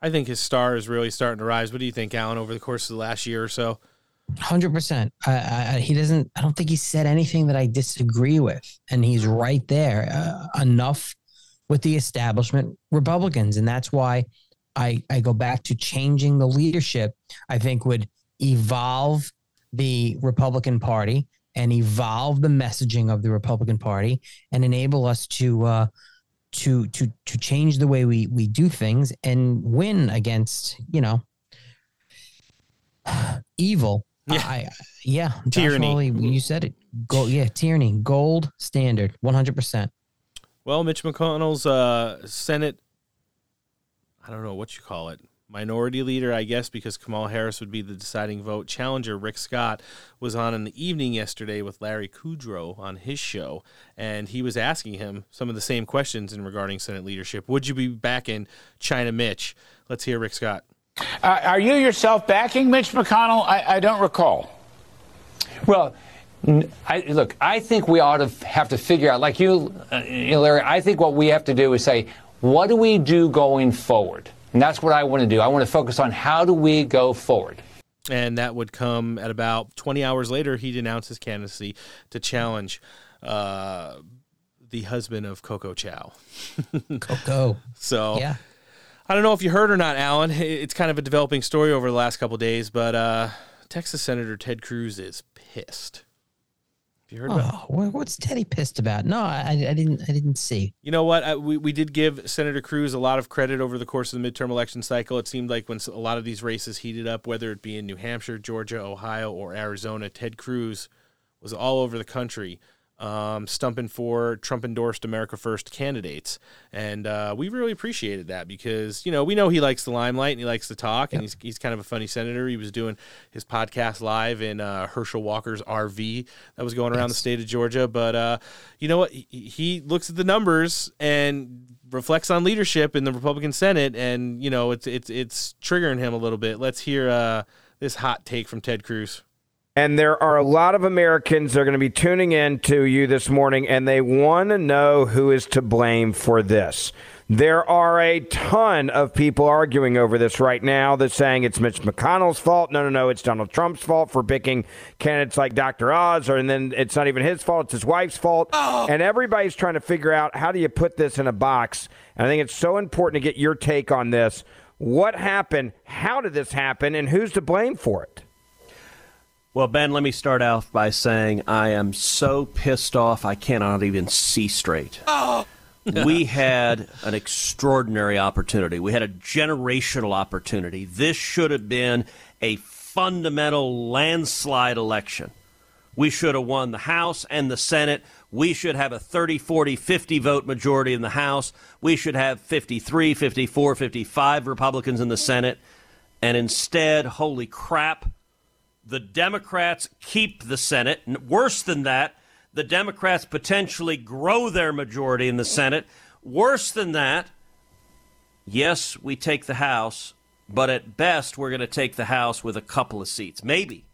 I think his star is really starting to rise. What do you think, Alan, over the course of the last year or so? one hundred percent. I, I, he doesn't, I don't think he said anything that I disagree with. And he's right there uh, enough with the establishment Republicans. And that's why I, I go back to changing the leadership, I think would evolve the Republican Party and evolve the messaging of the Republican Party and enable us to uh, to to to change the way we, we do things and win against, you know, evil. Yeah, I, yeah tyranny. Josh Hawley, you said it. Go, yeah, tyranny, gold standard, one hundred percent. Well, Mitch McConnell's uh, Senate, I don't know what you call it, minority leader, I guess, because Kamala Harris would be the deciding vote. Challenger Rick Scott was on in the evening yesterday with Larry Kudrow on his show, and he was asking him some of the same questions in regarding Senate leadership. Would you be backing China Mitch? Let's hear Rick Scott. Uh, are you yourself backing Mitch McConnell? I, I don't recall. Well, I, look, I think we ought to have to figure out, like you, uh, you know, Larry, I think what we have to do is say, what do we do going forward? And that's what I want to do. I want to focus on how do we go forward. And that would come at about twenty hours later. He'd announce his candidacy to challenge uh, the husband of Coco Chow. Coco. So, yeah. I don't know if you heard or not, Alan. It's kind of a developing story over the last couple of days, but uh, Texas Senator Ted Cruz is pissed. Have you heard oh, about it? What's Teddy pissed about? No, I, I didn't. I didn't see. You know what? I, we we did give Senator Cruz a lot of credit over the course of the midterm election cycle. It seemed like when a lot of these races heated up, whether it be in New Hampshire, Georgia, Ohio, or Arizona, Ted Cruz was all over the country, um, stumping for Trump-endorsed America First candidates, and uh, we really appreciated that because you know we know he likes the limelight and he likes to talk, and yep. he's he's kind of a funny senator. He was doing his podcast live in uh, Herschel Walker's R V that was going around yes. the state of Georgia, but uh, you know what? He, he looks at the numbers and reflects on leadership in the Republican Senate, and you know it's it's it's triggering him a little bit. Let's hear uh, this hot take from Ted Cruz. And there are a lot of Americans that are going to be tuning in to you this morning, and they want to know who is to blame for this. There are a ton of people arguing over this right now that's saying it's Mitch McConnell's fault. No, no, no, it's Donald Trump's fault for picking candidates like Doctor Oz, or and then it's not even his fault, it's his wife's fault. Oh. And everybody's trying to figure out how do you put this in a box. And I think it's so important to get your take on this. What happened? How did this happen? And who's to blame for it? Well, Ben, let me start off by saying I am so pissed off I cannot even see straight. Oh. We had an extraordinary opportunity. We had a generational opportunity. This should have been a fundamental landslide election. We should have won the House and the Senate. We should have a thirty, forty, fifty vote majority in the House. We should have fifty-three, fifty-four, fifty-five Republicans in the Senate. And instead, holy crap, the Democrats keep the Senate. Worse than that, the Democrats potentially grow their majority in the Senate. Worse than that, yes, we take the House, but at best we're going to take the House with a couple of seats. Maybe.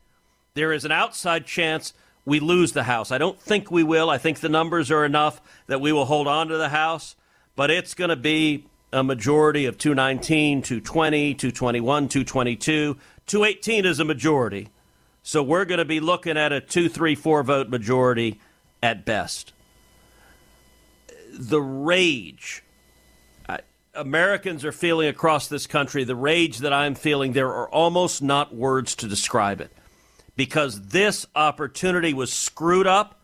There is an outside chance we lose the House. I don't think we will. I think the numbers are enough that we will hold on to the House, but it's going to be a majority of two nineteen, two twenty, two twenty-one, two twenty-two. two eighteen is a majority. So we're going to be looking at a two, three, four vote majority at best. The rage I, Americans are feeling across this country, the rage that I'm feeling, there are almost not words to describe it, because this opportunity was screwed up.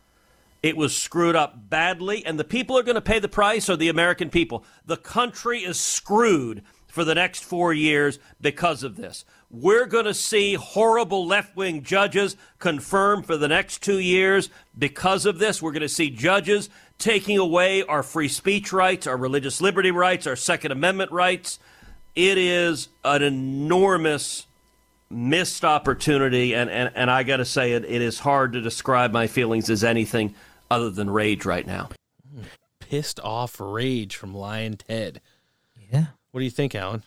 It was screwed up badly, and the people are going to pay the price, or the American people. The country is screwed for the next four years because of this. We're going to see horrible left-wing judges confirmed for the next two years because of this. We're going to see judges taking away our free speech rights, our religious liberty rights, our Second Amendment rights. It is an enormous missed opportunity, and, and, and I got to say it, it is hard to describe my feelings as anything other than rage right now. Pissed off rage from Lion Ted. Yeah. What do you think, Alan?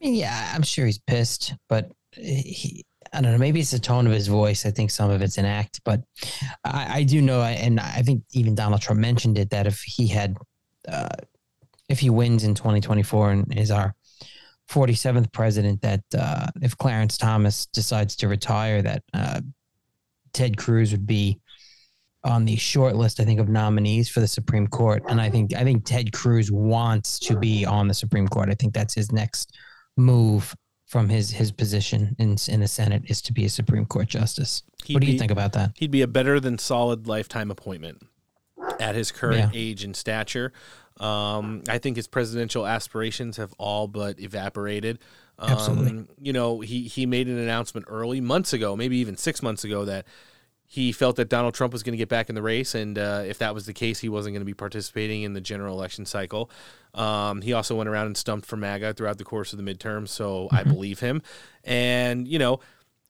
Yeah, I'm sure he's pissed, but he, I don't know. Maybe it's the tone of his voice. I think some of it's an act, but I, I do know, and I think even Donald Trump mentioned it, that if he had, uh, if he wins in twenty twenty-four and is our forty-seventh president, that uh, if Clarence Thomas decides to retire, that uh, Ted Cruz would be on the short list, I think, of nominees for the Supreme Court. And I think I think Ted Cruz wants to be on the Supreme Court. I think that's his next move from his his position in in the Senate, is to be a Supreme Court justice. He'd what do you be, think about that? He'd be a better than solid lifetime appointment at his current yeah. age and stature. Um, I think his presidential aspirations have all but evaporated. Um, Absolutely. You know, he, he made an announcement early, months ago, maybe even six months ago, that he felt that Donald Trump was going to get back in the race, and uh, if that was the case, he wasn't going to be participating in the general election cycle. Um, he also went around and stumped for MAGA throughout the course of the midterm, so mm-hmm. I believe him. And, you know,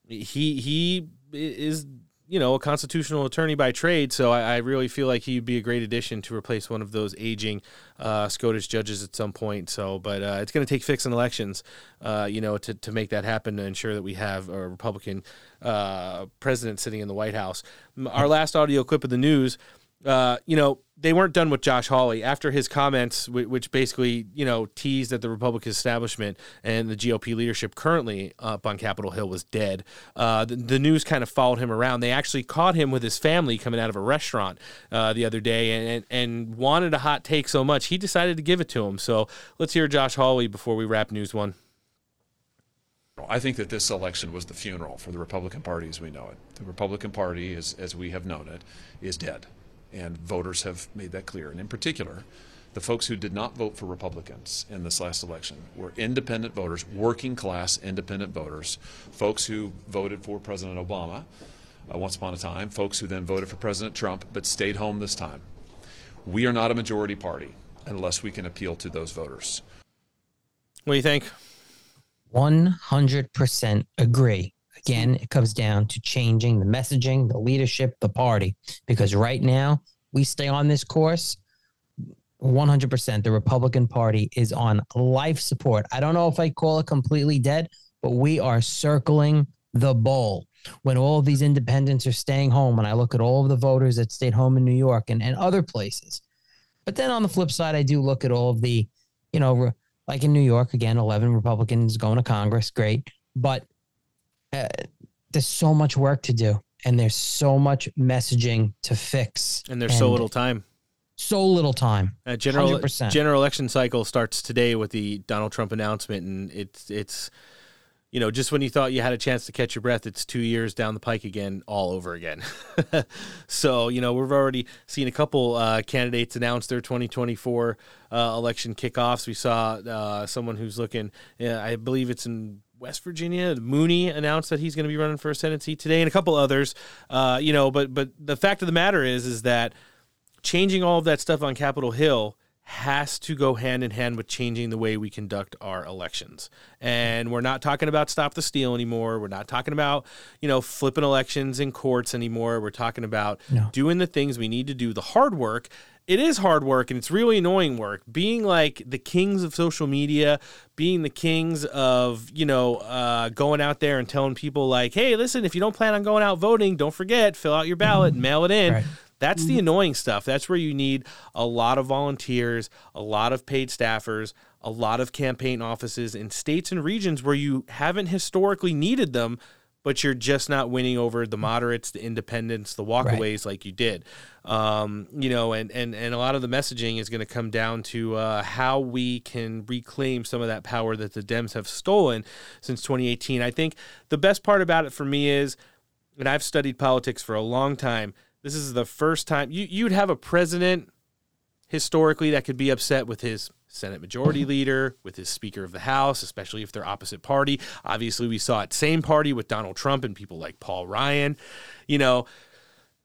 he he is, you know, a constitutional attorney by trade, so I, I really feel like he'd be a great addition to replace one of those aging uh, SCOTUS judges at some point. So, but uh, it's going to take fixing elections, uh, you know, to, to make that happen, to ensure that we have a Republican uh, president sitting in the White House. Our last audio clip of the news, uh, you know, they weren't done with Josh Hawley after his comments, which basically, you know, teased that the Republican establishment and the G O P leadership currently up on Capitol Hill was dead. Uh, the, the news kind of followed him around. They actually caught him with his family coming out of a restaurant uh, the other day, and, and and wanted a hot take so much, he decided to give it to him. So let's hear Josh Hawley before we wrap News One. I think that this election was the funeral for the Republican Party as we know it. The Republican Party, as, as we have known it, is dead. And voters have made that clear. And in particular, the folks who did not vote for Republicans in this last election were independent voters, working class independent voters, folks who voted for President Obama uh, once upon a time, folks who then voted for President Trump but stayed home this time. We are not a majority party unless we can appeal to those voters. What do you think? one hundred percent agree. Again, it comes down to changing the messaging, the leadership, the party, because right now we stay on this course. one hundred percent. The Republican Party is on life support. I don't know if I call it completely dead, but we are circling the bowl. When all of these independents are staying home, and I look at all of the voters that stayed home in New York and, and other places. But then on the flip side, I do look at all of the, you know, re- like in New York, again, eleven Republicans going to Congress. Great. But Uh, there's so much work to do, and there's so much messaging to fix. And there's and so little time. So little time. Uh, general one hundred percent. General election cycle starts today with the Donald Trump announcement, and it's it's you know, just when you thought you had a chance to catch your breath, it's two years down the pike again, all over again. So, you know, we've already seen a couple uh, candidates announce their twenty twenty-four uh, election kickoffs. We saw uh, someone who's looking, uh, I believe it's in West Virginia, Mooney announced that he's going to be running for a Senate seat today, and a couple others, uh, you know, but but the fact of the matter is, is that changing all of that stuff on Capitol Hill has to go hand in hand with changing the way we conduct our elections. And we're not talking about stop the steal anymore. We're not talking about, you know, flipping elections in courts anymore. We're talking about no. doing the things we need to do, the hard work. It is hard work, and it's really annoying work. Being like the kings of social media, being the kings of, you know, uh, going out there and telling people like, hey, listen, if you don't plan on going out voting, don't forget, fill out your ballot and mail it in. Right. That's the annoying stuff. That's where you need a lot of volunteers, a lot of paid staffers, a lot of campaign offices in states and regions where you haven't historically needed them. but you're just not winning over the moderates, the independents, the walkaways right. like you did. Um, you know, and, and, and a lot of the messaging is going to come down to uh, how we can reclaim some of that power that the Dems have stolen since twenty eighteen. I think the best part about it for me is, and I've studied politics for a long time, this is the first time you, you'd have a president historically that could be upset with his Senate Majority Leader, with his Speaker of the House, especially if they're opposite party. Obviously, we saw it same party with Donald Trump and people like Paul Ryan. You know,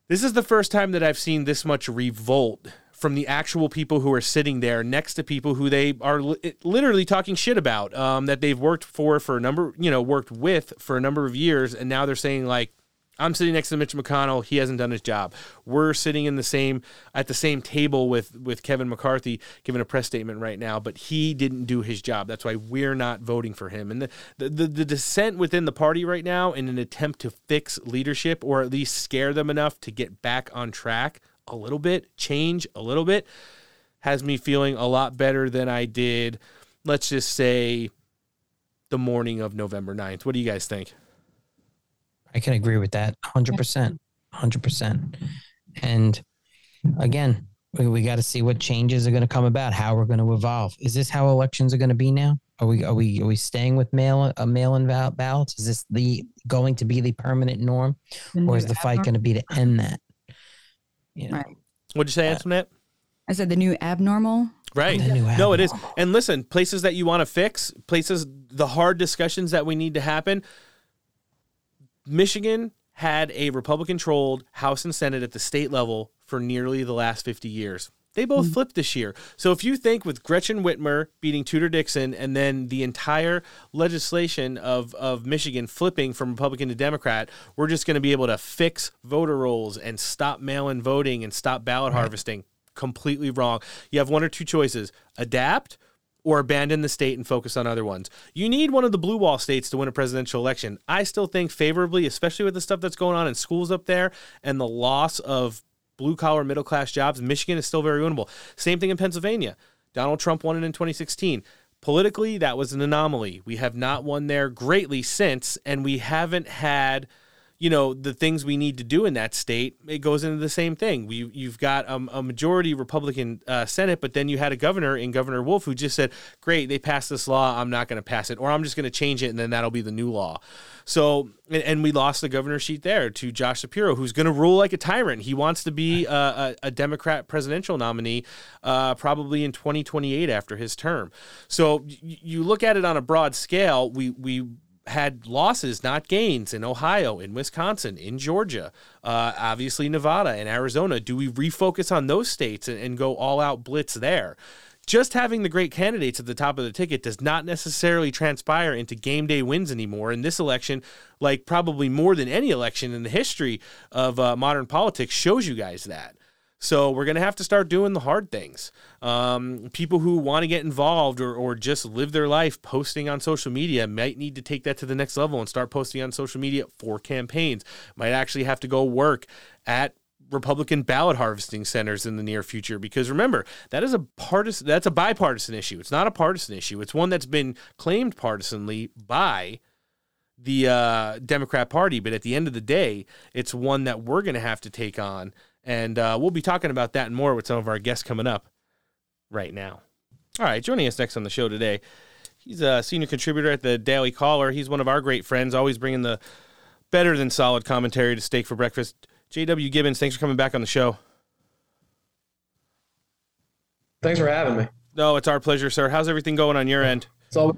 this is the first time that I've seen this much revolt from the actual people who are sitting there next to people who they are li- literally talking shit about, um, that they've worked for for a number, you know, worked with for a number of years, and now they're saying like, I'm sitting next to Mitch McConnell. He hasn't done his job. We're sitting in the same at the same table with, with Kevin McCarthy giving a press statement right now, but he didn't do his job. That's why we're not voting for him. And the, the, the, the dissent within the party right now in an attempt to fix leadership or at least scare them enough to get back on track a little bit, change a little bit, has me feeling a lot better than I did, let's just say, the morning of November ninth. What do you guys think? I can agree with that one hundred percent, one hundred percent. And again, we, we got to see what changes are going to come about, how we're going to evolve. Is this how elections are going to be now? Are we are we are we staying with mail a mail-in ballots? Is this the going to be the permanent norm, or is the fight going to be to end that? You know, right. What'd you say, Antoinette? I said the new abnormal. Right. No, it is. And listen, places that you want to fix, places the hard discussions that we need to happen. Michigan had a Republican-controlled House and Senate at the state level for nearly the last fifty years. They both mm-hmm. flipped this year. So if you think with Gretchen Whitmer beating Tudor Dixon and then the entire legislation of, of Michigan flipping from Republican to Democrat, we're just going to be able to fix voter rolls and stop mail-in voting and stop ballot right. harvesting, completely wrong. You have one or two choices. Adapt or abandon the state and focus on other ones. You need one of the blue wall states to win a presidential election. I still think favorably, especially with the stuff that's going on in schools up there and the loss of blue-collar, middle-class jobs, Michigan is still very winnable. Same thing in Pennsylvania. Donald Trump won it in twenty sixteen. Politically, that was an anomaly. We have not won there greatly since, and we haven't had, you know, the things we need to do in that state. It goes into the same thing. We, you've got a, a majority Republican uh, Senate, but then you had a governor in Governor Wolf who just said, great, they passed this law. I'm not going to pass it, or I'm just going to change it, and then that'll be the new law. So, and, and we lost the governor's seat there to Josh Shapiro, who's going to rule like a tyrant. He wants to be uh, a, a Democrat presidential nominee uh, probably in twenty twenty-eight after his term. So y- you look at it on a broad scale. We, we, had losses, not gains, in Ohio, in Wisconsin, in Georgia, uh, obviously Nevada and Arizona. Do we refocus on those states and, and go all out blitz there? Just having the great candidates at the top of the ticket does not necessarily transpire into game day wins anymore. In this election, like probably more than any election in the history of uh, modern politics, shows you guys that. So we're going to have to start doing the hard things. Um, people who want to get involved or, or just live their life posting on social media might need to take that to the next level and start posting on social media for campaigns. Might actually have to go work at Republican ballot harvesting centers in the near future, because remember, that is a partisan, that's a bipartisan issue. It's not a partisan issue. It's one that's been claimed partisanly by the uh, Democrat Party. But at the end of the day, it's one that we're going to have to take on. And uh, we'll be talking about that and more with some of our guests coming up right now. All right, joining us next on the show today, he's a senior contributor at the Daily Caller. He's one of our great friends, always bringing the better than solid commentary to Steak for Breakfast. J W. Gibbons, thanks for coming back on the show. Thanks for having me. No, it's our pleasure, sir. How's everything going on your end? It's all.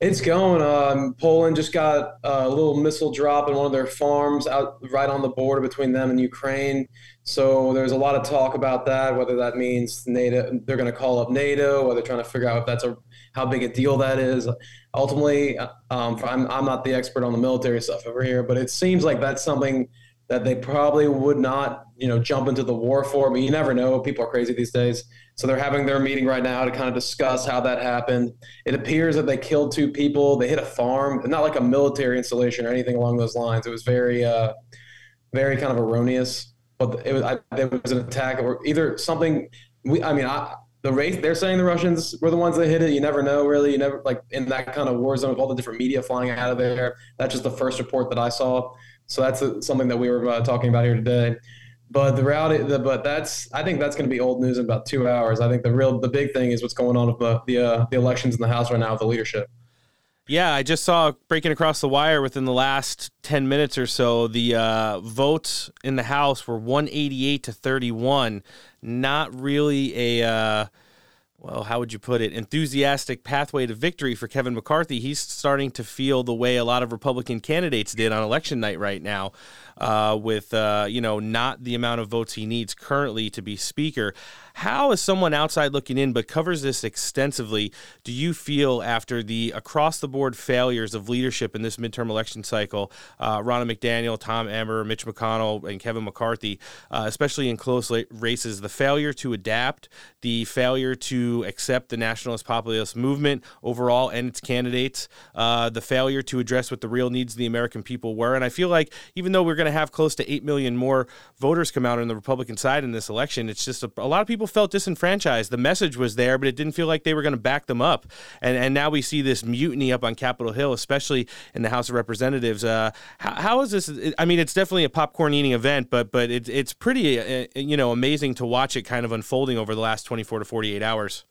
It's going. Um, Poland just got a little missile drop in one of their farms out right on the border between them and Ukraine. So there's a lot of talk about that, whether that means NATO, they're going to call up NATO, or they're trying to figure out if that's a how big a deal that is. Ultimately, um, I'm, I'm not the expert on the military stuff over here, but it seems like that's something that they probably would not, you know, jump into the war for. But you never know. People are crazy these days. So they're having their meeting right now to kind of discuss how that happened. It appears that they killed two people. They hit a farm, not like a military installation or anything along those lines. It was very, uh, very kind of erroneous. But it was, I, it was an attack or either something. We, I mean, I, the race, they're saying the Russians were the ones that hit it. You never know, really. You never, like, in that kind of war zone with all the different media flying out of there. That's just the first report that I saw. So that's a, something that we were uh, talking about here today. But the reality, the, but that's, I think that's going to be old news in about two hours. I think the real, the big thing is what's going on with the the, uh, the elections in the House right now with the leadership. Yeah, I just saw breaking across the wire within the last ten minutes or so. The uh, votes in the House were one eighty-eight to thirty-one. Not really a, uh, well, how would you put it, enthusiastic pathway to victory for Kevin McCarthy. He's starting to feel the way a lot of Republican candidates did on election night right now, uh, with, uh, you know, not the amount of votes he needs currently to be Speaker. How, as someone outside looking in but covers this extensively, do you feel after the across-the-board failures of leadership in this midterm election cycle, uh, Ronna McDaniel, Tom Emmer, Mitch McConnell, and Kevin McCarthy, uh, especially in close races, the failure to adapt, the failure to accept the nationalist populist movement overall and its candidates, uh, the failure to address what the real needs of the American people were? And I feel like even though we're going to have close to eight million more voters come out on the Republican side in this election, it's just a, a lot of people felt disenfranchised. The message was there, but it didn't feel like they were going to back them up. And and now we see this mutiny up on Capitol Hill, especially in the House of Representatives. Uh, how, how is this? I mean, it's definitely a popcorn eating event, but but it, it's pretty, uh, you know, amazing to watch it kind of unfolding over the last twenty-four to forty-eight hours.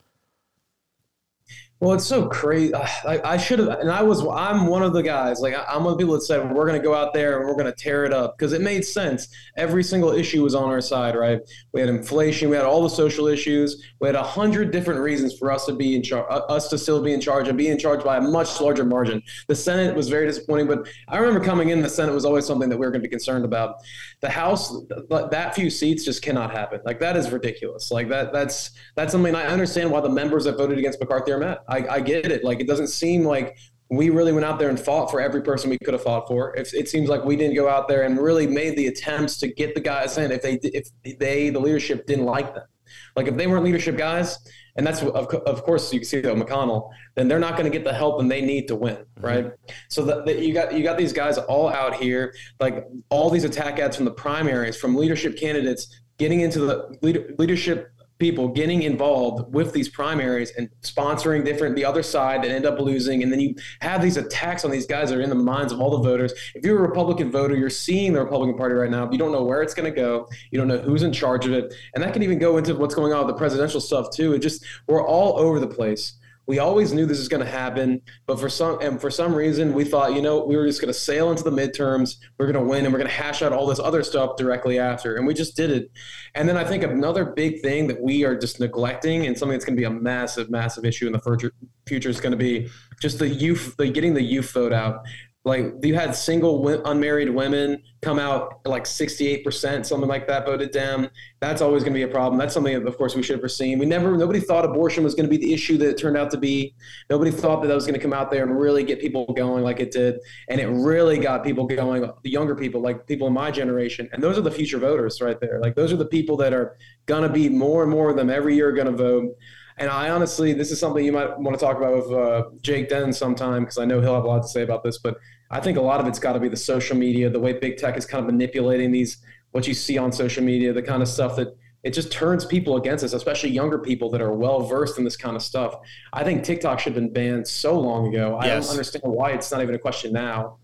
Well, it's so crazy. I, I should have, and I was, I'm one of the guys, like I, I'm one of the people that said, we're going to go out there and we're going to tear it up, because it made sense. Every single issue was on our side, right? We had inflation, we had all the social issues, we had a hundred different reasons for us to be in charge, us to still be in charge and be in charge by a much larger margin. The Senate was very disappointing, but I remember coming in, the Senate was always something that we were going to be concerned about. The House, th- that few seats just cannot happen. Like, that is ridiculous. Like that, that's, that's something I understand why the members that voted against McCarthy are mad. I, I get it. Like, it doesn't seem like we really went out there and fought for every person we could have fought for. It, it seems like we didn't go out there and really made the attempts to get the guys in if they, if they, the leadership didn't like them. Like, if they weren't leadership guys, and that's, of, of course, you can see that McConnell, then they're not going to get the help and they need to win, right? Mm-hmm. So that, that you got you got these guys all out here, like all these attack ads from the primaries, from leadership candidates getting into the lead, leadership people getting involved with these primaries and sponsoring different, the other side that end up losing. And then you have these attacks on these guys that are in the minds of all the voters. If you're a Republican voter, you're seeing the Republican Party right now. You don't know where it's going to go. You don't know who's in charge of it. And that can even go into what's going on with the presidential stuff too. It just, we're all over the place. We always knew this was going to happen, but for some, and for some reason we thought, you know, we were just going to sail into the midterms, we're going to win, and we're going to hash out all this other stuff directly after, and we just did it. And then I think another big thing that we are just neglecting, and something that's going to be a massive, massive issue in the future, future is going to be just the youth, the getting the youth vote out. Like, you had single unmarried women come out like sixty-eight percent, something like that, voted down. That's always going to be a problem. That's something that, of course, we should have foreseen. We never, nobody thought abortion was going to be the issue that it turned out to be. Nobody thought that that was going to come out there and really get people going like it did. And it really got people going, the younger people, like people in my generation. And those are the future voters right there. Like, those are the people that are going to be, more and more of them every year are going to vote. And I honestly, this is something you might want to talk about with uh, Jake Denton sometime, because I know he'll have a lot to say about this, but I think a lot of it's got to be the social media, the way big tech is kind of manipulating these, what you see on social media, the kind of stuff that it just turns people against us, especially younger people that are well-versed in this kind of stuff. I think TikTok should have been banned so long ago. Yes. I don't understand why it's not even a question now.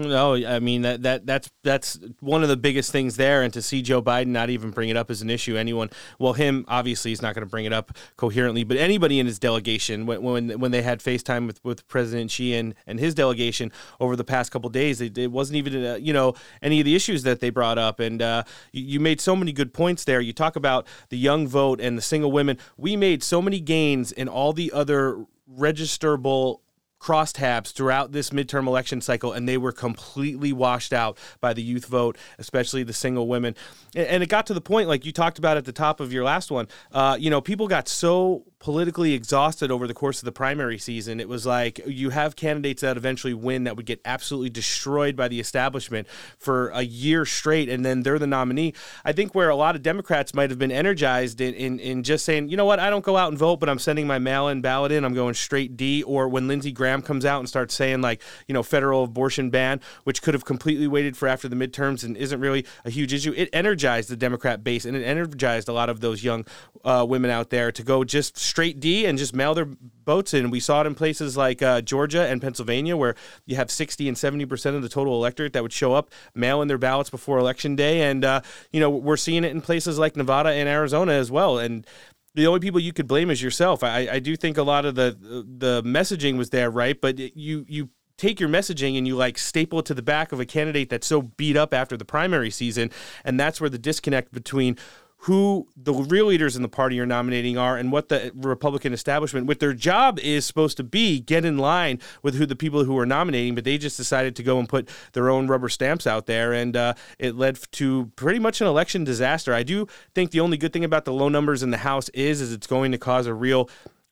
No, I mean, that that that's that's one of the biggest things there. And to see Joe Biden not even bring it up as an issue, anyone, well, him, obviously, he's not going to bring it up coherently, but anybody in his delegation, when when, when they had FaceTime with, with President Xi and, and his delegation over the past couple of days, it, it wasn't even, uh, you know, any of the issues that they brought up. And uh, you, you made so many good points there. You talk about the young vote and the single women. We made so many gains in all the other registerable crosstabs throughout this midterm election cycle, and they were completely washed out by the youth vote, especially the single women. And it got to the point, like you talked about at the top of your last one, uh, you know, people got so politically exhausted over the course of the primary season. It was like you have candidates that eventually win that would get absolutely destroyed by the establishment for a year straight, and then they're the nominee. I think where a lot of Democrats might have been energized in, in, in just saying, you know what, I don't go out and vote, but I'm sending my mail-in ballot in. I'm going straight D. Or when Lindsey Graham comes out and starts saying, like, you know, federal abortion ban, which could have completely waited for after the midterms and isn't really a huge issue. It energized the Democrat base, and it energized a lot of those young uh, women out there to go just straight D and just mail their votes in. We saw it in places like uh, Georgia and Pennsylvania, where you have sixty and seventy percent of the total electorate that would show up, mail in their ballots before Election Day. And, uh, you know, we're seeing it in places like Nevada and Arizona as well. And the only people you could blame is yourself. I, I do think a lot of the the messaging was there, right? But you you take your messaging and you like staple it to the back of a candidate that's so beat up after the primary season. And that's where the disconnect between who the real leaders in the party you're nominating are and what the Republican establishment, what their job is supposed to be, get in line with who the people who are nominating, but they just decided to go and put their own rubber stamps out there, and uh, it led to pretty much an election disaster. I do think the only good thing about the low numbers in the House is, is it's going to cause a real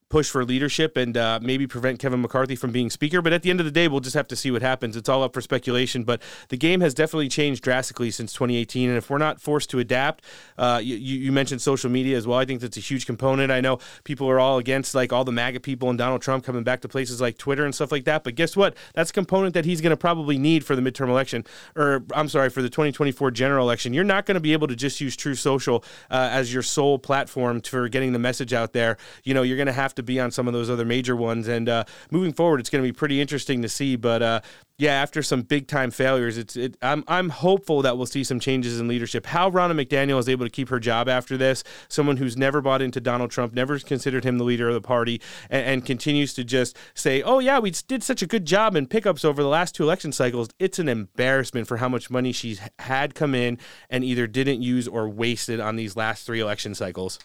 push for leadership and uh, maybe prevent Kevin McCarthy from being speaker. But at the end of the day, we'll just have to see what happens. It's all up for speculation, but the game has definitely changed drastically since twenty eighteen. And if we're not forced to adapt, uh, you, you mentioned social media as well. I think that's a huge component. I know people are all against like all the MAGA people and Donald Trump coming back to places like Twitter and stuff like that. But guess what? That's a component that he's going to probably need for the midterm election, or I'm sorry, for the twenty twenty-four general election. You're not going to be able to just use True Social uh, as your sole platform for getting the message out there. You know, you're going to have to be on some of those other major ones, and uh moving forward it's going to be pretty interesting to see. But uh yeah after some big time failures, it's it, I'm I'm hopeful that we'll see some changes in leadership. How Ronna McDaniel is able to keep her job after this, someone who's never bought into Donald Trump, never considered him the leader of the party, and, and continues to just say, oh yeah, we did such a good job in pickups over the last two election cycles. It's an embarrassment for how much money she's had come in and either didn't use or wasted on these last three election cycles.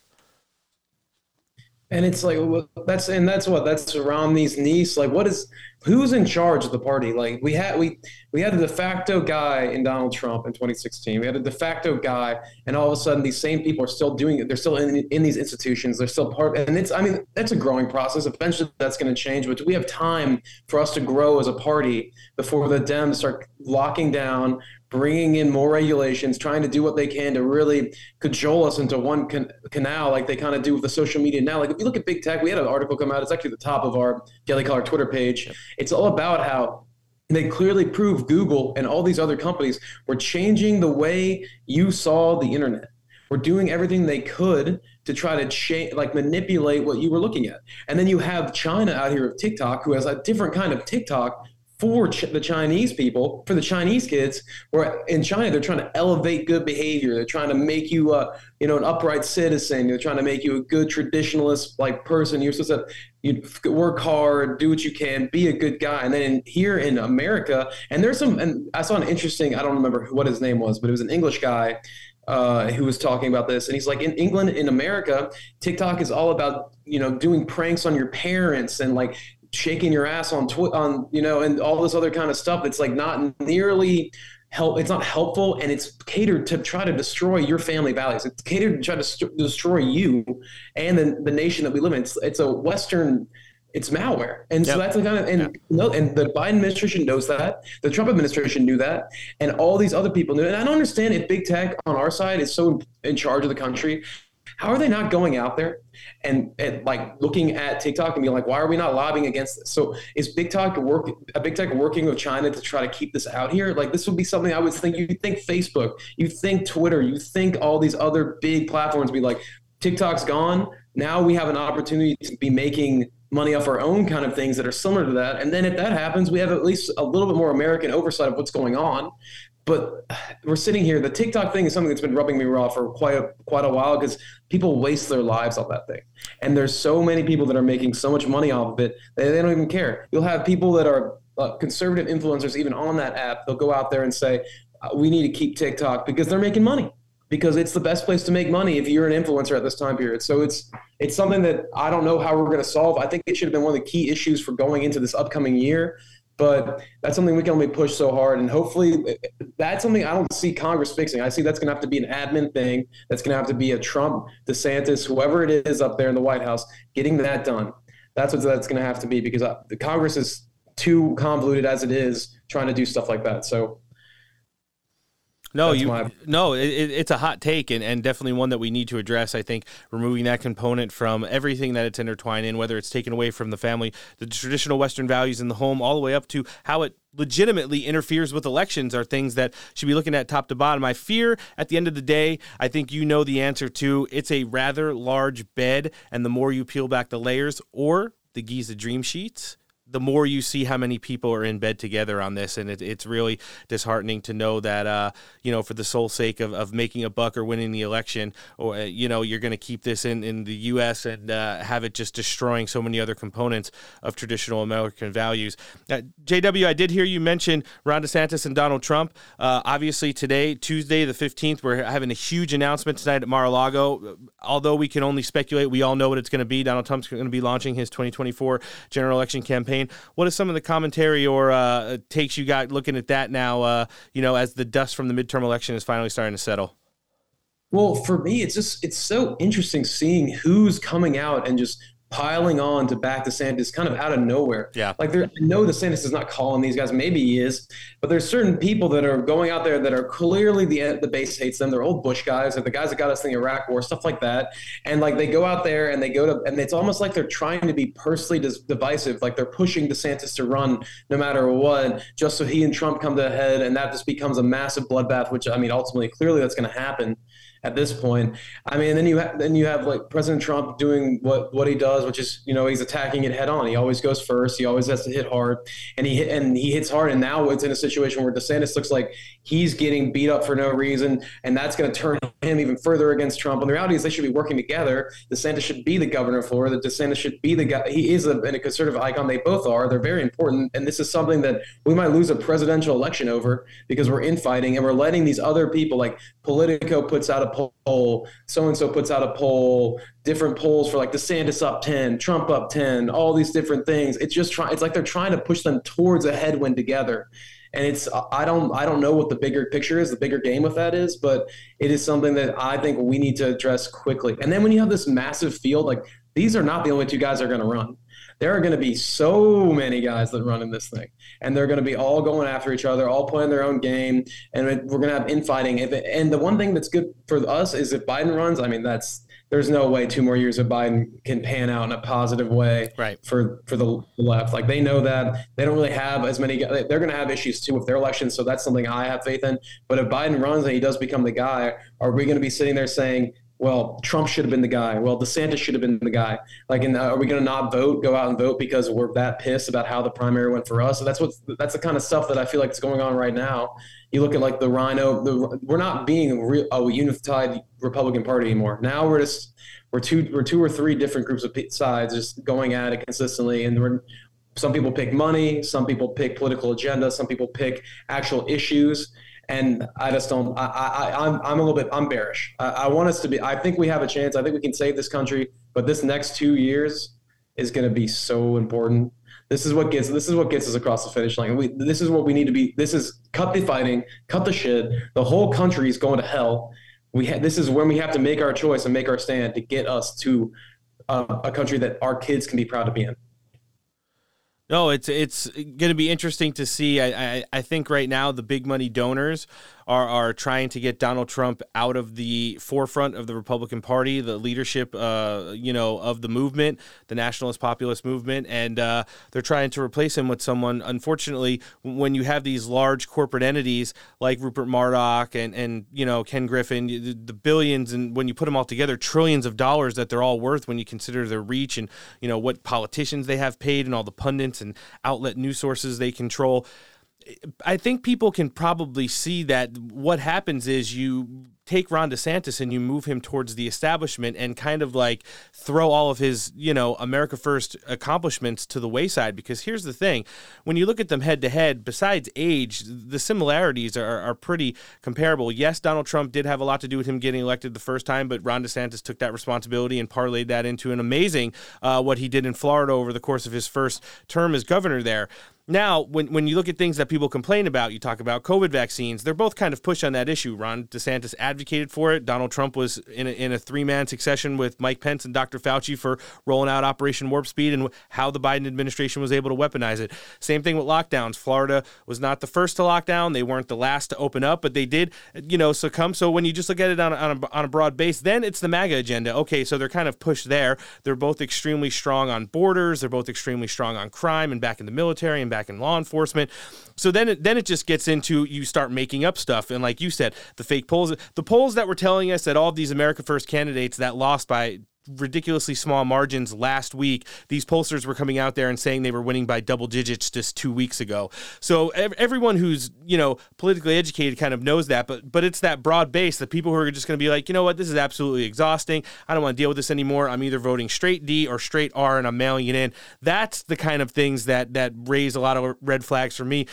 And it's like, well, that's, and that's what, that's Romney's niece. Like, what is, who's in charge of the party? Like we had, we, we had a de facto guy in Donald Trump in twenty sixteen. We had a de facto guy. And all of a sudden these same people are still doing it. They're still in, in these institutions. They're still part. And it's, I mean, that's a growing process. Eventually that's going to change, but we have time for us to grow as a party before the Dems start locking down, bringing in more regulations, trying to do what they can to really cajole us into one can- canal like they kind of do with the social media now. Like if you look at big tech, we had an article come out. It's actually at the top of our Daily Caller Twitter page. It's all about how they clearly prove Google and all these other companies were changing the way you saw the internet. We're doing everything they could to try to change, like manipulate what you were looking at. And then you have China out here of TikTok, who has a different kind of TikTok for the Chinese people, for the Chinese kids, where in China, they're trying to elevate good behavior. They're trying to make you, uh, you know, an upright citizen. They're trying to make you a good traditionalist like person. You're supposed to you work hard, do what you can, be a good guy. And then in, here in America, and there's some, and I saw an interesting, I don't remember what his name was, but it was an English guy uh, who was talking about this. And he's like, in England, in America, TikTok is all about, you know, doing pranks on your parents and like, shaking your ass on twi- on, you know, and all this other kind of stuff. It's like not nearly help. It's not helpful. And it's catered to try to destroy your family values. It's catered to try to st- destroy you and the, the nation that we live in. It's, it's a Western, it's malware. And yep. so that's the kind of, and yep. no, and the Biden administration knows that. The Trump administration knew that. And all these other people knew. And I don't understand if big tech on our side is so in charge of the country. How are they not going out there and, and like looking at TikTok and being like, why are we not lobbying against this? So is big tech work, a big tech working with China to try to keep this out here? Like this would be something I would think. You think Facebook, you think Twitter, you think all these other big platforms be like, TikTok's gone. Now we have an opportunity to be making money off our own kind of things that are similar to that. And then if that happens, we have at least a little bit more American oversight of what's going on. But we're sitting here. The TikTok thing is something that's been rubbing me raw for quite a, quite a while because people waste their lives on that thing. And there's so many people that are making so much money off of it that they don't even care. You'll have people that are uh, conservative influencers even on that app. They'll go out there and say, we need to keep TikTok because they're making money. Because it's the best place to make money if you're an influencer at this time period. So it's it's something that I don't know how we're going to solve. I think it should have been one of the key issues for going into this upcoming year. But that's something we can only push so hard. And hopefully that's something I don't see Congress fixing. I see that's going to have to be an admin thing. That's going to have to be a Trump, DeSantis, whoever it is up there in the White House, getting that done. That's what that's going to have to be, because the Congress is too convoluted as it is trying to do stuff like that. So. No, That's you. My... No, it, it's a hot take, and, and definitely one that we need to address. I think removing that component from everything that it's intertwined in, whether it's taken away from the family, the traditional Western values in the home, all the way up to how it legitimately interferes with elections, are things that should be looking at top to bottom. I fear at the end of the day, I think you know the answer to. It's a rather large bed, and the more you peel back the layers or the Giza dream sheets, the more you see how many people are in bed together on this. And it, it's really disheartening to know that, uh, you know, for the sole sake of, of making a buck or winning the election, or, uh, you know, you're going to keep this in, in the U S and uh, have it just destroying so many other components of traditional American values. Uh, J W, I did hear you mention Ron DeSantis and Donald Trump. Uh, obviously today, Tuesday, the fifteenth, we're having a huge announcement tonight at Mar-a-Lago. Although we can only speculate, we all know what it's going to be. Donald Trump's going to be launching his twenty twenty-four general election campaign. What is some of the commentary or uh, takes you got looking at that now, uh, you know, as the dust from the midterm election is finally starting to settle? Well, for me, it's just it's so interesting seeing who's coming out and just piling on to back DeSantis kind of out of nowhere. Yeah. Like, there, I know DeSantis is not calling these guys. Maybe he is. But there's certain people that are going out there that are clearly the the base hates them. They're old Bush guys, or the guys that got us in the Iraq war, stuff like that. And, like, they go out there and they go to – and it's almost like they're trying to be personally dis- divisive. Like, they're pushing DeSantis to run no matter what, just so he and Trump come to a head. And that just becomes a massive bloodbath, which, I mean, ultimately, clearly that's going to happen at this point. I mean, then you ha- then you have like President Trump doing what, what he does, which is, you know, he's attacking it head on. He always goes first. He always has to hit hard, and he hit, and he hits hard. And now it's in a situation where DeSantis looks like he's getting beat up for no reason, and that's going to turn him even further against Trump. And the reality is they should be working together. DeSantis should be the governor of Florida. DeSantis should be the guy. He is a, a conservative icon. They both are. They're very important. And this is something that we might lose a presidential election over, because we're infighting and we're letting these other people, like Politico puts out a poll, so-and-so puts out a poll, different polls for like DeSantis up ten, Trump up ten, all these different things. It's just trying, it's like they're trying to push them towards a headwind together. And it's, I don't, I don't know what the bigger picture is, the bigger game with that is, but it is something that I think we need to address quickly. And then when you have this massive field, like these are not the only two guys that are going to run. There are going to be so many guys that run in this thing, and they're going to be all going after each other, all playing their own game, and we're going to have infighting. And the one thing that's good for us is if Biden runs, I mean, that's there's no way two more years of Biden can pan out in a positive way, right, for, for the left. Like, they know that. They don't really have as many – they're going to have issues, too, with their elections, so that's something I have faith in. But if Biden runs and he does become the guy, are we going to be sitting there saying – well, Trump should have been the guy. Well, DeSantis should have been the guy. Like, and uh, are we going to not vote, go out and vote because we're that pissed about how the primary went for us? So that's what that's the kind of stuff that I feel like is going on right now. You look at like the Rhino. The, we're not being a, real, a unified Republican Party anymore. Now we're just we're two we're two or three different groups of sides just going at it consistently, and we're. Some people pick money. Some people pick political agenda. Some people pick actual issues. And I just don't. I, I, I'm. I'm a little bit. I'm bearish. I, I want us to be. I think we have a chance. I think we can save this country. But this next two years is going to be so important. This is what gets. This is what gets us across the finish line. We, this is what we need to be. This is cut the fighting. Cut the shit. The whole country is going to hell. We. Ha- this is when we have to make our choice and make our stand to get us to uh, a country that our kids can be proud to be in. No, it's it's going to be interesting to see. I, I I think right now the big money donors are are trying to get Donald Trump out of the forefront of the Republican Party, the leadership, uh, you know, of the movement, the nationalist populist movement, and uh, they're trying to replace him with someone. Unfortunately, when you have these large corporate entities like Rupert Murdoch and and you know Ken Griffin, the, the billions, and when you put them all together, trillions of dollars that they're all worth when you consider their reach and you know what politicians they have paid and all the pundits and outlet news sources they control. I think people can probably see that what happens is you take Ron DeSantis and you move him towards the establishment and kind of like throw all of his, you know, America First accomplishments to the wayside. Because here's the thing, when you look at them head to head, besides age, the similarities are, are pretty comparable. Yes, Donald Trump did have a lot to do with him getting elected the first time, but Ron DeSantis took that responsibility and parlayed that into an amazing, uh, what he did in Florida over the course of his first term as governor there. Now, when when you look at things that people complain about, you talk about COVID vaccines, they're both kind of push on that issue. Ron DeSantis advocated for it. Donald Trump was in a, in a three-man succession with Mike Pence and Doctor Fauci for rolling out Operation Warp Speed and how the Biden administration was able to weaponize it. Same thing with lockdowns. Florida was not the first to lock down. They weren't the last to open up, but they did, you know, succumb. So when you just look at it on a, on a, on a broad base, then it's the MAGA agenda. Okay, so they're kind of pushed there. They're both extremely strong on borders. They're both extremely strong on crime and back in the military and back in law enforcement. So then it, then it just gets into, you start making up stuff. And like you said, the fake polls, the polls that were telling us that all of these America First candidates that lost by ridiculously small margins last week, these pollsters were coming out there and saying they were winning by double digits just two weeks ago. So ev- everyone who's, you know, politically educated kind of knows that, but but it's that broad base, the people who are just going to be like, you know what, this is absolutely exhausting. I don't want to deal with this anymore. I'm either voting straight D or straight R and I'm mailing it in. That's the kind of things that that raise a lot of red flags for me.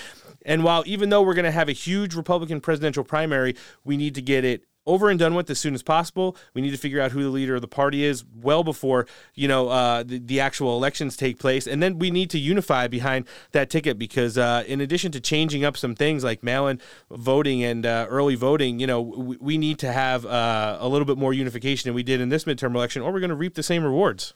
And while even though we're going to have a huge Republican presidential primary, we need to get it over and done with as soon as possible. We need to figure out who the leader of the party is well before, you know, uh, the, the actual elections take place. And then we need to unify behind that ticket because uh, in addition to changing up some things like mail-in voting and uh, early voting, you know, we, we need to have uh, a little bit more unification than we did in this midterm election, or we're going to reap the same rewards.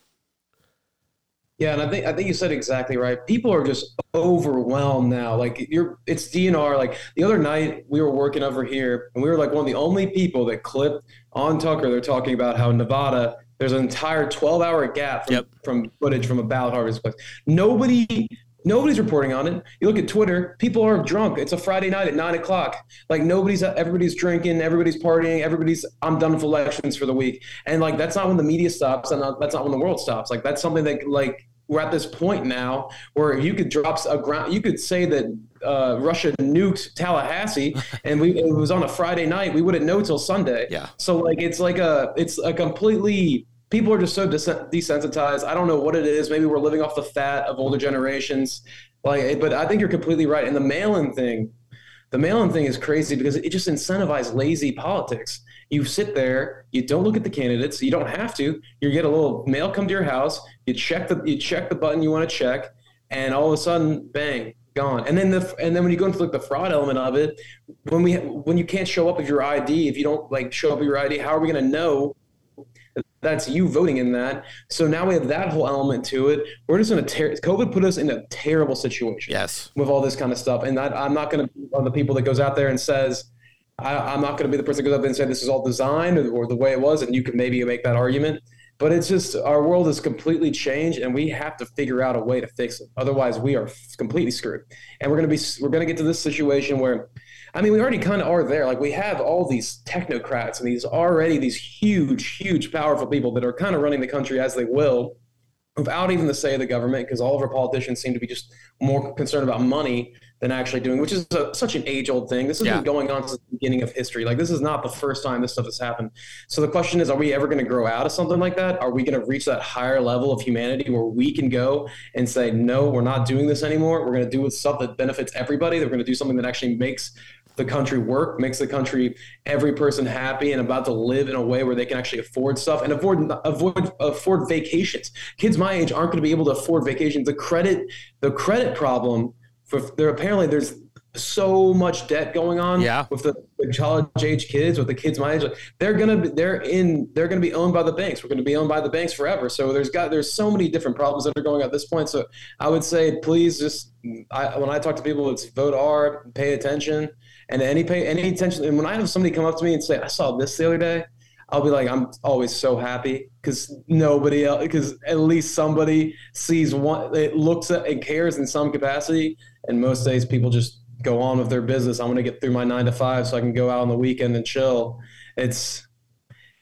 Yeah, and I think I think you said exactly right. People are just overwhelmed now. Like you're, it's D N R. Like the other night, we were working over here, and we were like one of the only people that clipped on Tucker. They're talking about how Nevada, there's an entire twelve-hour gap from, yep. from footage from a ballot harvest place. Nobody, nobody's reporting on it. You look at Twitter, people are drunk. It's a Friday night at nine o'clock. Like nobody's, everybody's drinking, everybody's partying, everybody's. I'm done with elections for the week, and like that's not when the media stops, and not, that's not when the world stops. Like that's something that like. We're at this point now where you could drop a ground. You could say that uh, Russia nuked Tallahassee, and we it was on a Friday night. We wouldn't know till Sunday. Yeah. So like it's like a it's a completely people are just so des- desensitized. I don't know what it is. Maybe we're living off the fat of older generations. Like, but I think you're completely right. And the mail-in thing, the mail-in thing is crazy because it just incentivizes lazy politics. You sit there, you don't look at the candidates, you don't have to. You get a little mail come to your house, you check the you check the button you want to check, and all of a sudden, bang, gone. And then the and then when you go into like the fraud element of it, when we when you can't show up with your I D, if you don't like show up with your I D, how are we going to know that that's you voting in that? So now we have that whole element to it. We're just in a ter- COVID put us in a terrible situation. Yes, with all this kind of stuff, and I, I'm not going to be one of the people that goes out there and says. I, I'm not going to be the person that goes up there and say this is all designed or, or the way it was, and you can maybe make that argument. But it's just our world has completely changed, and we have to figure out a way to fix it. Otherwise, we are completely screwed. And we're going to be we're going to get to this situation where, I mean, we already kind of are there. Like we have all these technocrats and these already these huge, huge, powerful people that are kind of running the country as they will, without even the say of the government, because all of our politicians seem to be just more concerned about money than actually doing, which is a, such an age-old thing. This has yeah. been going on since the beginning of history. Like, this is not the first time this stuff has happened. So the question is, are we ever going to grow out of something like that? Are we going to reach that higher level of humanity where we can go and say, no, we're not doing this anymore. We're going to do stuff that benefits everybody. We're going to do something that actually makes the country work, makes the country, every person happy and about to live in a way where they can actually afford stuff and avoid avoid afford vacations. Kids my age aren't going to be able to afford vacations. The credit, the credit problem, for there apparently there's so much debt going on yeah. with the, the college age kids, with the kids my age. They're gonna be they're in they're gonna be owned by the banks. We're gonna be owned by the banks forever. So there's got there's so many different problems that are going on at this point. So I would say please just I, when I talk to people, it's vote R, pay attention. And any pay, any attention. And when I have somebody come up to me and say, I saw this the other day, I'll be like, I'm always so happy because nobody else, because at least somebody sees one, it looks at and cares in some capacity. And most days people just go on with their business. I want to get through my nine to five so I can go out on the weekend and chill. It's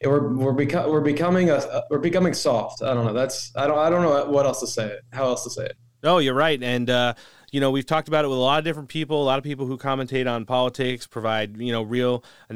it, we're we're, beco- we're becoming a we're becoming soft. I don't know. That's I don't I don't know what else to say. It, how else to say it? No, you're right. And, uh, you know, we've talked about it with a lot of different people, a lot of people who commentate on politics, provide, you know, real uh,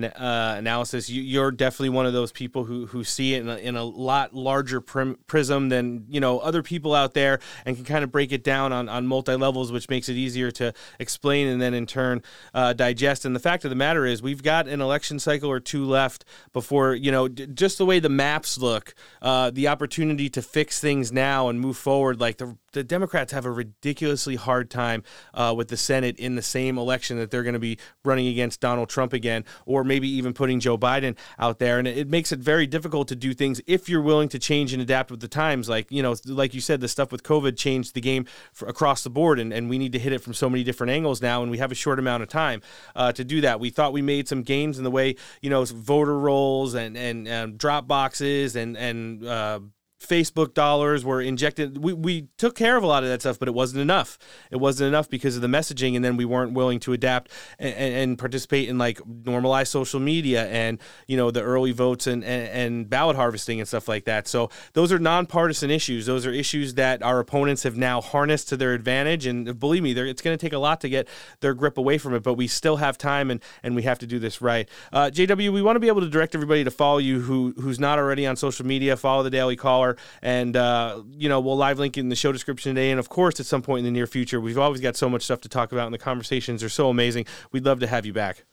analysis. You, you're definitely one of those people who, who see it in a, in a lot larger prim, prism than, you know, other people out there and can kind of break it down on, on multi-levels, which makes it easier to explain and then in turn uh, digest. And the fact of the matter is we've got an election cycle or two left before, you know, d- just the way the maps look, uh, the opportunity to fix things now and move forward, like the, the Democrats have a ridiculously hard time time uh, with the Senate in the same election that they're going to be running against Donald Trump again, or maybe even putting Joe Biden out there. And it makes it very difficult to do things if you're willing to change and adapt with the times. Like, you know, like you said, the stuff with COVID changed the game for, across the board, and, and we need to hit it from so many different angles now, and we have a short amount of time uh, to do that. We thought we made some gains in the way, you know, voter rolls and, and, and drop boxes and, and, uh, Facebook dollars were injected. We we took care of a lot of that stuff, but it wasn't enough. It wasn't enough because of the messaging, and then we weren't willing to adapt and, and, and participate in like normalized social media and, you know, the early votes and, and, and ballot harvesting and stuff like that. So those are nonpartisan issues. Those are issues that our opponents have now harnessed to their advantage, and believe me, it's going to take a lot to get their grip away from it, but we still have time, and, and we have to do this right. Uh, J W, we want to be able to direct everybody to follow you who who's not already on social media. Follow the Daily Caller. And, uh, you know, we'll live link in the show description today. And, of course, at some point in the near future, we've always got so much stuff to talk about, and the conversations are so amazing. We'd love to have you back.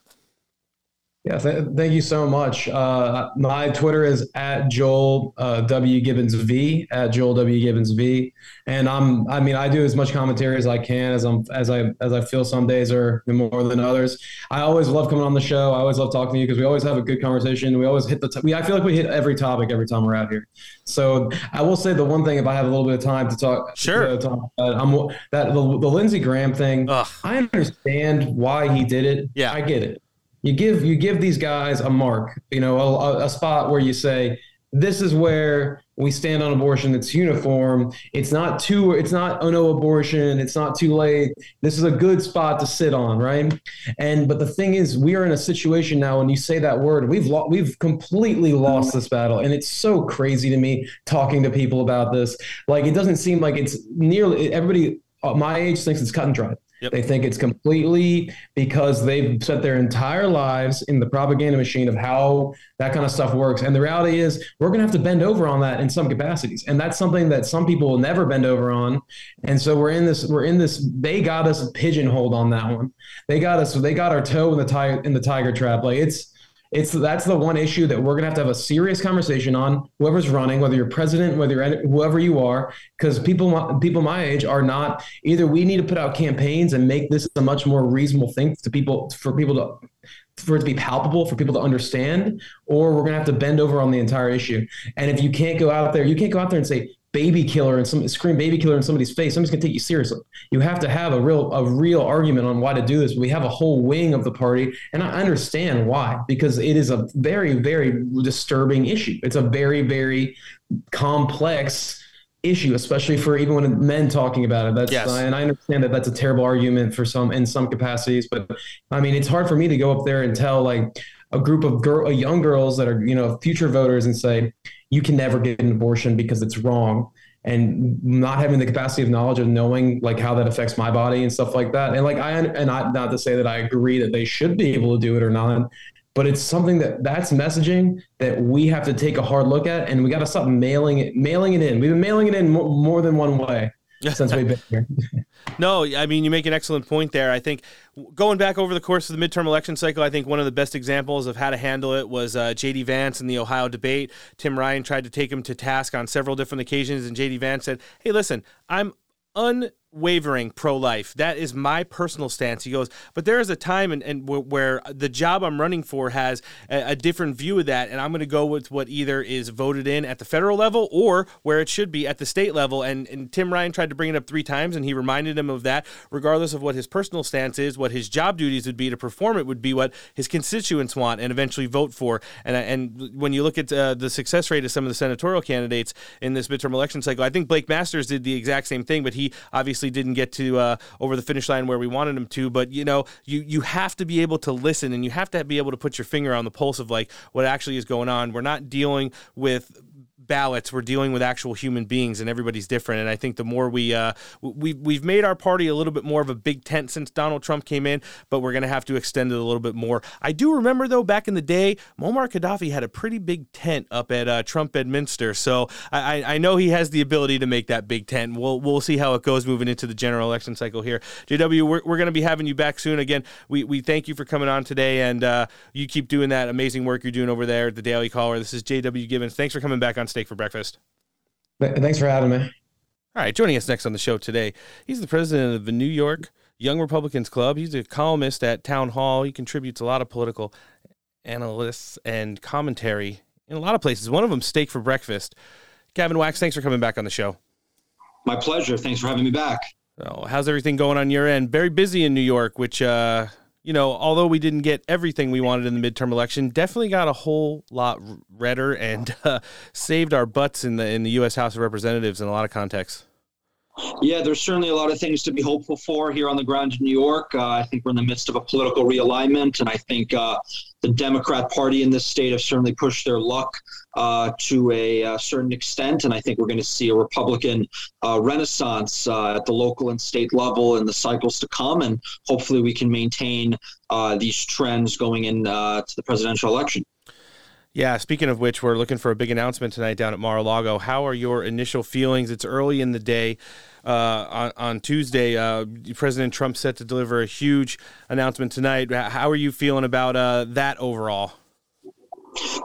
Yeah, th- thank you so much. Uh, my Twitter is at Joel uh, W. Gibbons V, at Joel W. Gibbons V. And I'm, I mean, I do as much commentary as I can, as I'm, as I, as I feel some days are more than others. I always love coming on the show. I always love talking to you because we always have a good conversation. We always hit the, t- we, I feel like we hit every topic every time we're out here. So I will say the one thing, if I have a little bit of time to talk, sure. You know, talk about, I'm that the, the Lindsey Graham thing. Ugh. I understand why he did it. Yeah, I get it. You give you give these guys a mark, you know, a, a spot where you say, this is where we stand on abortion. It's uniform. It's not too it's not, oh, no abortion. It's not too late. This is a good spot to sit on. Right. And but the thing is, we are in a situation now when you say that word, we've lo- we've completely lost this battle. And it's so crazy to me talking to people about this. Like, it doesn't seem like it's nearly everybody my age thinks it's cut and dried. Yep. They think it's completely because they've spent their entire lives in the propaganda machine of how that kind of stuff works. And the reality is we're going to have to bend over on that in some capacities. And that's something that some people will never bend over on. And so we're in this, we're in this, they got us pigeonholed on that one. They got us, they got our toe in the tiger, in the tiger trap. Like it's, it's, that's the one issue that we're going to have to have a serious conversation on, whoever's running, whether you're president, whether you're whoever you are, because people, people my age are not either. We need to put out campaigns and make this a much more reasonable thing to people, for people to, for it to be palpable, for people to understand, or we're going to have to bend over on the entire issue. And if you can't go out there, you can't go out there and say baby killer and some scream baby killer in somebody's face, somebody's going to take you seriously. You have to have a real, a real argument on why to do this. We have a whole wing of the party, and I understand why, because it is a very, very disturbing issue. It's a very, very complex issue, especially for even when men talking about it. That's, yes. uh, and I understand that that's a terrible argument for some, in some capacities, but I mean, it's hard for me to go up there and tell like a group of girl, young girls that are, you know, future voters and say, you can never get an abortion because it's wrong, and not having the capacity of knowledge of knowing like how that affects my body and stuff like that. And like, I, and I, not to say that I agree that they should be able to do it or not, but it's something that that's messaging that we have to take a hard look at, and we got to stop mailing it, mailing it in. We've been mailing it in more, more than one way since we've been here. No, I mean, you make an excellent point there. I think going back over the course of the midterm election cycle, I think one of the best examples of how to handle it was uh, J D Vance in the Ohio debate. Tim Ryan tried to take him to task on several different occasions, and J D Vance said, hey, listen, I'm unwavering pro-life. That is my personal stance. He goes, but there is a time and and w- where the job I'm running for has a, a different view of that, and I'm going to go with what either is voted in at the federal level or where it should be at the state level. And, and Tim Ryan tried to bring it up three times, and he reminded him of that. Regardless of what his personal stance is, what his job duties would be to perform it would be what his constituents want and eventually vote for. And and when you look at uh, the success rate of some of the senatorial candidates in this midterm election cycle, I think Blake Masters did the exact same thing, but he He obviously didn't get to uh, over the finish line where we wanted him to, but you know, you you have to be able to listen, and you have to be able to put your finger on the pulse of like what actually is going on. We're not dealing with ballots, we're dealing with actual human beings, and everybody's different. And I think the more we uh we we've made our party a little bit more of a big tent since Donald Trump came in, but we're going to have to extend it a little bit more. I do remember though, back in the day, Muammar Gaddafi had a pretty big tent up at uh, Trump Bedminster, so I I know he has the ability to make that big tent. We'll we'll see how it goes moving into the general election cycle here. J W, we're we're going to be having you back soon. Again, we we thank you for coming on today, and uh, you keep doing that amazing work you're doing over there at the Daily Caller. This is J W Gibbons. Thanks for coming back on Steak for Breakfast. Thanks for having me. All right, joining us next on the show today, he's the president of the New York Young Republicans Club. He's a columnist at Town Hall. He contributes a lot of political analysis and commentary in a lot of places. One of them, Steak for Breakfast. Gavin Wax, thanks for coming back on the show. My pleasure. Thanks for having me back. Oh, how's everything going on your end? Very busy in New York, which, uh, you know, although we didn't get everything we wanted in the midterm election, definitely got a whole lot redder and uh, saved our butts in the in the U S House of Representatives in a lot of contexts. Yeah, there's certainly a lot of things to be hopeful for here on the ground in New York. Uh, I think we're in the midst of a political realignment, and I think uh, the Democrat Party in this state have certainly pushed their luck uh, to a, a certain extent, and I think we're going to see a Republican uh, renaissance uh, at the local and state level in the cycles to come, and hopefully we can maintain uh, these trends going in uh, to the presidential election. Yeah, speaking of which, we're looking for a big announcement tonight down at Mar-a-Lago. How are your initial feelings? It's early in the day. Uh, on, on Tuesday, uh, President Trump set to deliver a huge announcement tonight. How are you feeling about uh, that overall?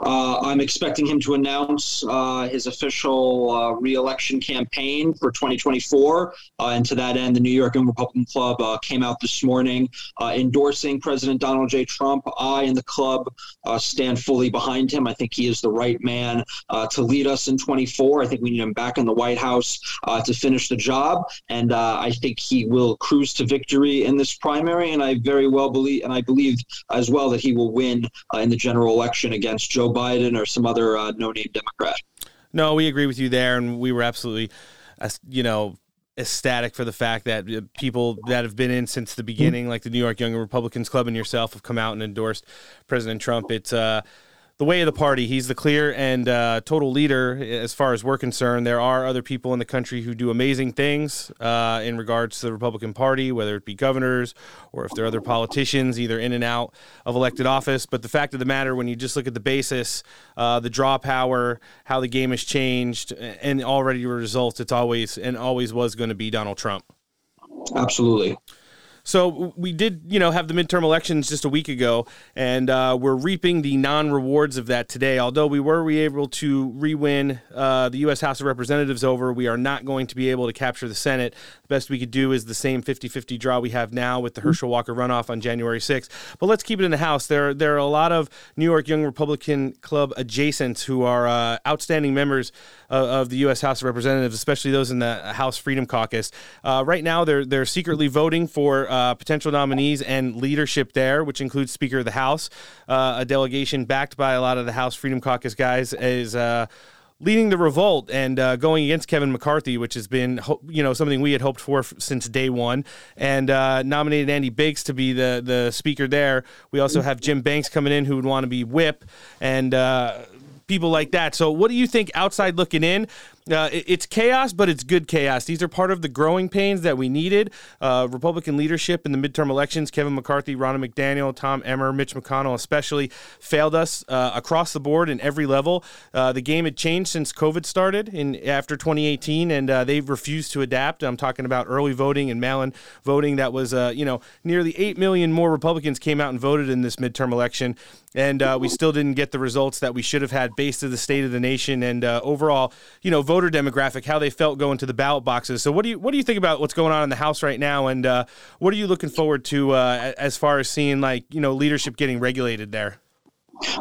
Uh, I'm expecting him to announce uh, his official uh, re-election campaign for twenty twenty-four. Uh, and to that end, the New York Young Republican Club uh, came out this morning uh, endorsing President Donald J. Trump. I and the club uh, stand fully behind him. I think he is the right man uh, to lead us in twenty-four. I think we need him back in the White House uh, to finish the job. And uh, I think he will cruise to victory in this primary. And I very well believe, and I believe as well, that he will win uh, in the general election against Joe Biden or some other uh, no-name Democrat. No, we agree with you there, and we were absolutely, uh, you know, ecstatic for the fact that uh, people that have been in since the beginning, like the New York Young Republicans Club and yourself, have come out and endorsed President Trump. It's uh, the way of the party. He's the clear and uh, total leader as far as we're concerned. There are other people in the country who do amazing things uh, in regards to the Republican Party, whether it be governors or if there are other politicians either in and out of elected office. But the fact of the matter, when you just look at the basis, uh, the draw power, how the game has changed, and already your results, it's always and always was going to be Donald Trump. Absolutely. So we did, you know, have the midterm elections just a week ago, and uh, we're reaping the non-rewards of that today. Although we were we able to re-win uh, the U S House of Representatives over, we are not going to be able to capture the Senate. The best we could do is the same fifty-fifty draw we have now with the Herschel Walker runoff on January sixth. But let's keep it in the House. There, there are a lot of New York Young Republican Club adjacents who are uh, outstanding members of, of the U S House of Representatives, especially those in the House Freedom Caucus. Uh, right now, they're they're secretly voting for Uh, Uh, potential nominees and leadership there, which includes Speaker of the House. Uh, a delegation backed by a lot of the House Freedom Caucus guys is uh, leading the revolt and uh, going against Kevin McCarthy, which has been, you know, something we had hoped for f- since day one, and uh, nominated Andy Biggs to be the, the speaker there. We also have Jim Banks coming in who would want to be whip and uh, people like that. So what do you think outside looking in? Uh, it's chaos, but it's good chaos. These are part of the growing pains that we needed. Uh, Republican leadership in the midterm elections, Kevin McCarthy, Ronna McDaniel, Tom Emmer, Mitch McConnell especially, failed us uh, across the board in every level. Uh, the game had changed since COVID started in after twenty eighteen, and uh, they've refused to adapt. I'm talking about early voting and mail-in voting. That was, uh, you know, nearly eight million more Republicans came out and voted in this midterm election, and uh, we still didn't get the results that we should have had based on the state of the nation and uh, overall, you know, voting voter demographic, how they felt going to the ballot boxes. So what do you what do you think about what's going on in the House right now, and uh, what are you looking forward to uh, as far as seeing, like, you know, leadership getting regulated there?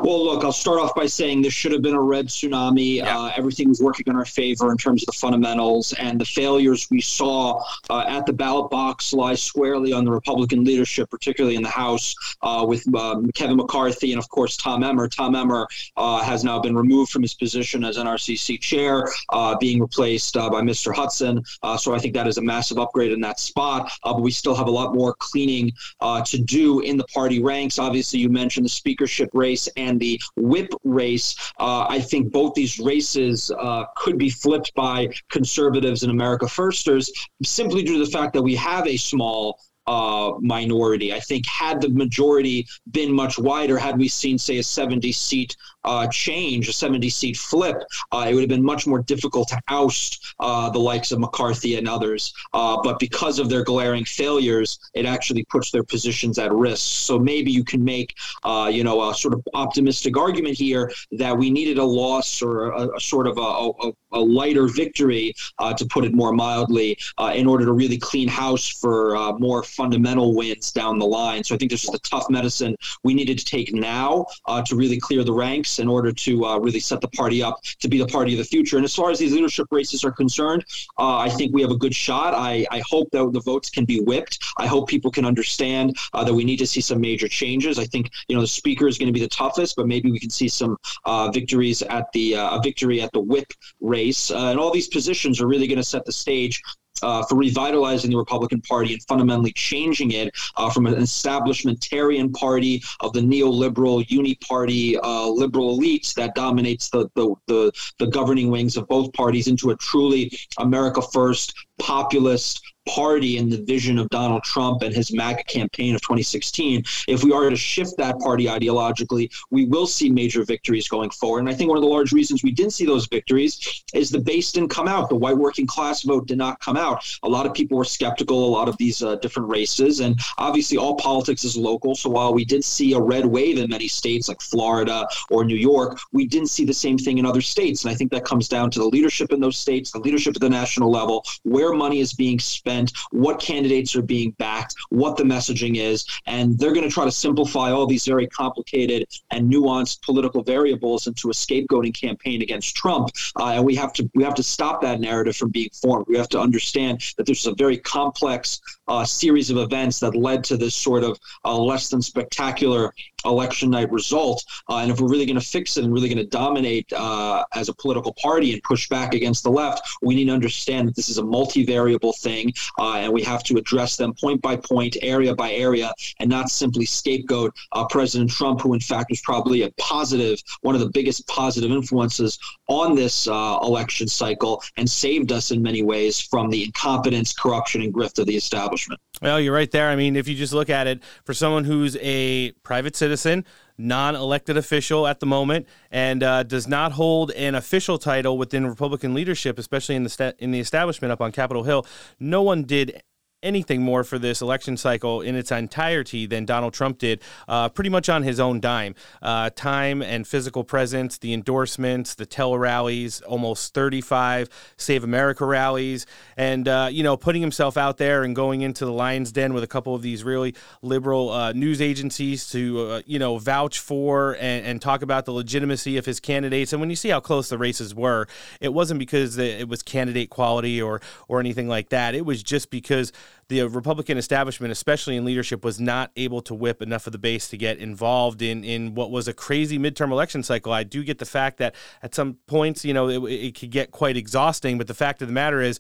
Well, look, I'll start off by saying this should have been a red tsunami. Yeah. Uh, everything was working in our favor in terms of the fundamentals, and the failures we saw uh, at the ballot box lie squarely on the Republican leadership, particularly in the House uh, with um, Kevin McCarthy and, of course, Tom Emmer. Tom Emmer uh, has now been removed from his position as N R C C chair, uh, being replaced uh, by Mister Hudson. Uh, so I think that is a massive upgrade in that spot, uh, but we still have a lot more cleaning uh, to do in the party ranks. Obviously, you mentioned the speakership race and the whip race. Uh, I think both these races uh, could be flipped by conservatives and America Firsters simply due to the fact that we have a small Uh, minority. I think had the majority been much wider, had we seen, say, a seventy-seat uh, change, a seventy-seat flip, uh, it would have been much more difficult to oust uh, the likes of McCarthy and others. Uh, but because of their glaring failures, it actually puts their positions at risk. So maybe you can make, uh, you know, a sort of optimistic argument here that we needed a loss or a, a sort of a, a, a lighter victory, uh, to put it more mildly, uh, in order to really clean house for uh, more fundamental wins down the line. So I think this is the tough medicine we needed to take now uh, to really clear the ranks in order to uh, really set the party up to be the party of the future. And as far as these leadership races are concerned, uh, I think we have a good shot. I, I hope that the votes can be whipped. I hope people can understand uh, that we need to see some major changes. I think, you know, the speaker is going to be the toughest, but maybe we can see some uh, victories at the uh, a victory at the whip race. Uh, and all these positions are really going to set the stage Uh, for revitalizing the Republican Party and fundamentally changing it uh, from an establishmentarian party of the neoliberal uni-party uh, liberal elites that dominates the, the, the, the governing wings of both parties into a truly America first populist party in the vision of Donald Trump and his MAGA campaign of twenty sixteen. If we are to shift that party ideologically, we will see major victories going forward. And I think one of the large reasons we didn't see those victories is the base didn't come out. The white working class vote did not come out. A lot of people were skeptical, a lot of these uh, different races. And obviously all politics is local. So while we did see a red wave in many states like Florida or New York, we didn't see the same thing in other states. And I think that comes down to the leadership in those states, the leadership at the national level, where money is being spent, what candidates are being backed, what the messaging is, and they're going to try to simplify all these very complicated and nuanced political variables into a scapegoating campaign against Trump. Uh, and we have to we have to stop that narrative from being formed. We have to understand that there's a very complex uh, series of events that led to this sort of uh, less than spectacular election night result. Uh, and if we're really going to fix it and really going to dominate uh, as a political party and push back against the left, we need to understand that this is a multivariable thing. Uh, and we have to address them point by point, area by area, and not simply scapegoat uh, President Trump, who in fact was probably a positive, one of the biggest positive influences on this uh, election cycle and saved us in many ways from the incompetence, corruption, and grift of the establishment. Well, you're right there. I mean, if you just look at it, for someone who's a private citizen, non-elected official at the moment, and uh, does not hold an official title within Republican leadership, especially in the st- in the establishment up on Capitol Hill, no one did anything more for this election cycle in its entirety than Donald Trump did, uh, pretty much on his own dime. Uh, time and physical presence, the endorsements, the tele-rallies, almost thirty-five Save America rallies, and, uh, you know, putting himself out there and going into the lion's den with a couple of these really liberal uh, news agencies to, uh, you know, vouch for and, and talk about the legitimacy of his candidates. And when you see how close the races were, it wasn't because it was candidate quality or, or anything like that. It was just because the Republican establishment, especially in leadership, was not able to whip enough of the base to get involved in, in what was a crazy midterm election cycle. I do get the fact that at some points, you know, it, it could get quite exhausting, but the fact of the matter is,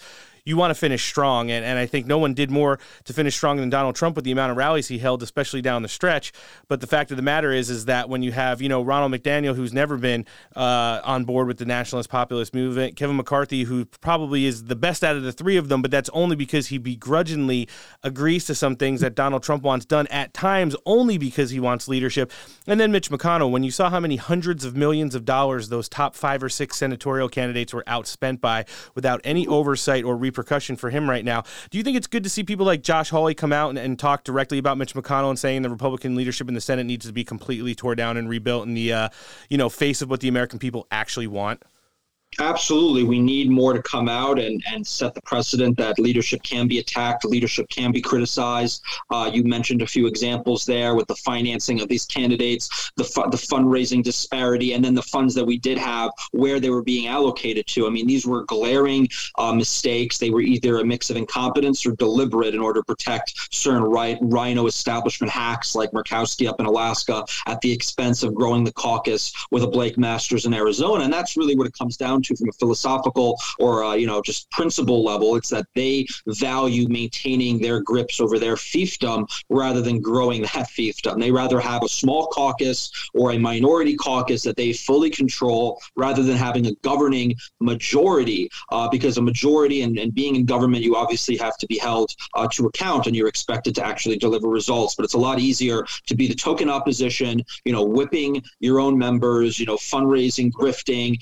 you want to finish strong, and, and I think no one did more to finish strong than Donald Trump with the amount of rallies he held, especially down the stretch. But the fact of the matter is, is that when you have, you know, Ronna McDaniel, who's never been uh, on board with the nationalist populist movement, Kevin McCarthy, who probably is the best out of the three of them, but that's only because he begrudgingly agrees to some things that Donald Trump wants done at times only because he wants leadership. And then Mitch McConnell, when you saw how many hundreds of millions of dollars those top five or six senatorial candidates were outspent by without any oversight or repercussion percussion for him right now. Do you think it's good to see people like Josh Hawley come out and, and talk directly about Mitch McConnell and saying the Republican leadership in the Senate needs to be completely torn down and rebuilt in the uh, you know, face of what the American people actually want? Absolutely. We need more to come out and, and set the precedent that leadership can be attacked, leadership can be criticized. Uh, you mentioned a few examples there with the financing of these candidates, the fu- the fundraising disparity, and then the funds that we did have, where they were being allocated to. I mean, these were glaring uh, mistakes. They were either a mix of incompetence or deliberate in order to protect certain right, rhino establishment hacks like Murkowski up in Alaska at the expense of growing the caucus with a Blake Masters in Arizona. And that's really what it comes down down to from a philosophical or, uh, you know, just principle level. It's that they value maintaining their grips over their fiefdom rather than growing that fiefdom. They rather have a small caucus or a minority caucus that they fully control rather than having a governing majority, uh, because a majority and, and being in government, you obviously have to be held uh, to account, and you're expected to actually deliver results. But it's a lot easier to be the token opposition, you know, whipping your own members, you know, fundraising, grifting,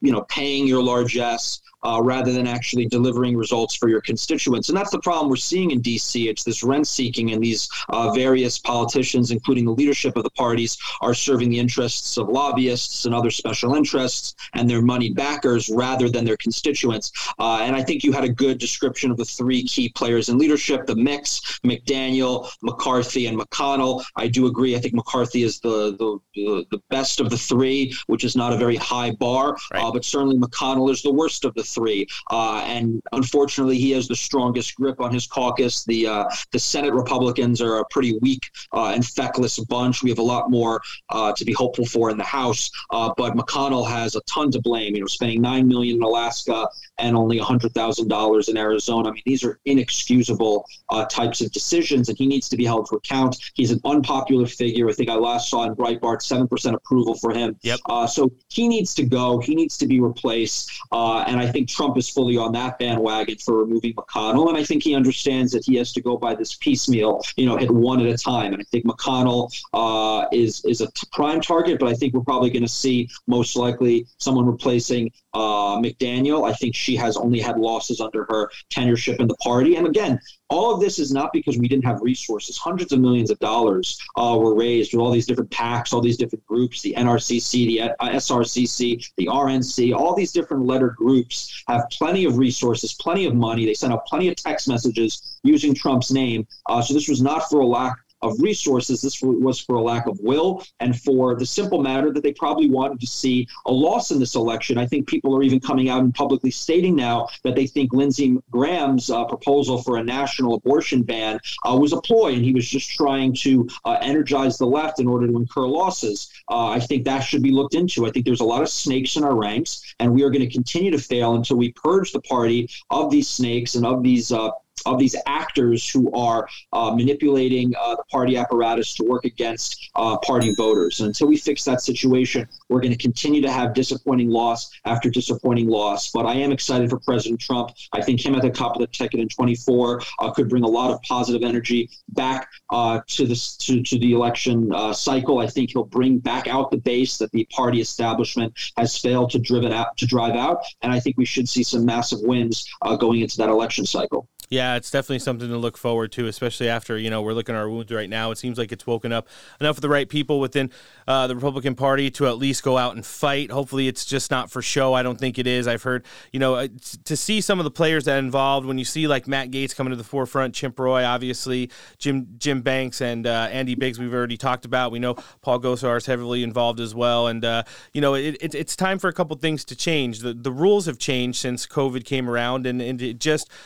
you know, paying your largesse, Uh, rather than actually delivering results for your constituents. And that's the problem we're seeing in D C. It's this rent-seeking, and these uh, various politicians, including the leadership of the parties, are serving the interests of lobbyists and other special interests and their moneyed backers rather than their constituents. Uh, and I think you had a good description of the three key players in leadership, the mix, McDaniel, McCarthy, and McConnell. I do agree. I think McCarthy is the the, the, the best of the three, which is not a very high bar, right. uh, but certainly McConnell is the worst of the three, uh, and unfortunately, he has the strongest grip on his caucus. The uh, the Senate Republicans are a pretty weak uh, and feckless bunch. We have a lot more uh, to be hopeful for in the House, uh, but McConnell has a ton to blame. You know, spending nine million in Alaska and only a hundred thousand dollars in Arizona. I mean, these are inexcusable uh, types of decisions, and he needs to be held to account. He's an unpopular figure. I think I last saw in Breitbart seven percent approval for him. Yep. Uh, so he needs to go. He needs to be replaced, uh, and I think. I think Trump is fully on that bandwagon for removing McConnell, and I think he understands that he has to go by this piecemeal, you know, hit one at a time. And I think McConnell uh, is is a t- prime target, but I think we're probably going to see most likely someone replacing uh, McDaniel. I think she has only had losses under her tenureship in the party, and again. All of this is not because we didn't have resources. Hundreds of millions of dollars uh, were raised with all these different PACs, all these different groups, the N R C C, the S R C C, the R N C, all these different lettered groups have plenty of resources, plenty of money. They sent out plenty of text messages using Trump's name. Uh, so this was not for a lack of resources. This was for a lack of will and for the simple matter that they probably wanted to see a loss in this election. I think people are even coming out and publicly stating now that they think Lindsey Graham's uh, proposal for a national abortion ban uh, was a ploy, and he was just trying to uh, energize the left in order to incur losses. Uh, I think that should be looked into. I think there's a lot of snakes in our ranks, and we are going to continue to fail until we purge the party of these snakes and of these uh of these actors who are uh, manipulating uh, the party apparatus to work against uh, party voters. And until we fix that situation, we're going to continue to have disappointing loss after disappointing loss. But I am excited for President Trump. I think him at the top of the ticket in twenty-four uh, could bring a lot of positive energy back uh, to, this, to, to the election uh, cycle. I think he'll bring back out the base that the party establishment has failed to, driven out, to drive out. And I think we should see some massive wins uh, going into that election cycle. Yeah, it's definitely something to look forward to, especially after, you know, we're licking our wounds right now. It seems like it's woken up enough of the right people within uh, the Republican Party to at least go out and fight. Hopefully it's just not for show. I don't think it is. I've heard, you know, to see some of the players that are involved, when you see like Matt Gaetz coming to the forefront, Chimp Roy, obviously, Jim Jim Banks and uh, Andy Biggs we've already talked about. We know Paul Gosar is heavily involved as well. And, uh, you know, it, it, it's time for a couple things to change. The, the rules have changed since COVID came around, and, and it just –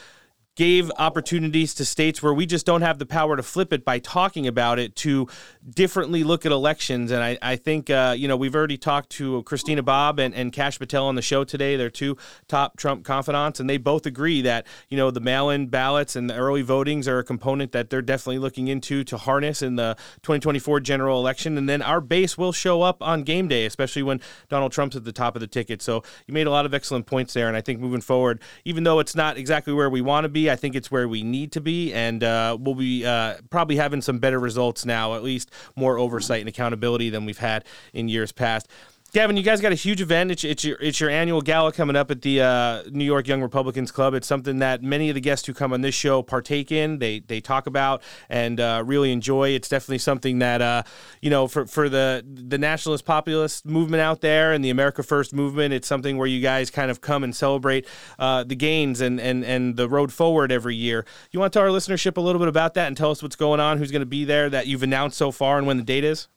gave opportunities to states where we just don't have the power to flip it by talking about it to differently look at elections. And I, I think, uh, you know, we've already talked to Christina Bob and, and Kash Patel on the show today. They're two top Trump confidants, and they both agree that, you know, the mail-in ballots and the early votings are a component that they're definitely looking into to harness in the twenty twenty-four general election. And then our base will show up on game day, especially when Donald Trump's at the top of the ticket. So you made a lot of excellent points there. And I think moving forward, even though it's not exactly where we want to be, I think it's where we need to be, and uh, we'll be uh, probably having some better results now, at least more oversight and accountability than we've had in years past. Gavin, you guys got a huge event. It's, it's, your, it's your annual gala coming up at the uh, New York Young Republicans Club. It's something that many of the guests who come on this show partake in. They they talk about and uh, really enjoy. It's definitely something that, uh, you know, for, for the, the nationalist populist movement out there and the America First movement, it's something where you guys kind of come and celebrate uh, the gains and, and, and the road forward every year. You want to tell our listenership a little bit about that and tell us what's going on, who's going to be there, that you've announced so far, and when the date is?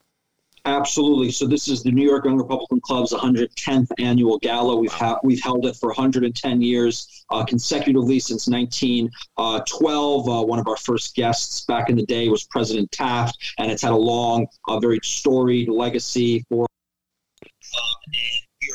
Absolutely. So this is the New York Young Republican Club's one hundred tenth annual gala. We've ha- we've held it for one hundred ten years uh, consecutively since nineteen twelve. Uh, one of our first guests back in the day was President Taft, and it's had a long, uh, very storied legacy for. Um, and-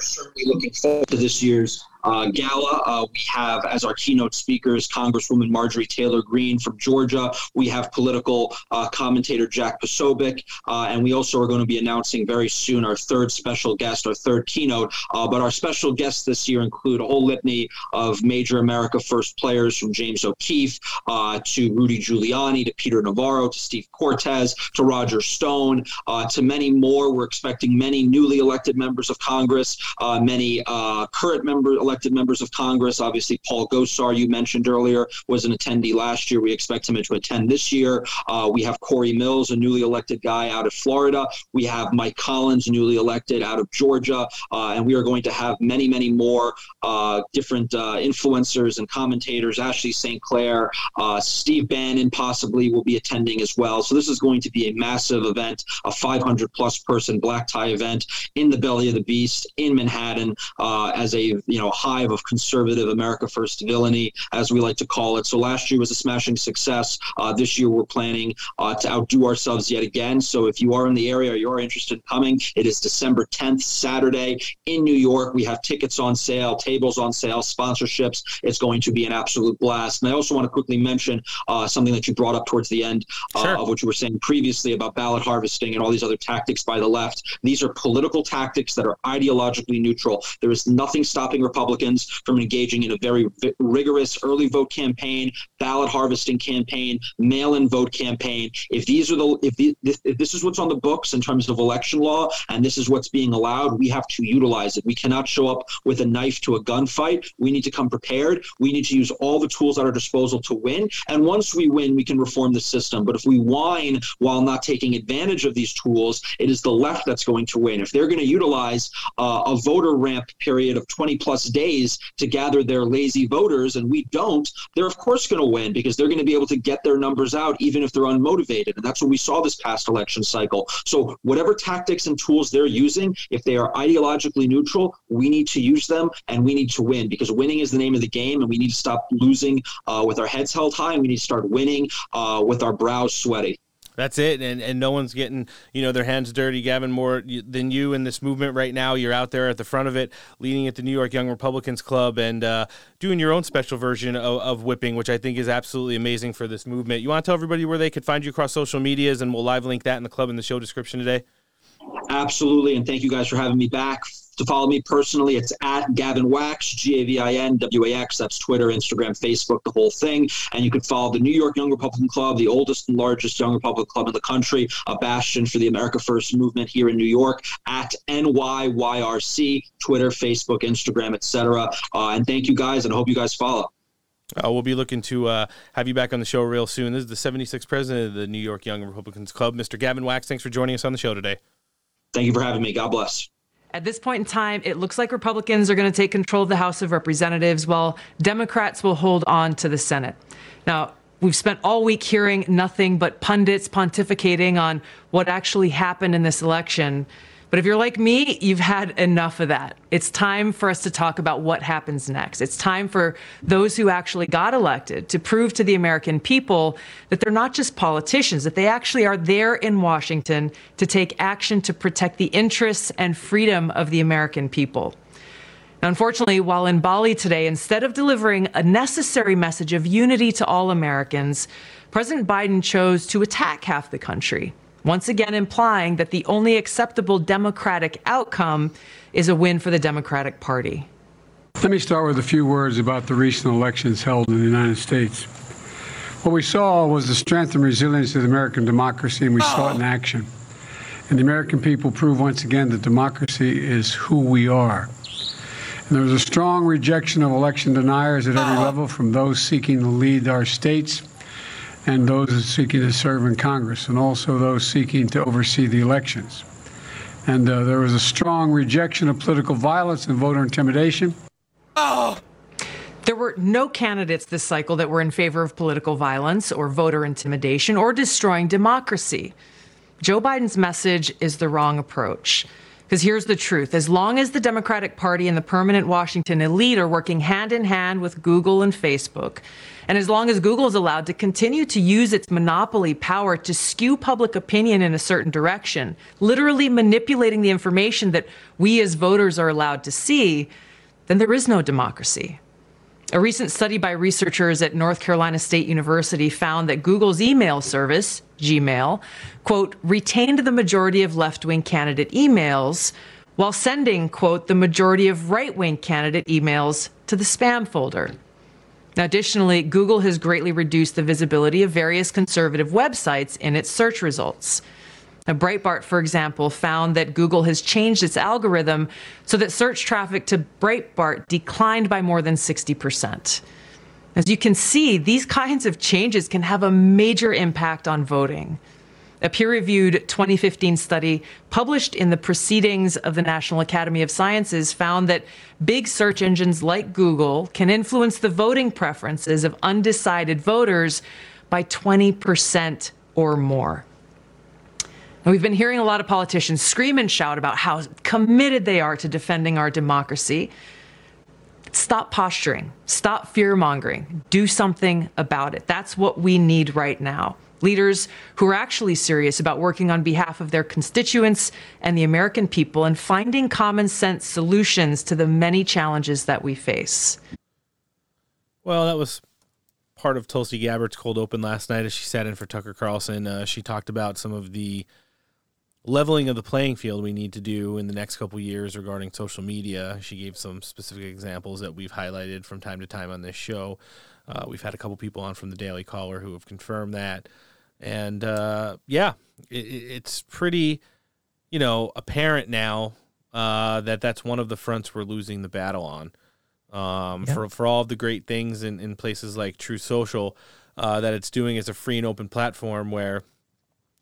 we're certainly looking forward to this year's uh, gala. Uh, we have as our keynote speakers Congresswoman Marjorie Taylor Greene from Georgia. We have political uh, commentator Jack Posobiec, uh, and we also are going to be announcing very soon our third special guest, our third keynote. Uh, but our special guests this year include a whole litany of major America First players, from James O'Keefe uh, to Rudy Giuliani to Peter Navarro to Steve Cortez to Roger Stone uh, to many more. We're expecting many newly elected members of Congress, uh, many uh, current member elected members of Congress. Obviously, Paul Gosar, you mentioned earlier, was an attendee last year. We expect him to attend this year. Uh, we have Corey Mills, a newly elected guy out of Florida. We have Mike Collins, newly elected out of Georgia. Uh, and we are going to have many, many more uh, different uh, influencers and commentators. Ashley Saint Clair, uh, Steve Bannon possibly will be attending as well. So this is going to be a massive event, a five hundred plus person black tie event in the belly of the beast in Manhattan uh, as a you know hive of conservative America First villainy, as we like to call it. So last year was a smashing success. Uh, this year we're planning uh, to outdo ourselves yet again. So if you are in the area or you are interested in coming, it is December tenth, Saturday in New York. We have tickets on sale, tables on sale, sponsorships. It's going to be an absolute blast. And I also want to quickly mention uh, something that you brought up towards the end uh, sure. of what you were saying previously about ballot harvesting and all these other tactics by the left. These are political tactics that are ideologically neutral. There is nothing stopping Republicans from engaging in a very v- rigorous early vote campaign, ballot harvesting campaign, mail-in vote campaign. If these are the if, the, if this is what's on the books in terms of election law, and this is what's being allowed, we have to utilize it. We cannot show up with a knife to a gunfight. We need to come prepared. We need to use all the tools at our disposal to win. And once we win, we can reform the system. But if we whine while not taking advantage of these tools, it is the left that's going to win. If they're going to utilize uh, a voter ramp period of twenty plus days to gather their lazy voters and we don't, they're of course going to win, because they're going to be able to get their numbers out even if they're unmotivated. And that's what we saw this past election cycle. So whatever tactics and tools they're using, if they are ideologically neutral, we need to use them and we need to win, because winning is the name of the game, and we need to stop losing uh, with our heads held high, and we need to start winning uh, with our brows sweaty. That's it, and and no one's getting you know their hands dirty, Gavin, more than you in this movement right now. You're out there at the front of it, leading at the New York Young Republicans Club, and uh, doing your own special version of, of whipping, which I think is absolutely amazing for this movement. You want to tell everybody where they could find you across social medias, and we'll live link that in the club in the show description today. Absolutely, and thank you guys for having me back. To follow me personally, it's at Gavin Wax, G A V I N W A X. That's Twitter, Instagram, Facebook, the whole thing. And you can follow the New York Young Republican Club, the oldest and largest Young Republican Club in the country, a bastion for the America First movement here in New York, at N Y Y R C, Twitter, Facebook, Instagram, et cetera. Uh, and thank you guys, and I hope you guys follow. Uh, we'll be looking to uh, have you back on the show real soon. This is the seventy-sixth president of the New York Young Republicans Club, Mister Gavin Wax. Thanks for joining us on the show today. Thank you for having me. God bless. At this point in time, it looks like Republicans are going to take control of the House of Representatives, while Democrats will hold on to the Senate. Now, we've spent all week hearing nothing but pundits pontificating on what actually happened in this election. But if you're like me, you've had enough of that. It's time for us to talk about what happens next. It's time for those who actually got elected to prove to the American people that they're not just politicians, that they actually are there in Washington to take action to protect the interests and freedom of the American people. Now, unfortunately, while in Bali today, instead of delivering a necessary message of unity to all Americans, President Biden chose to attack half the country, once again implying that the only acceptable Democratic outcome is a win for the Democratic Party. Let me start with a few words about the recent elections held in the United States. What we saw was the strength and resilience of American democracy, and we oh. saw it in action. And the American people proved once again that democracy is who we are. And there was a strong rejection of election deniers at every oh. level, from those seeking to lead our states and those seeking to serve in Congress, and also those seeking to oversee the elections. And uh, there was a strong rejection of political violence and voter intimidation. Oh. There were no candidates this cycle that were in favor of political violence or voter intimidation or destroying democracy. Joe Biden's message is the wrong approach. Because here's the truth. As long as the Democratic Party and the permanent Washington elite are working hand in hand with Google and Facebook, and as long as Google is allowed to continue to use its monopoly power to skew public opinion in a certain direction, literally manipulating the information that we as voters are allowed to see, then there is no democracy. A recent study by researchers at North Carolina State University found that Google's email service, Gmail, quote, retained the majority of left-wing candidate emails while sending, quote, the majority of right-wing candidate emails to the spam folder. Now, additionally, Google has greatly reduced the visibility of various conservative websites in its search results. Now, Breitbart, for example, found that Google has changed its algorithm so that search traffic to Breitbart declined by more than sixty percent. As you can see, these kinds of changes can have a major impact on voting. A peer-reviewed twenty fifteen study published in the Proceedings of the National Academy of Sciences found that big search engines like Google can influence the voting preferences of undecided voters by twenty percent or more. And we've been hearing a lot of politicians scream and shout about how committed they are to defending our democracy. Stop posturing. Stop fear-mongering. Do something about it. That's what we need right now. Leaders who are actually serious about working on behalf of their constituents and the American people and finding common sense solutions to the many challenges that we face. Well, that was part of Tulsi Gabbard's cold open last night as she sat in for Tucker Carlson. Uh, she talked about some of the leveling of the playing field we need to do in the next couple years regarding social media. She gave some specific examples that we've highlighted from time to time on this show. Uh, we've had a couple people on from the Daily Caller who have confirmed that. And, uh, yeah, it, it's pretty, you know, apparent now uh, that that's one of the fronts we're losing the battle on. Um, yeah. for, for all of the great things in, in places like True Social uh, that it's doing as a free and open platform where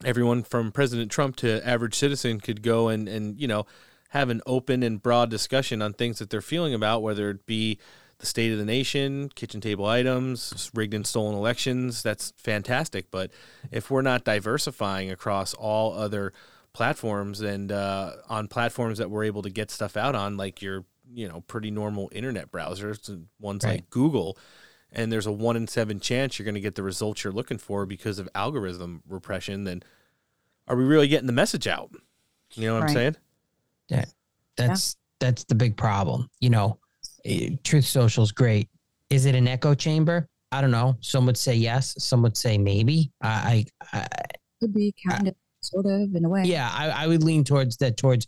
everyone from President Trump to average citizen could go and, and, you know, have an open and broad discussion on things that they're feeling about, whether it be the state of the nation, kitchen table items, rigged and stolen elections. That's fantastic. But if we're not diversifying across all other platforms and uh, on platforms that we're able to get stuff out on, like your, you know, pretty normal internet browsers, ones right. like Google, and there's a one in seven chance you're going to get the results you're looking for because of algorithm repression, then are we really getting the message out? You know what right. I'm saying? Yeah. That's, yeah. that's the big problem. You know, Truth Social is great. Is it an echo chamber? I don't know. Some would say yes. Some would say maybe. I, I, I could be kind of, sort of, in a way. Yeah, I, I would lean towards that. Towards,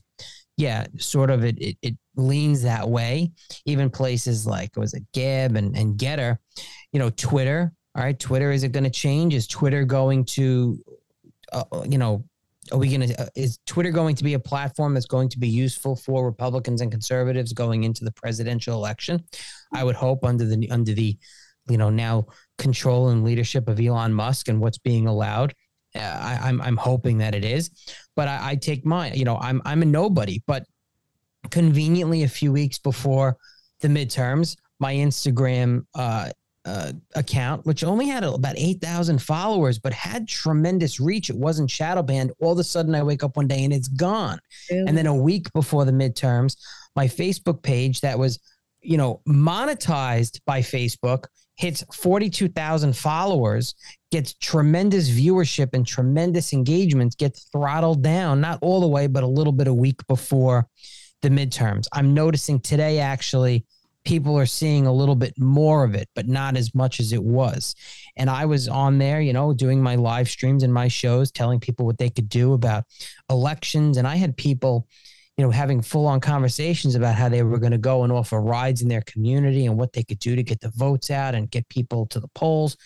yeah, sort of. It, it it leans that way. Even places like was it Gab and and Getter, you know, Twitter. All right, Twitter. Is it going to change? Is Twitter going to, uh, you know, are we going to, uh, is Twitter going to be a platform that's going to be useful for Republicans and conservatives going into the presidential election? I would hope under the, under the, you know, now control and leadership of Elon Musk and what's being allowed. Uh, I, I'm, I'm hoping that it is, but I, I take mine, you know, I'm, I'm a nobody, but conveniently a few weeks before the midterms, my Instagram, uh, Uh, account, which only had about eight thousand followers, but had tremendous reach. It wasn't shadow banned. All of a sudden I wake up one day and it's gone. Really? And then a week before the midterms, my Facebook page that was, you know, monetized by Facebook hits forty-two thousand followers, gets tremendous viewership and tremendous engagement, gets throttled down, not all the way, but a little bit a week before the midterms. I'm noticing today, actually, people are seeing a little bit more of it, but not as much as it was. And I was on there, you know, doing my live streams and my shows, telling people what they could do about elections. And I had people, you know, having full on conversations about how they were going to go and offer rides in their community and what they could do to get the votes out and get people to the polls.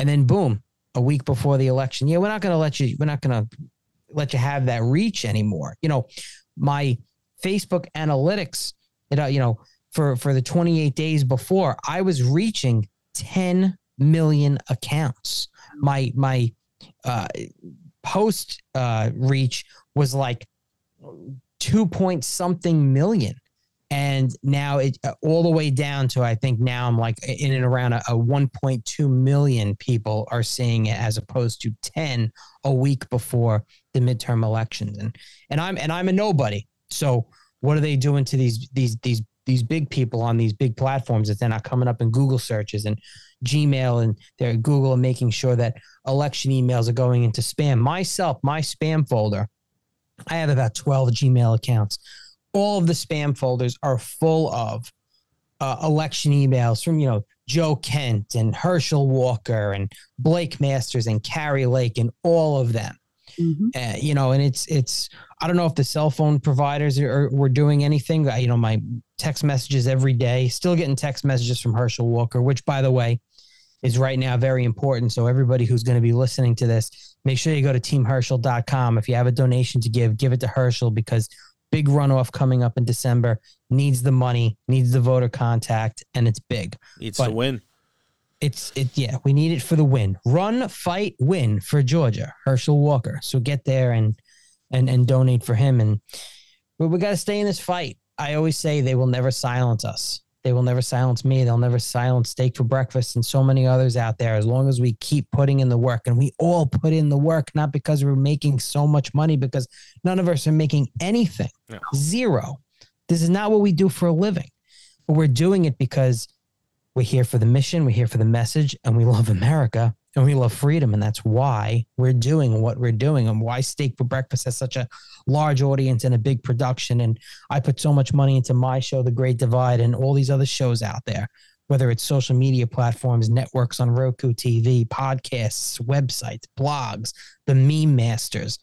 And then boom, a week before the election, yeah, we're not going to let you, we're not going to let you have that reach anymore. You know, my Facebook analytics, it, uh, you know, For, for the twenty-eight days before, I was reaching ten million accounts. My my uh, post uh, reach was like two point something million. And now it uh, all the way down to, I think now I'm like in and around a, a one point two million people are seeing it as opposed to ten a week before the midterm elections. And, and I'm, and I'm a nobody. So what are they doing to these these these these big people on these big platforms that they're not coming up in Google searches and Gmail and their Google and making sure that election emails are going into spam? Myself, my spam folder, I have about twelve Gmail accounts. All of the spam folders are full of uh, election emails from, you know, Joe Kent and Herschel Walker and Blake Masters and Carrie Lake and all of them. Mm-hmm. Uh, you know, and it's, it's, I don't know if the cell phone providers are, were doing anything. I, you know, my text messages every day, still getting text messages from Herschel Walker, which, by the way, is right now very important. So everybody who's going to be listening to this, make sure you go to team herschel dot com. If you have a donation to give, give it to Herschel, because big runoff coming up in December, needs the money, needs the voter contact, and it's big. Needs to win. It's it yeah, we need it for the win. Run, fight, win for Georgia, Herschel Walker. So get there and and and donate for him. And but we gotta stay in this fight. I always say they will never silence us. They will never silence me. They'll never silence Steak for Breakfast and so many others out there, as long as we keep putting in the work. And we all put in the work, not because we're making so much money, because none of us are making anything. No. Zero. This is not what we do for a living. But we're doing it because we're here for the mission, we're here for the message, and we love America, and we love freedom, and that's why we're doing what we're doing, and why Steak for Breakfast has such a large audience and a big production, and I put so much money into my show, The Great Divide, and all these other shows out there, whether it's social media platforms, networks on Roku T V, podcasts, websites, blogs, the meme masters.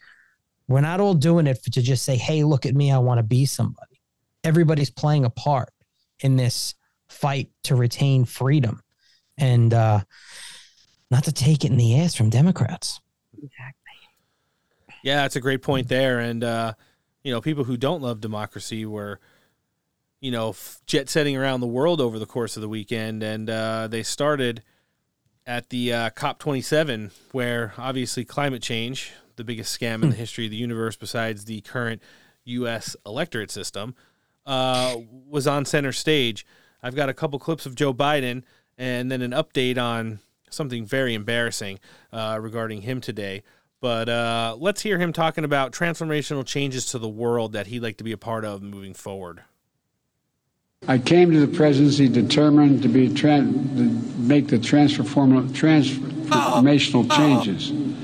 We're not all doing it for, to just say, hey, look at me, I want to be somebody. Everybody's playing a part in this fight to retain freedom, and uh, not to take it in the ass from Democrats. Exactly. Yeah, that's a great point there. And, uh, you know, people who don't love democracy were, you know, f- jet setting around the world over the course of the weekend. And uh, they started at the uh, COP twenty-seven, where obviously climate change, the biggest scam in the history of the universe besides the current U S electorate system, uh, was on center stage. I've got a couple clips of Joe Biden and then an update on something very embarrassing uh, regarding him today. But uh, let's hear him talking about transformational changes to the world that he'd like to be a part of moving forward. I came to the presidency determined to be tran- to make the transform- transformational oh. changes oh.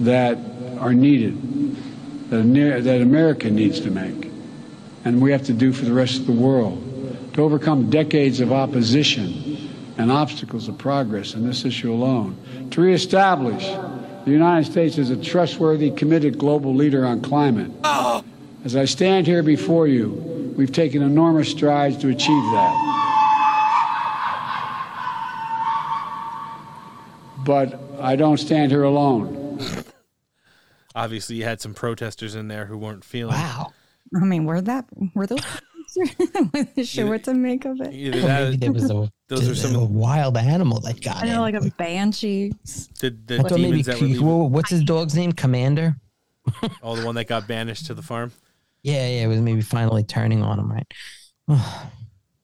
that are needed, that, ne- that America needs to make, and we have to do for the rest of the world. To overcome decades of opposition and obstacles of progress in this issue alone, to reestablish the United States as a trustworthy, committed global leader on climate. As I stand here before you, we've taken enormous strides to achieve that. But I don't stand here alone. Obviously, you had some protesters in there who weren't feeling. Wow. I mean, were that were those? Sure, what to make of it? Either that, maybe there was a, those are some a wild animal that got it. I know, in. Like a banshee. The, the I maybe, that were well, what's his dog's name? Commander? Oh, the one that got banished to the farm? Yeah, yeah, it was maybe finally turning on him, right?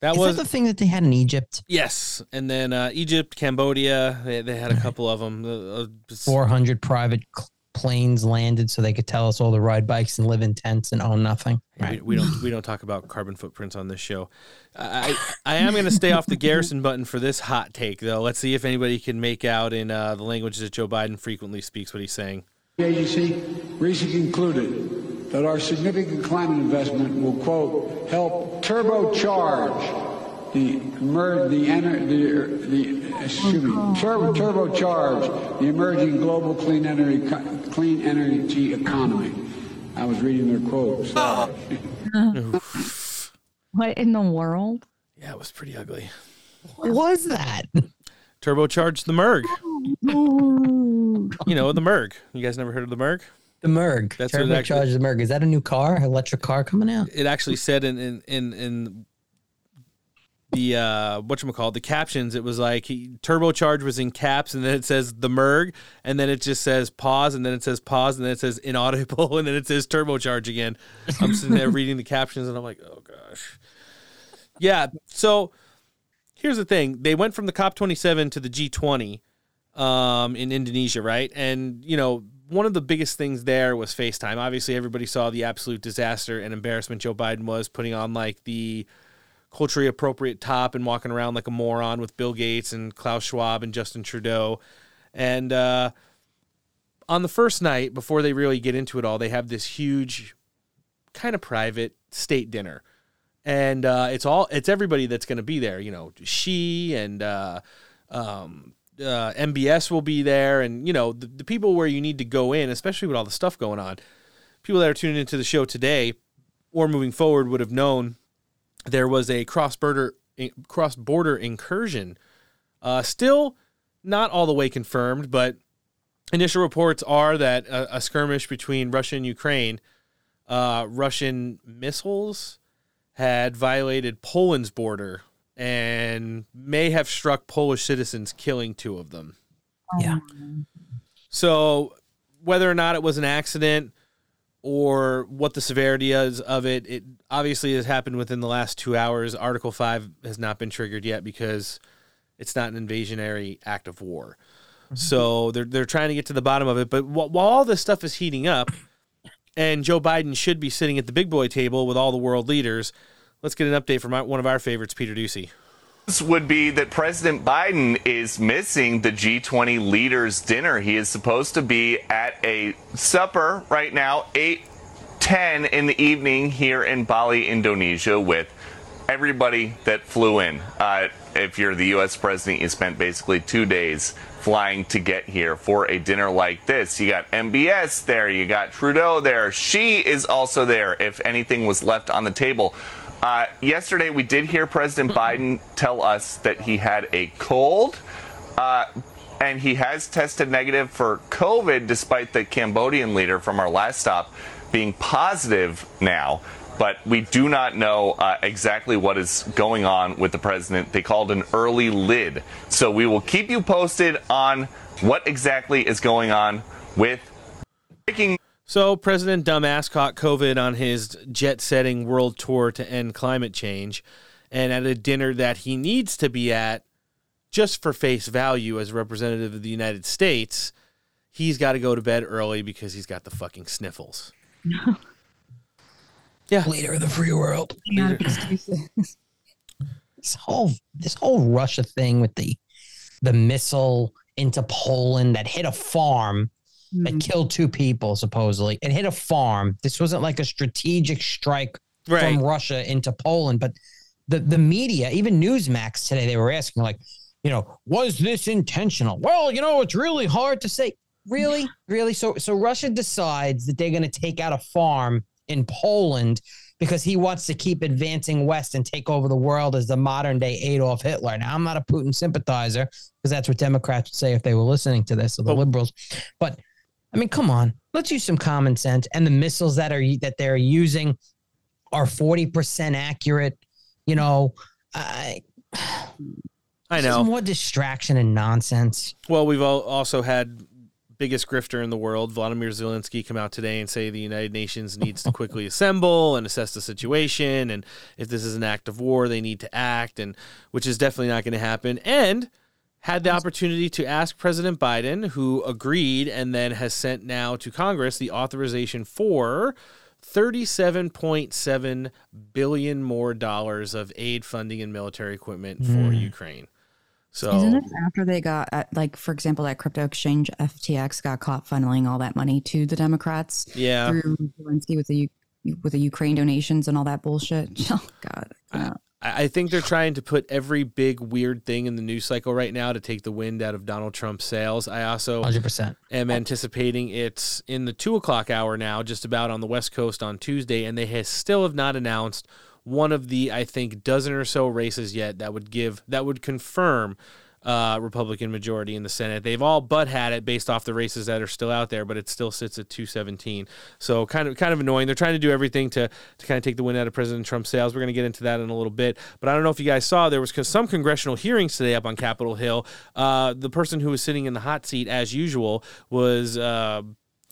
That Is was that the thing that they had in Egypt? Yes, and then uh, Egypt, Cambodia, they, they had a couple of them. Uh, four hundred private cl- planes landed so they could tell us all to ride bikes and live in tents and own nothing. Right. We, we don't we don't talk about carbon footprints on this show. I I am going to stay off the Garrison button for this hot take, though. Let's see if anybody can make out in uh, the language that Joe Biden frequently speaks what he's saying. The agency recently concluded that our significant climate investment will, quote, help turbocharge the emer- the, ener- the the excuse me tur- turbocharge the emerging global clean energy co- clean energy economy. I was reading their quotes. What in the world? Yeah, it was pretty ugly. What was that? Turbocharged the Merg. You know, the Merg. You guys never heard of the Merg? The Merg. That's Turbocharged actually, the Merg. Is that a new car, electric car coming out? It actually said in in in, in the uh, whatchamacallit, the captions, it was like he, turbocharge was in caps, and then it says the Merg, and then it just says pause, and then it says pause, and then it says inaudible, and then it says turbocharge again. I'm sitting there reading the captions, and I'm like, oh gosh. Yeah, so here's the thing. They went from the COP twenty-seven to the G twenty um, in Indonesia, right? And, you know, one of the biggest things there was FaceTime. Obviously, everybody saw the absolute disaster and embarrassment Joe Biden was, putting on like the culturally appropriate top and walking around like a moron with Bill Gates and Klaus Schwab and Justin Trudeau. And uh, on the first night, before they really get into it all, they have this huge kind of private state dinner. And uh, it's all it's everybody that's going to be there. You know, she and uh, um, uh, M B S will be there. And, you know, the, the people where you need to go in, especially with all the stuff going on, people that are tuning into the show today or moving forward would have known there was a cross-border cross-border incursion. Uh, still not all the way confirmed, but initial reports are that a, a skirmish between Russia and Ukraine, uh, Russian missiles had violated Poland's border and may have struck Polish citizens, killing two of them. Yeah. So whether or not it was an accident or what the severity is of it, it obviously has happened within the last two hours. Article five has not been triggered yet because it's not an invasionary act of war. Mm-hmm. So they're they're trying to get to the bottom of it. But while all this stuff is heating up, and Joe Biden should be sitting at the big boy table with all the world leaders, let's get an update from one of our favorites, Peter Ducey. This would be that President Biden is missing the G twenty leaders' dinner. He is supposed to be at a supper right now, eight ten in the evening here in Bali, Indonesia, with everybody that flew in. Uh, if you're the U S president, you spent basically two days flying to get here for a dinner like this. You got M B S there, you got Trudeau there. She is also there if anything was left on the table. Uh, yesterday, we did hear President Biden tell us that he had a cold, uh, and he has tested negative for COVID, despite the Cambodian leader from our last stop being positive now. But we do not know uh, exactly what is going on with the president. They called an early lid. So we will keep you posted on what exactly is going on with breaking. So President Dumbass caught COVID on his jet-setting world tour to end climate change, and at a dinner that he needs to be at just for face value as a representative of the United States, he's got to go to bed early because he's got the fucking sniffles. No. Yeah. Leader of the free world. This whole this whole Russia thing with the the missile into Poland that hit a farm mm. that killed two people supposedly. It hit a farm. This wasn't like a strategic strike right. from Russia into Poland, but the the media, even Newsmax today, they were asking like, you know, was this intentional? Well, you know, it's really hard to say. Really? Yeah. Really? So so Russia decides that they're going to take out a farm in Poland because he wants to keep advancing west and take over the world as the modern day Adolf Hitler. Now, I'm not a Putin sympathizer because that's what Democrats would say if they were listening to this, or the oh. liberals. But I mean, come on, let's use some common sense. And the missiles that are that they're using are forty percent accurate. You know, I I know more distraction and nonsense. Well, we've all also had biggest grifter in the world, Volodymyr Zelensky, come out today and say the United Nations needs to quickly assemble and assess the situation, and if this is an act of war, they need to act, and which is definitely not going to happen. And had the opportunity to ask President Biden, who agreed and then has sent now to Congress the authorization for thirty-seven point seven billion dollars more dollars of aid funding and military equipment mm. for Ukraine. So, isn't it after they got, at, like, for example, that crypto exchange F T X got caught funneling all that money to the Democrats? Yeah. Through Zelensky with the with the Ukraine donations and all that bullshit. Oh, God. Yeah. I, I think they're trying to put every big weird thing in the news cycle right now to take the wind out of Donald Trump's sails. I also one hundred percent am anticipating it's in the two o'clock hour now, just about on the West Coast on Tuesday, and they has, still have not announced one of the, I think, dozen or so races yet that would give that would confirm uh, Republican majority in the Senate. They've all but had it based off the races that are still out there, but it still sits at two seventeen. So kind of kind of annoying. They're trying to do everything to to kind of take the wind out of President Trump's sails. We're going to get into that in a little bit. But I don't know if you guys saw, there was some congressional hearings today up on Capitol Hill. Uh, the person who was sitting in the hot seat, as usual, was Uh,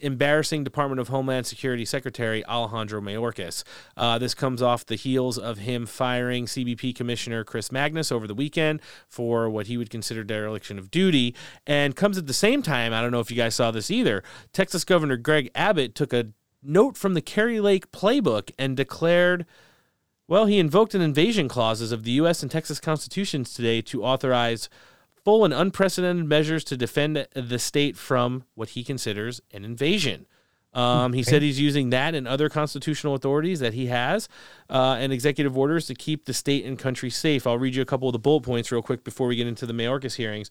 embarrassing Department of Homeland Security Secretary Alejandro Mayorkas. Uh, this comes off the heels of him firing C B P Commissioner Chris Magnus over the weekend for what he would consider dereliction of duty, and comes at the same time, I don't know if you guys saw this either, Texas Governor Greg Abbott took a note from the Carrie Lake playbook and declared... Well, he invoked an invasion clauses of the U S and Texas constitutions today to authorize full and unprecedented measures to defend the state from what he considers an invasion. Um, he said he's using that and other constitutional authorities that he has uh, and executive orders to keep the state and country safe. I'll read you a couple of the bullet points real quick before we get into the Mayorkas hearings.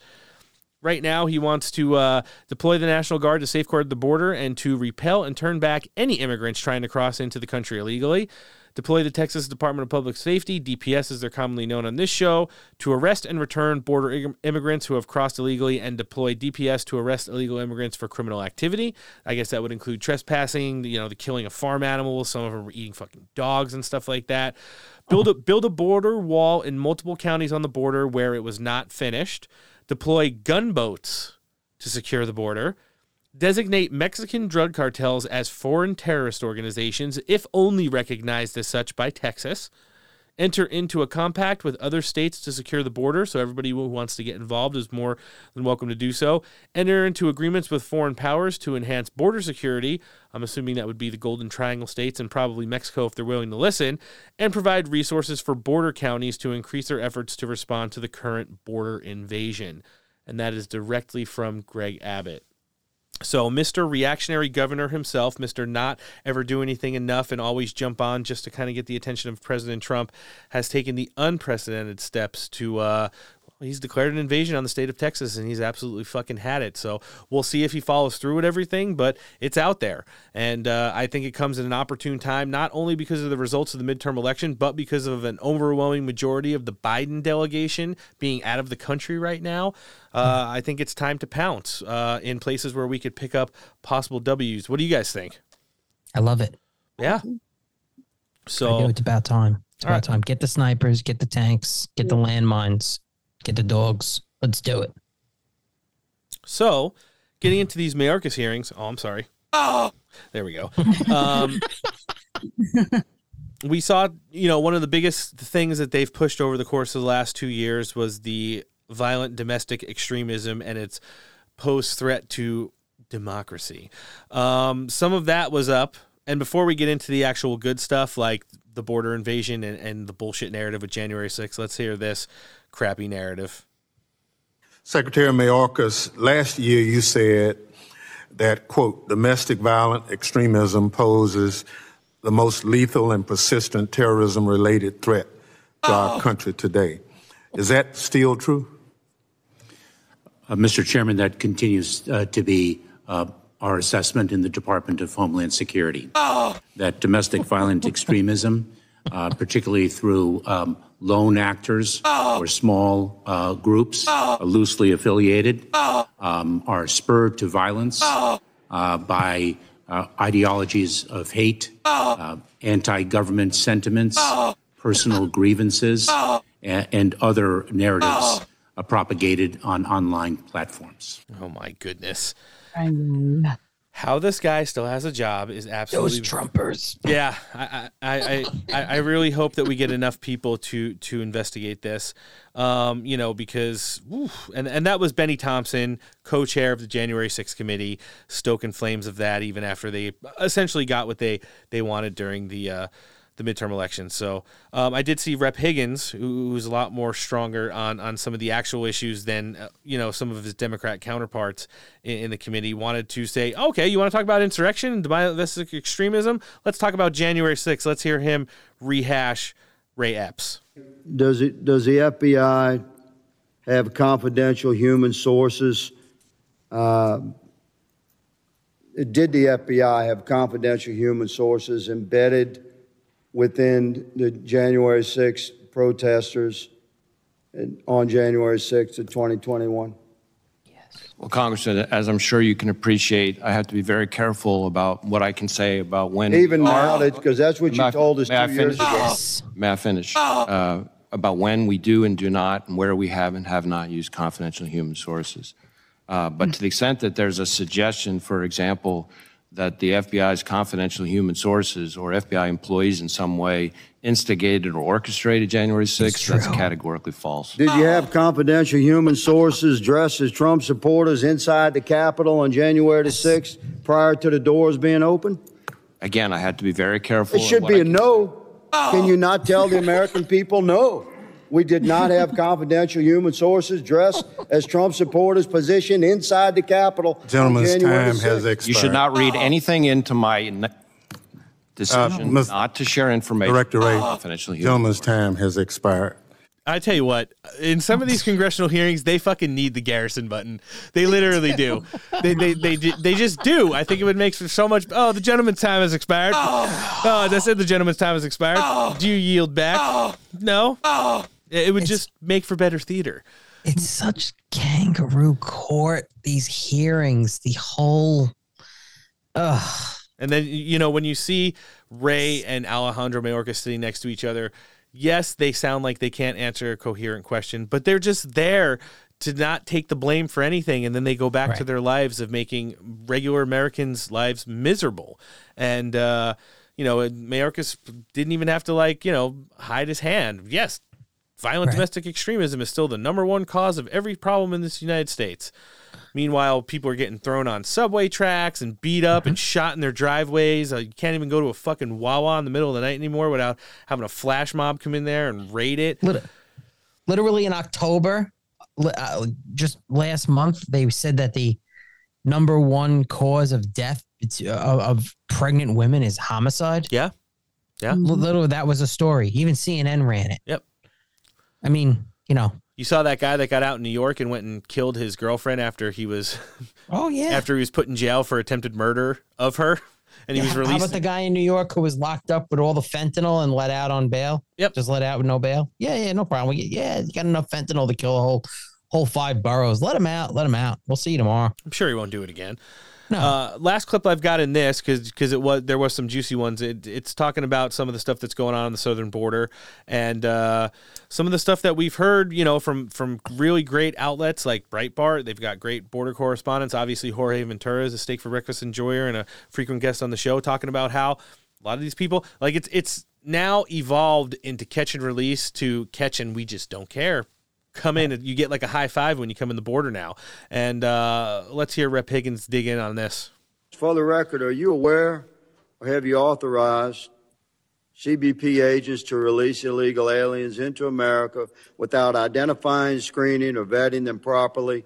Right now, he wants to uh, deploy the National Guard to safeguard the border and to repel and turn back any immigrants trying to cross into the country illegally. Deploy the Texas Department of Public Safety, D P S as they're commonly known on this show, to arrest and return border immigrants who have crossed illegally, and deploy D P S to arrest illegal immigrants for criminal activity. I guess that would include trespassing, you know, the killing of farm animals. Some of them were eating fucking dogs and stuff like that. Build a, build a border wall in multiple counties on the border where it was not finished. Deploy gunboats to secure the border. Designate Mexican drug cartels as foreign terrorist organizations, if only recognized as such by Texas. Enter into a compact with other states to secure the border, so everybody who wants to get involved is more than welcome to do so. Enter into agreements with foreign powers to enhance border security. I'm assuming that would be the Golden Triangle states and probably Mexico if they're willing to listen. And provide resources for border counties to increase their efforts to respond to the current border invasion. And that is directly from Greg Abbott. So Mister Reactionary Governor himself, Mister Not Ever Do Anything Enough and Always Jump On just to kind of get the attention of President Trump, has taken the unprecedented steps to, uh, he's declared an invasion on the state of Texas, and he's absolutely fucking had it. So we'll see if he follows through with everything, but it's out there. And uh, I think it comes at an opportune time, not only because of the results of the midterm election, but because of an overwhelming majority of the Biden delegation being out of the country right now. Uh, I think it's time to pounce uh, in places where we could pick up possible W's. What do you guys think? I love it. Yeah. So I know it's about time. It's about right. time. Get the snipers, get the tanks, get the landmines, get the dogs. Let's do it. So getting into these Mayorkas hearings. Oh, I'm sorry. Oh, there we go. Um, we saw, you know, one of the biggest things that they've pushed over the course of the last two years was the violent domestic extremism and its posed threat to democracy. Um, some of that was up. And before we get into the actual good stuff, like the border invasion and, and the bullshit narrative of January sixth, let's hear this crappy narrative. Secretary Mayorkas, last year you said that, quote, domestic violent extremism poses the most lethal and persistent terrorism-related threat to oh. our country today. Is that still true? Uh, Mister Chairman, that continues uh, to be uh, our assessment in the Department of Homeland Security. Oh. That domestic violent extremism, uh, particularly through um, lone actors oh. or small uh, groups oh. uh, loosely affiliated, oh. um, are spurred to violence oh. uh, by uh, ideologies of hate, oh. uh, anti-government sentiments, oh. personal grievances, oh. and other narratives oh. uh, propagated on online platforms. Oh, my goodness. I mean, how this guy still has a job is absolutely... Those Trumpers. Yeah. I I, I, I really hope that we get enough people to to investigate this, um, you know, because... Oof, and, and that was Benny Thompson, co-chair of the January sixth committee, stoking flames of that even after they essentially got what they, they wanted during the... Uh, the midterm election. So um, I did see Rep Higgins, who, who's a lot more stronger on, on some of the actual issues than, uh, you know, some of his Democrat counterparts in, in the committee, wanted to say, okay, you want to talk about insurrection and domestic extremism? Let's talk about January sixth. Let's hear him rehash Ray Epps. Does it, does the F B I have confidential human sources? Uh, did the F B I have confidential human sources embedded within the January sixth protesters on January sixth of twenty twenty-one? Yes. Well, Congressman, as I'm sure you can appreciate, I have to be very careful about what I can say about when... Even now, because that's what you told us two years ago. May I finish? Uh, about when we do and do not, and where we have and have not used confidential human sources. Uh, but to the extent that there's a suggestion, for example, that the F B I's confidential human sources or F B I employees in some way instigated or orchestrated January sixth, that's categorically false. Did you have confidential human sources dressed as Trump supporters inside the Capitol on January the sixth prior to the doors being opened? Again, I had to be very careful. It should be a no. Oh. Can you not tell the American people no? We did not have confidential human sources dressed as Trump supporters positioned inside the Capitol. Gentleman's time has expired. You should not read anything into my decision uh, not to share information. Director Ray, oh. Gentleman's time has expired. I tell you what, in some of these congressional hearings, they fucking need the Garrison button. They literally do. They they they they just do. I think it would make for so much. Oh, the gentleman's time has expired. Oh, oh that's it. The gentleman's time has expired. Oh. Do you yield back? Oh. No. Oh. It would it's, just make for better theater. It's such kangaroo court, these hearings, the whole, ugh. And then, you know, when you see Ray and Alejandro Mayorkas sitting next to each other, yes, they sound like they can't answer a coherent question, but they're just there to not take the blame for anything. And then they go back right. to their lives of making regular Americans' lives miserable. And, uh, you know, Mayorkas didn't even have to, like, you know, hide his hand. Yes. Violent right. domestic extremism is still the number one cause of every problem in this United States. Meanwhile, people are getting thrown on subway tracks and beat up mm-hmm. and shot in their driveways. Uh, you can't even go to a fucking Wawa in the middle of the night anymore without having a flash mob come in there and raid it. Literally in October, uh, just last month, they said that the number one cause of death uh, of pregnant women is homicide. Yeah. Yeah. Literally, that was a story. Even C N N ran it. Yep. I mean, you know, you saw that guy that got out in New York and went and killed his girlfriend after he was, oh yeah, after he was put in jail for attempted murder of her, and yeah, he was released. How about the guy in New York who was locked up with all the fentanyl and let out on bail? Yep, just let out with no bail. Yeah, yeah, no problem. We get, yeah, you got enough fentanyl to kill a whole, whole five boroughs. Let him out. Let him out. We'll see you tomorrow. I'm sure he won't do it again. No. Uh, last clip I've got in this, because because it was there was some juicy ones. It, it's talking about some of the stuff that's going on on the southern border, and uh, some of the stuff that we've heard, you know, from from really great outlets like Breitbart. They've got great border correspondents. Obviously, Jorge Ventura is a Steak for Breakfast enjoyer and a frequent guest on the show, talking about how a lot of these people, like it's it's now evolved into catch and release to catch and we just don't care. Come in and you get like a high five when you come in the border now. And uh, let's hear Rep Higgins dig in on this. For the record, are you aware or have you authorized C B P agents to release illegal aliens into America without identifying, screening, or vetting them properly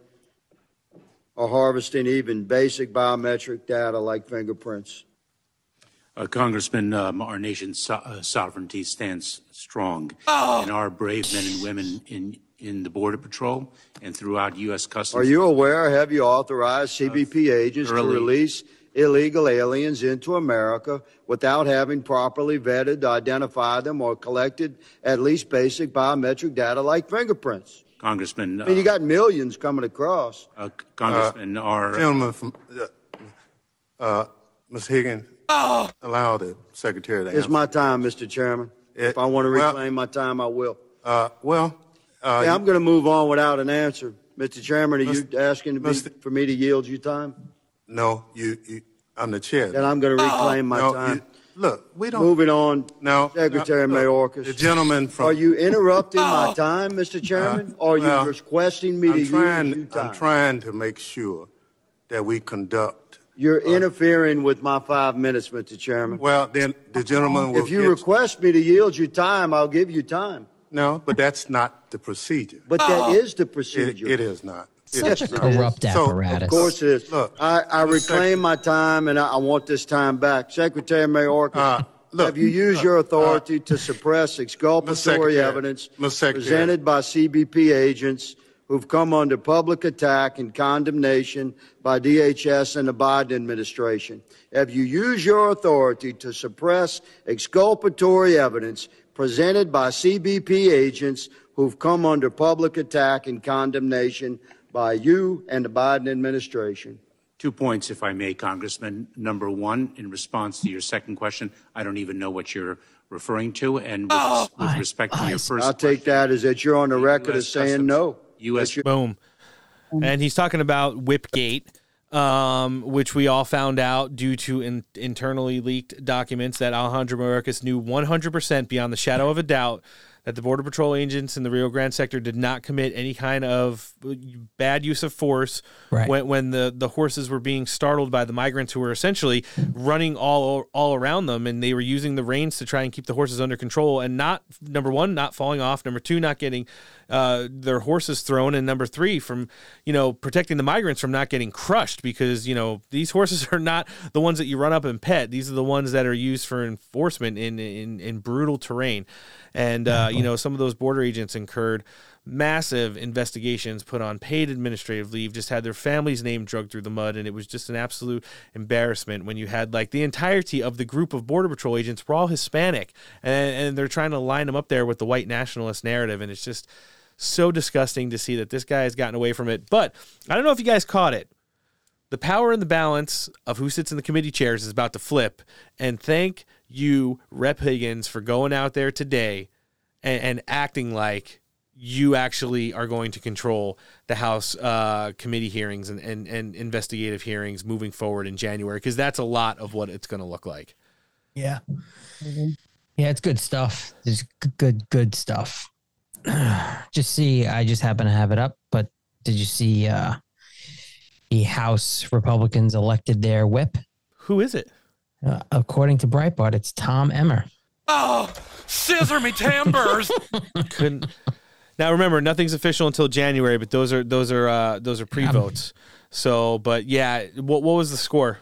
or harvesting even basic biometric data like fingerprints? Uh, Congressman, um, our nation's so- uh, sovereignty stands strong. Oh. And our brave men and women in in the Border Patrol and throughout U S Customs. Are you aware, have you authorized C B P agents early. to release illegal aliens into America without having properly vetted, identified them, or collected at least basic biometric data like fingerprints? Congressman... I mean, uh, you got millions coming across. Uh, Congressman, uh, our... Gentleman from... Uh, uh, Miss Higgins, oh. allow the Secretary to answer. It's my time, Mister Chairman. It, if I want to reclaim well, my time, I will. Uh, well... Uh, yeah, I'm going to move on without an answer. Mister Chairman, are Mister you asking be, for me to yield you time? No, you, you I'm the chair. Then I'm going to reclaim oh, my no, time. You, look, we don't... Moving on, no, Secretary no, Mayorkas. The gentleman from... Are you interrupting oh. my time, Mister Chairman? Or uh, are you well, requesting me I'm to trying, yield you time? I'm trying to make sure that we conduct... You're uh, interfering with my five minutes, Mister Chairman. Well, then the gentleman will... If you request me to yield you time, I'll give you time. No, but that's not the procedure. But that is the procedure. It, it is not. It Such is a corrupt not. apparatus. So, of course it is. Look, I, I reclaim sec- my time, and I, I want this time back. Secretary Mayorkas, uh, look, have you used uh, your authority uh, to suppress exculpatory evidence presented by C B P agents who've come under public attack and condemnation by D H S and the Biden administration? Have you used your authority to suppress exculpatory evidence presented by C B P agents who've come under public attack and condemnation by you and the Biden administration? Two points, if I may, Congressman. Number one, in response to your second question, I don't even know what you're referring to. And with, oh, with respect I, to your first I'll question, take that as that you're on the record as saying no. U S Boom. And he's talking about Whipgate. um, which we all found out due to in- internally leaked documents that Alejandro Mayorkas knew one hundred percent beyond the shadow of a doubt that the Border Patrol agents in the Rio Grande sector did not commit any kind of bad use of force right. when, when the, the horses were being startled by the migrants who were essentially running all all around them, and they were using the reins to try and keep the horses under control and not, number one, not falling off, number two, not getting uh, their horses thrown, and number three, from, you know, protecting the migrants from not getting crushed because, you know, these horses are not the ones that you run up and pet. These are the ones that are used for enforcement in, in, in brutal terrain. And, uh, you know, some of those border agents incurred massive investigations, put on paid administrative leave, just had their family's name dragged through the mud. And it was just an absolute embarrassment when you had like the entirety of the group of Border Patrol agents were all Hispanic, and, and they're trying to line them up there with the white nationalist narrative. And it's just so disgusting to see that this guy has gotten away from it. But I don't know if you guys caught it. The power and the balance of who sits in the committee chairs is about to flip. And thank you, Rep Higgins, for going out there today and, and acting like you actually are going to control the House uh, committee hearings and, and, and investigative hearings moving forward in January, because that's a lot of what it's going to look like. Yeah. Mm-hmm. Yeah, it's good stuff. It's good, good stuff. Just see, I just happen to have it up, but did you see uh, the House Republicans elected their whip? Who is it? Uh, according to Breitbart, it's Tom Emmer. Oh, scissor me timbers! Couldn't. Now remember, nothing's official until January, but those are those are uh, those are pre-votes. Um, so, but yeah, what what was the score?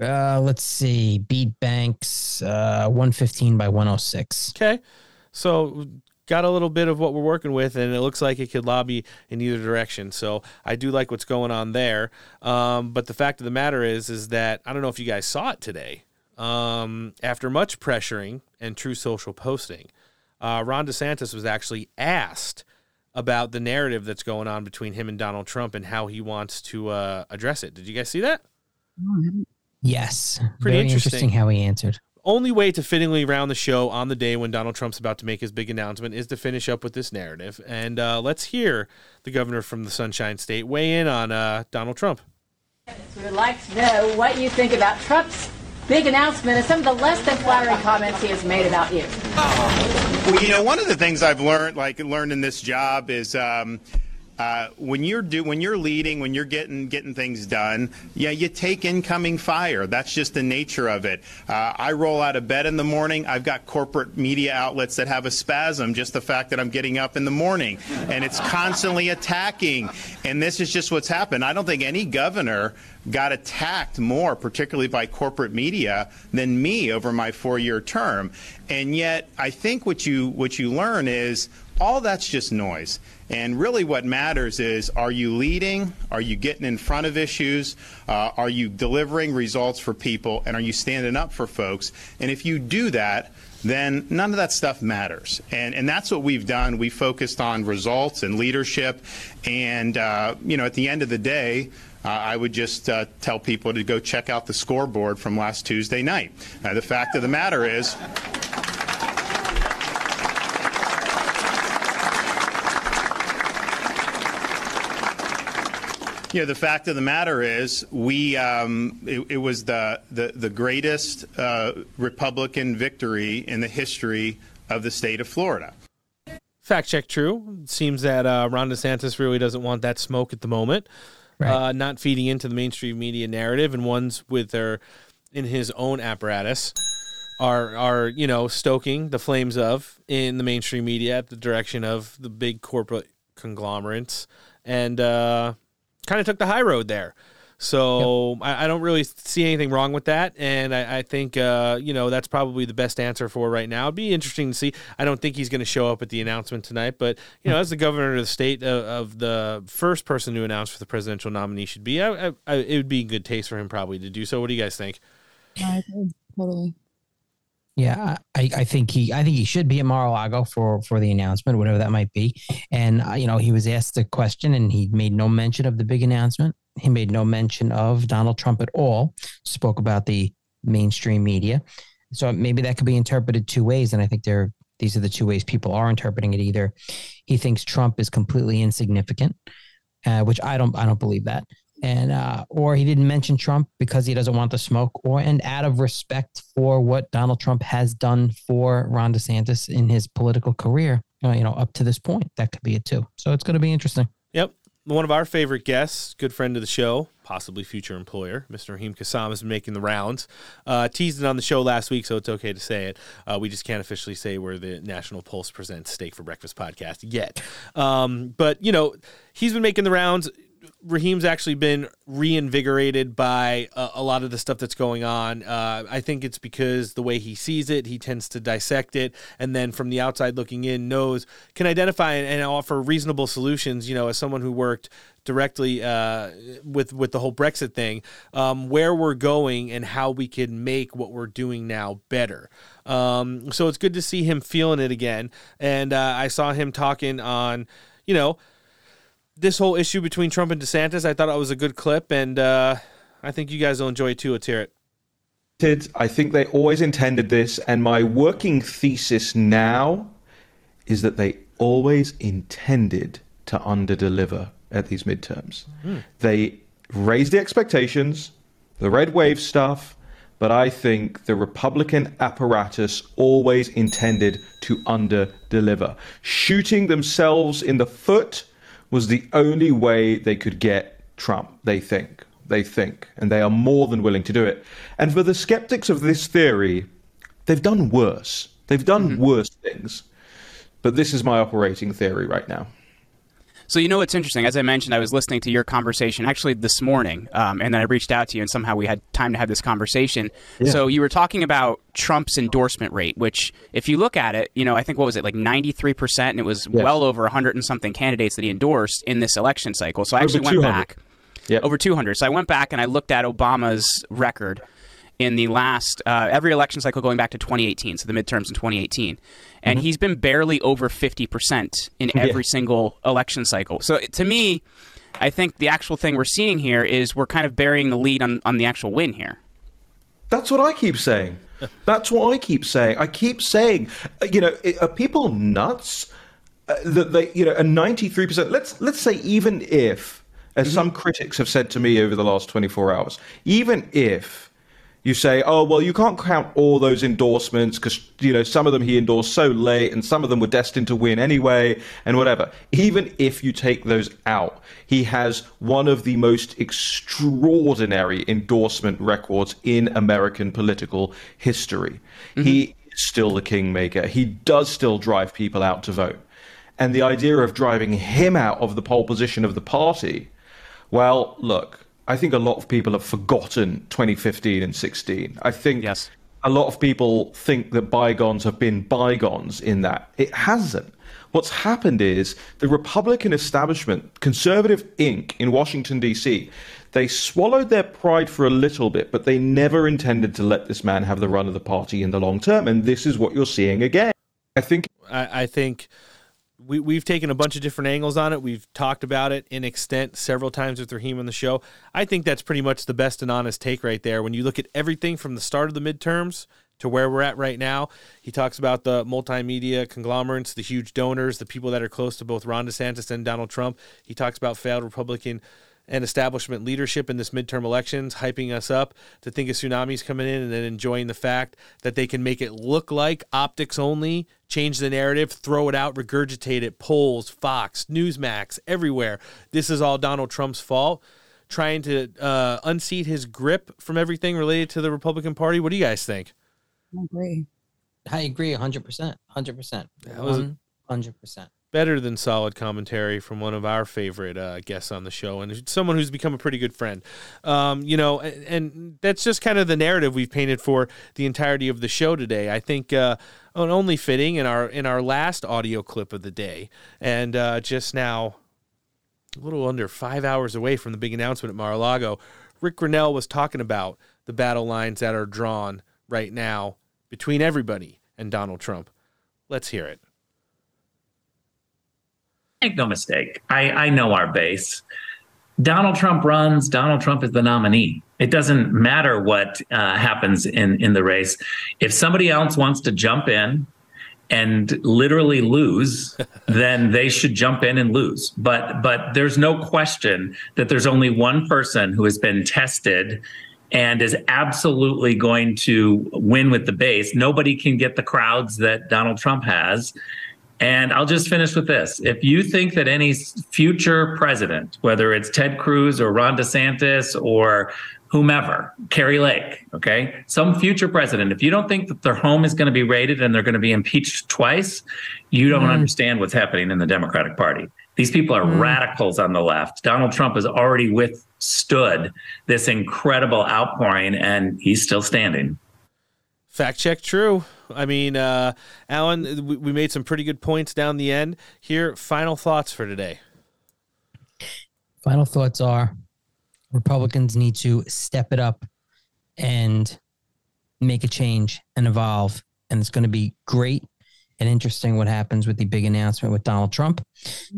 Uh, let's see, beat Banks uh, one fifteen by one hundred six. Okay, so got a little bit of what we're working with, and it looks like it could lobby in either direction. So I do like what's going on there. Um, but the fact of the matter is, is that I don't know if you guys saw it today. Um, after much pressuring and True Social posting, uh, Ron DeSantis was actually asked about the narrative that's going on between him and Donald Trump and how he wants to uh, address it. Did you guys see that? Yes. Pretty interesting. interesting how he answered. Only way to fittingly round the show on the day when Donald Trump's about to make his big announcement is to finish up with this narrative. And uh, let's hear the governor from the Sunshine State weigh in on uh, Donald Trump. We would like to know what you think about Trump's big announcement and some of the less than flattering comments he has made about you. Well, you know, one of the things I've learned, like learned in this job, is um, uh, when you're do when you're leading, when you're getting getting things done, yeah, you take incoming fire. That's just the nature of it. Uh, I roll out of bed in the morning. I've got corporate media outlets that have a spasm just the fact that I'm getting up in the morning, and it's constantly attacking. And this is just what's happened. I don't think any governor got attacked more, particularly by corporate media, than me over my four-year term. And yet, I think what you what you learn is all that's just noise. And really what matters is, are you leading? Are you getting in front of issues? Uh, are you delivering results for people? And are you standing up for folks? And if you do that, then none of that stuff matters. And and that's what we've done. We focused on results and leadership. And, uh, you know, at the end of the day, Uh, I would just uh, tell people to go check out the scoreboard from last Tuesday night. Uh, the fact of the matter is, you know, the fact of the matter is, we um, it, it was the the, the greatest uh, Republican victory in the history of the state of Florida. Fact check, true. It seems that uh, Ron DeSantis really doesn't want that smoke at the moment. Right. Uh, not feeding into the mainstream media narrative, and ones with their in his own apparatus are are you know stoking the flames of in the mainstream media at the direction of the big corporate conglomerates, and uh, kind of took the high road there. So yep. I, I don't really see anything wrong with that, and I, I think uh, you know that's probably the best answer for right now. It'd be interesting to see. I don't think he's going to show up at the announcement tonight, but you know, as the governor of the state, uh, of the first person to announce for the presidential nominee should be, I, I, I, it would be good taste for him probably to do so. What do you guys think? I agree totally. Yeah, I, I think he I think he should be at Mar-a-Lago for, for the announcement, whatever that might be. And uh, you know, he was asked a question, and he made no mention of the big announcement. He made no mention of Donald Trump at all, spoke about the mainstream media. So maybe that could be interpreted two ways, and I think there, these are the two ways people are interpreting it. Either he thinks Trump is completely insignificant, uh, which I don't I don't believe that, and uh, or he didn't mention Trump because he doesn't want the smoke, or and out of respect for what Donald Trump has done for Ron DeSantis in his political career, you know, up to this point. That could be it too. So it's going to be interesting. Yep. One of our favorite guests, good friend of the show, possibly future employer, Mister Raheem Kassam, has been making the rounds. Uh, teased it on the show last week, so it's okay to say it. Uh, we just can't officially say we're the National Pulse Presents Steak for Breakfast podcast yet. Um, but, you know, he's been making the rounds. Raheem's actually been reinvigorated by a, a lot of the stuff that's going on. Uh, I think it's because the way he sees it, he tends to dissect it, and then from the outside looking in, knows, can identify and, and offer reasonable solutions. You know, as someone who worked directly uh, with with the whole Brexit thing, um, where we're going and how we can make what we're doing now better. Um, so it's good to see him feeling it again. And uh, I saw him talking on, you know, this whole issue between Trump and DeSantis. I thought it was a good clip, and uh, I think you guys will enjoy it too. Let's hear it. I think they always intended this, and my working thesis now is that they always intended to underdeliver at these midterms. Mm. They raised the expectations, the red wave stuff, but I think the Republican apparatus always intended to underdeliver. Shooting themselves in the foot was the only way they could get Trump, they think. They think. And they are more than willing to do it. And for the skeptics of this theory, they've done worse. They've done mm-hmm. worse things. But this is my operating theory right now. So, you know, it's interesting. As I mentioned, I was listening to your conversation actually this morning, um, and then I reached out to you, and somehow we had time to have this conversation. Yeah. So you were talking about Trump's endorsement rate, which if you look at it, you know, I think what was it, like ninety-three percent, and it was yes. well over one hundred and something candidates that he endorsed in this election cycle. So I actually went back yep. over two hundred. So I went back and I looked at Obama's record in the last, uh, every election cycle going back to twenty eighteen, so the midterms in twenty eighteen. And mm-hmm. he's been barely over fifty percent in every yeah. single election cycle. So to me, I think the actual thing we're seeing here is we're kind of burying the lead on, on the actual win here. That's what I keep saying. That's what I keep saying. I keep saying, you know, are people nuts? Uh, that they, you know, a ninety-three percent, let's, let's say even if, as mm-hmm. some critics have said to me over the last twenty-four hours, even if you say, oh, well, you can't count all those endorsements because, you know, some of them he endorsed so late and some of them were destined to win anyway and whatever. Even if you take those out, he has one of the most extraordinary endorsement records in American political history. Mm-hmm. He is still the kingmaker. He does still drive people out to vote. And the idea of driving him out of the pole position of the party, well, look, I think a lot of people have forgotten twenty fifteen and sixteen. I think yes. a lot of people think that bygones have been bygones in that. It hasn't. What's happened is the Republican establishment, conservative incorporated in Washington, D C, they swallowed their pride for a little bit, but they never intended to let this man have the run of the party in the long term. And this is what you're seeing again. I think. I, I think. We, we've taken a bunch of different angles on it. We've talked about it in extent several times with Raheem on the show. I think that's pretty much the best and honest take right there. When you look at everything from the start of the midterms to where we're at right now, he talks about the multimedia conglomerates, the huge donors, the people that are close to both Ron DeSantis and Donald Trump. He talks about failed Republican and establishment leadership in this midterm elections, hyping us up to think a tsunami's coming in and then enjoying the fact that they can make it look like optics only, change the narrative, throw it out, regurgitate it, polls, Fox, Newsmax, everywhere. This is all Donald Trump's fault, trying to uh, unseat his grip from everything related to the Republican Party. What do you guys think? I agree. I agree one hundred percent. one hundred percent. That was one hundred percent. Better than solid commentary from one of our favorite uh, guests on the show, and someone who's become a pretty good friend. Um, you know, and, and that's just kind of the narrative we've painted for the entirety of the show today. I think uh, only fitting in our in our last audio clip of the day, and uh, just now a little under five hours away from the big announcement at Mar-a-Lago, Rick Grinnell was talking about the battle lines that are drawn right now between everybody and Donald Trump. Let's hear it. Make no mistake. I, I know our base. Donald Trump runs. Donald Trump is the nominee. It doesn't matter what uh, happens in, in the race. If somebody else wants to jump in and literally lose, then they should jump in and lose. But but there's no question that there's only one person who has been tested and is absolutely going to win with the base. Nobody can get the crowds that Donald Trump has. And I'll just finish with this. If you think that any future president, whether it's Ted Cruz or Ron DeSantis or whomever, Carrie Lake, okay, some future president, if you don't think that their home is going to be raided and they're going to be impeached twice, you don't mm. understand what's happening in the Democratic Party. These people are mm. radicals on the left. Donald Trump has already withstood this incredible outpouring, and he's still standing. Fact check true. I mean, uh, Alan, we, we made some pretty good points down the end here. Final thoughts for today. Final thoughts are Republicans need to step it up and make a change and evolve. And it's going to be great and interesting what happens with the big announcement with Donald Trump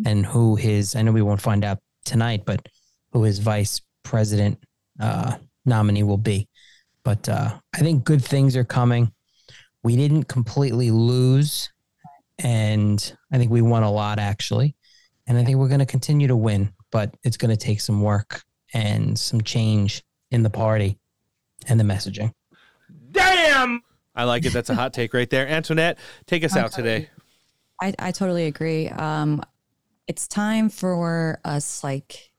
and who his, I know we won't find out tonight, but who his vice president uh, nominee will be. But uh, I think good things are coming. We didn't completely lose, and I think we won a lot, actually. And I think we're going to continue to win, but it's going to take some work and some change in the party and the messaging. Damn! I like it. That's a hot take right there. Antoinette, take us I out totally, today. I, I totally agree. Um, it's time for us, like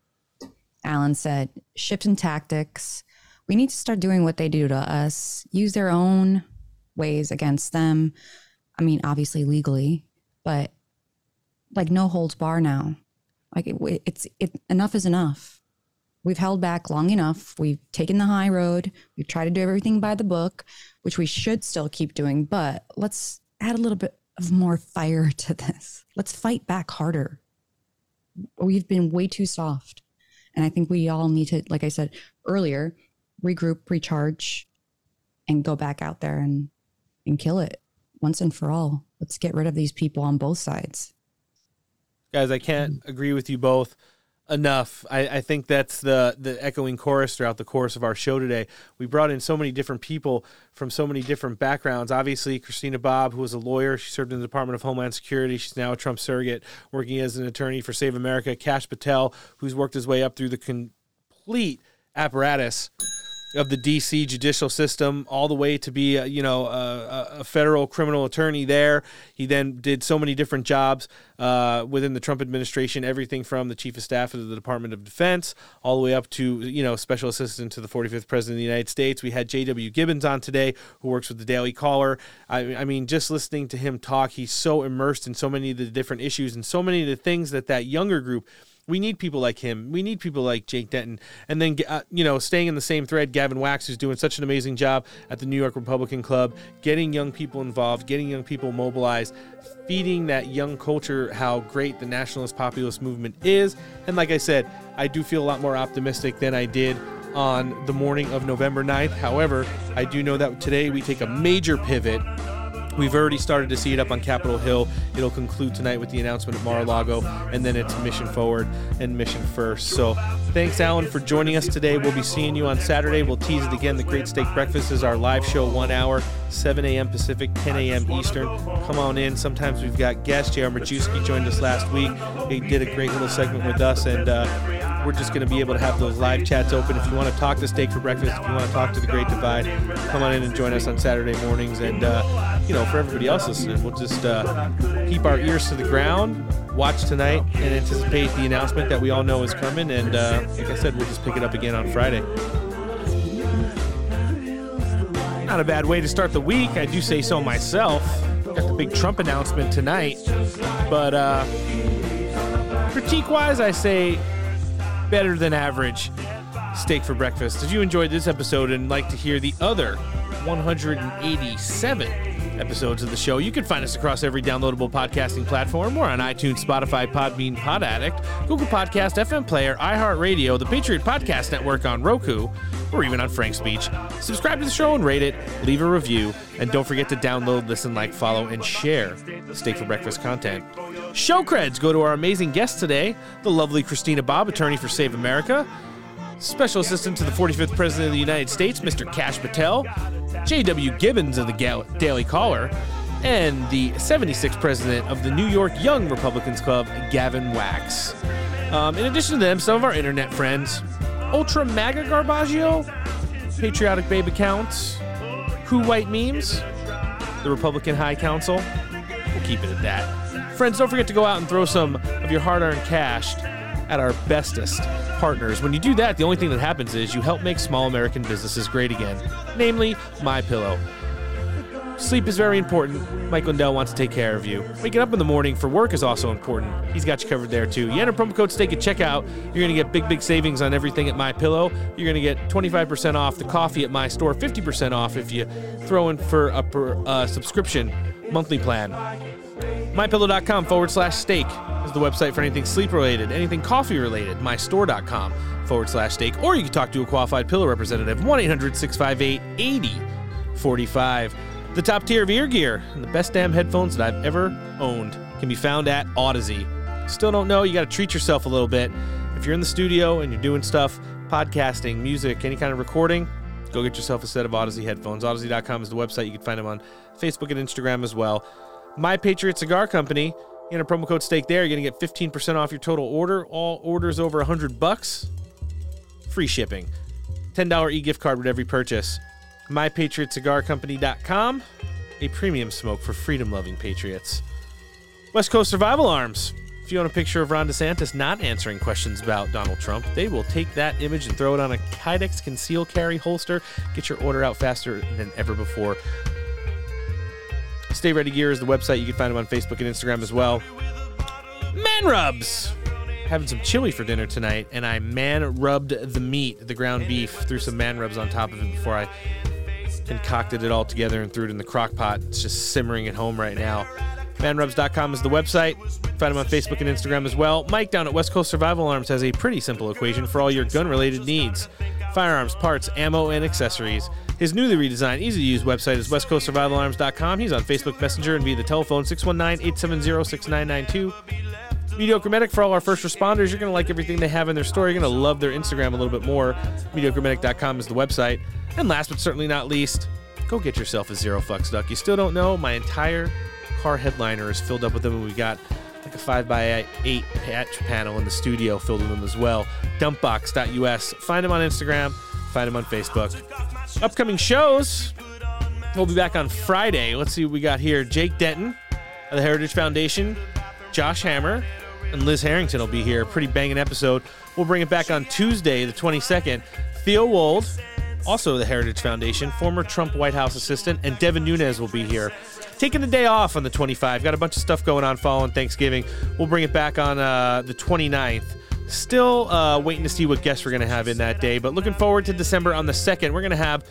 Alan said, shift in tactics. We need to start doing what they do to us, use their own ways against them. I mean, obviously legally, but like no holds bar now. Like it, it's it, enough is enough. We've held back long enough. We've taken the high road. We've tried to do everything by the book, which we should still keep doing. But let's add a little bit of more fire to this. Let's fight back harder. We've been way too soft. And I think we all need to, like I said earlier, regroup, recharge, and go back out there and, and kill it once and for all. Let's get rid of these people on both sides. Guys, I can't agree with you both enough. I, I think that's the, the echoing chorus throughout the course of our show today. We brought in so many different people from so many different backgrounds. Obviously, Christina Bob, who was a lawyer, she served in the Department of Homeland Security. She's now a Trump surrogate, working as an attorney for Save America. Kash Patel, who's worked his way up through the complete apparatus of the D C judicial system all the way to be, a, you know, a, a federal criminal attorney there. He then did so many different jobs uh, within the Trump administration, everything from the chief of staff of the Department of Defense all the way up to, you know, special assistant to the forty-fifth president of the United States. We had J W. Gibbons on today, who works with the Daily Caller. I, I mean, just listening to him talk, he's so immersed in so many of the different issues and so many of the things that that younger group. We need people like him. We need people like Jake Denton. And then, uh, you know, staying in the same thread, Gavin Wax, who's doing such an amazing job at the New York Republican Club, getting young people involved, getting young people mobilized, feeding that young culture how great the nationalist populist movement is. And like I said, I do feel a lot more optimistic than I did on the morning of November ninth. However, I do know that today we take a major pivot. We've already started to see it up on Capitol Hill. It'll conclude tonight with the announcement of Mar-a-Lago, and then it's Mission Forward and Mission First. So thanks, Alan, for joining us today. We'll be seeing you on Saturday. We'll tease it again. The Great Steak Breakfast is our live show, one hour, seven a.m. Pacific, ten a.m. Eastern. Come on in. Sometimes we've got guests. J R. Majewski joined us last week. He did a great little segment with us, and uh, we're just going to be able to have those live chats open. If you want to talk to Steak for Breakfast, if you want to talk to The Great Divide, come on in and join us on Saturday mornings. And, uh, you know, for everybody else listening, we'll just uh, keep our ears to the ground, watch tonight, and anticipate the announcement that we all know is coming. And uh, like I said, we'll just pick it up again on Friday. Not a bad way to start the week. I do say so myself. Got the big Trump announcement tonight. But uh, critique-wise, I say better than average Steak for Breakfast. If you enjoyed this episode and like to hear the other one hundred eighty-seven episodes of the show, you can find us across every downloadable podcasting platform. We're on iTunes, Spotify, Podbean, Pod Addict, Google Podcast, F M Player, iHeartRadio, the Patriot Podcast Network on Roku, or even on Frank's Beach. Subscribe to the show and rate it, leave a review, and don't forget to download, listen, like, follow, and share the Steak for Breakfast content. Show creds go to our amazing guest today, the lovely Christina Bob, attorney for Save America, Special Assistant to the forty-fifth President of the United States, Mister Kash Patel, J W. Gibbons of the Daily Caller, and the seventy-sixth president of the New York Young Republicans Club, Gavin Wax. Um, in addition to them, some of our internet friends, Ultra MAGA Garbaggio, Patriotic Babe Accounts, Who White Memes, the Republican High Council. We'll keep it at that. Friends, don't forget to go out and throw some of your hard-earned cash at our bestest partners. When you do that, the only thing that happens is you help make small American businesses great again, namely MyPillow. Sleep is very important. Mike Lindell wants to take care of you. Waking up in the morning for work is also important. He's got you covered there, too. You enter promo code STAKE at checkout. You're going to get big, big savings on everything at MyPillow. You're going to get twenty-five percent off the coffee at my store, fifty percent off if you throw in for a per, uh, subscription monthly plan. MyPillow.com forward slash STAKE is the website for anything sleep-related, anything coffee-related. MyStore.com forward slash STAKE. Or you can talk to a qualified pillow representative, one eight hundred, six five eight, eight oh four five. The top tier of ear gear and the best damn headphones that I've ever owned can be found at Audacy. Still don't know, you got to treat yourself a little bit. If you're in the studio and you're doing stuff, podcasting, music, any kind of recording, go get yourself a set of Audacy headphones. Audacy dot com is the website. You can find them on Facebook and Instagram as well. My Patriot Cigar Company, you enter promo code STAKE there. You're going to get fifteen percent off your total order. All orders over one hundred bucks, free shipping. ten dollars e-gift card with every purchase. my patriot cigar company dot com, a premium smoke for freedom-loving patriots. West Coast Survival Arms. If you want a picture of Ron DeSantis not answering questions about Donald Trump, they will take that image and throw it on a Kydex conceal carry holster. Get your order out faster than ever before. Stay Ready Gear is the website. You can find them on Facebook and Instagram as well. Man Rubs. Having some chili for dinner tonight, and I man-rubbed the meat, the ground beef, threw some Man Rubs on top of it before I concocted it all together and threw it in the crock pot. It's just simmering at home right now. man rubs dot com is the website. Find them on Facebook and Instagram as well. Mike down at West Coast Survival Arms has a pretty simple equation for all your gun-related needs. Firearms, parts, ammo, and accessories. His newly redesigned, easy-to-use website is west coast survival arms dot com. He's on Facebook Messenger and via the telephone six one nine, eight seven zero, six nine nine two. Mediocre Medic for all our first responders. You're going to like everything they have in their store. You're going to love their Instagram a little bit more. mediocre medic dot com is the website. And last but certainly not least, go get yourself a Zero Flux Duck. You still don't know? My entire car headliner is filled up with them, and we've got like a five by eight patch panel in the studio filled with them as well. dumpbox dot U S. Find them on Instagram. Find them on Facebook. Upcoming shows. We'll be back on Friday. Let's see what we got here. Jake Denton of the Heritage Foundation. Josh Hammer. And Liz Harrington will be here. Pretty banging episode. We'll bring it back on Tuesday, the twenty-second. Theo Wold, also the Heritage Foundation, former Trump White House assistant, and Devin Nunes will be here. Taking the day off on the twenty-fifth. Got a bunch of stuff going on following Thanksgiving. We'll bring it back on uh, the twenty-ninth. Still uh, waiting to see what guests we're going to have in that day, but looking forward to December on the second. We're going to have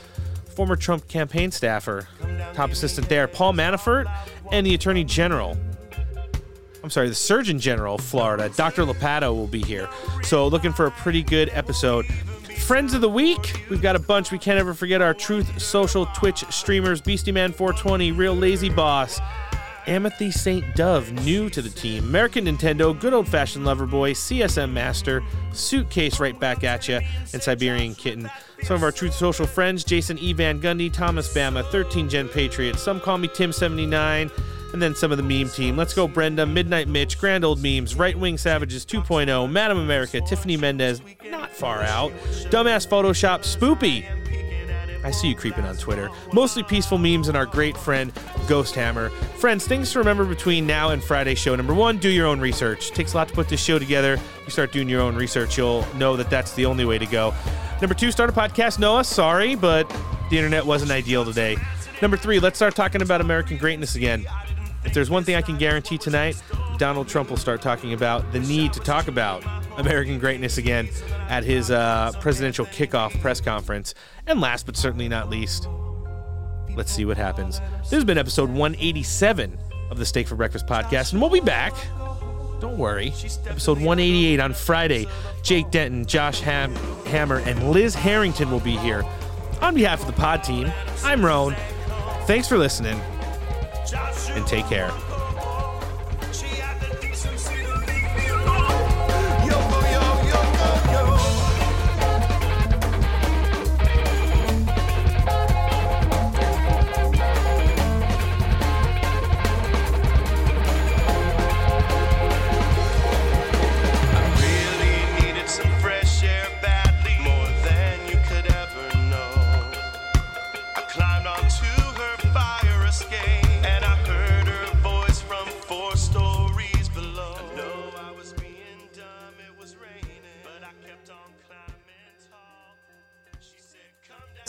former Trump campaign staffer, top assistant there, Paul Manafort, and the Attorney General. I'm sorry, the Surgeon General of Florida, Doctor Lopato, will be here. So looking for a pretty good episode. Friends of the week, we've got a bunch. We can't ever forget our Truth Social Twitch streamers, Beastie Man four twenty, Real Lazy Boss, Amethy Saint Dove, new to the team, American Nintendo, Good Old Fashioned Lover Boy, C S M Master, Suitcase Right Back At Ya, and Siberian Kitten. Some of our Truth Social friends, Jason E. Van Gundy, Thomas Bama, thirteen Gen Patriot, Some Call Me Tim seventy-nine, and then some of the meme team. Let's Go Brenda, Midnight Mitch, Grand Old Memes, Right Wing Savages two point oh, Madam America, Tiffany Mendez, Not Far Out, Dumbass Photoshop, Spoopy. I see you creeping on Twitter. Mostly Peaceful Memes and our great friend, Ghost Hammer. Friends, things to remember between now and Friday show. Number one, do your own research. It takes a lot to put this show together. You start doing your own research, you'll know that that's the only way to go. Number two, start a podcast. Noah, sorry, but the internet wasn't ideal today. Number three, let's start talking about American greatness again. If there's one thing I can guarantee tonight, Donald Trump will start talking about the need to talk about American greatness again at his uh, presidential kickoff press conference. And last but certainly not least, let's see what happens. This has been episode one eighty-seven of the Steak for Breakfast podcast, and we'll be back. Don't worry. Episode one eighty-eight on Friday. Jake Denton, Josh Ham- Hammer, and Liz Harrington will be here. On behalf of the pod team, I'm Roan. Thanks for listening. And take care.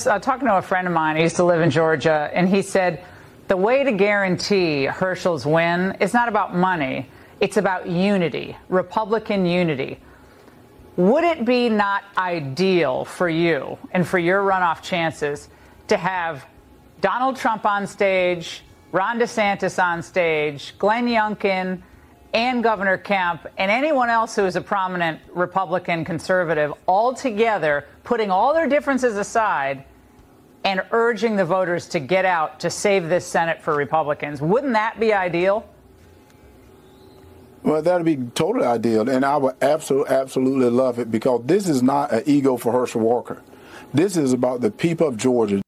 Uh, talking to a friend of mine who used to live in Georgia, and he said the way to guarantee Herschel's win is not about money. It's about unity, Republican unity. Would it be not ideal for you and for your runoff chances to have Donald Trump on stage, Ron DeSantis on stage, Glenn Youngkin, and Governor Kemp, and anyone else who is a prominent Republican conservative, all together, putting all their differences aside and urging the voters to get out to save this Senate for Republicans? Wouldn't that be ideal? Well, that would be totally ideal, and I would absolutely, absolutely love it, because this is not an ego for Herschel Walker. This is about the people of Georgia.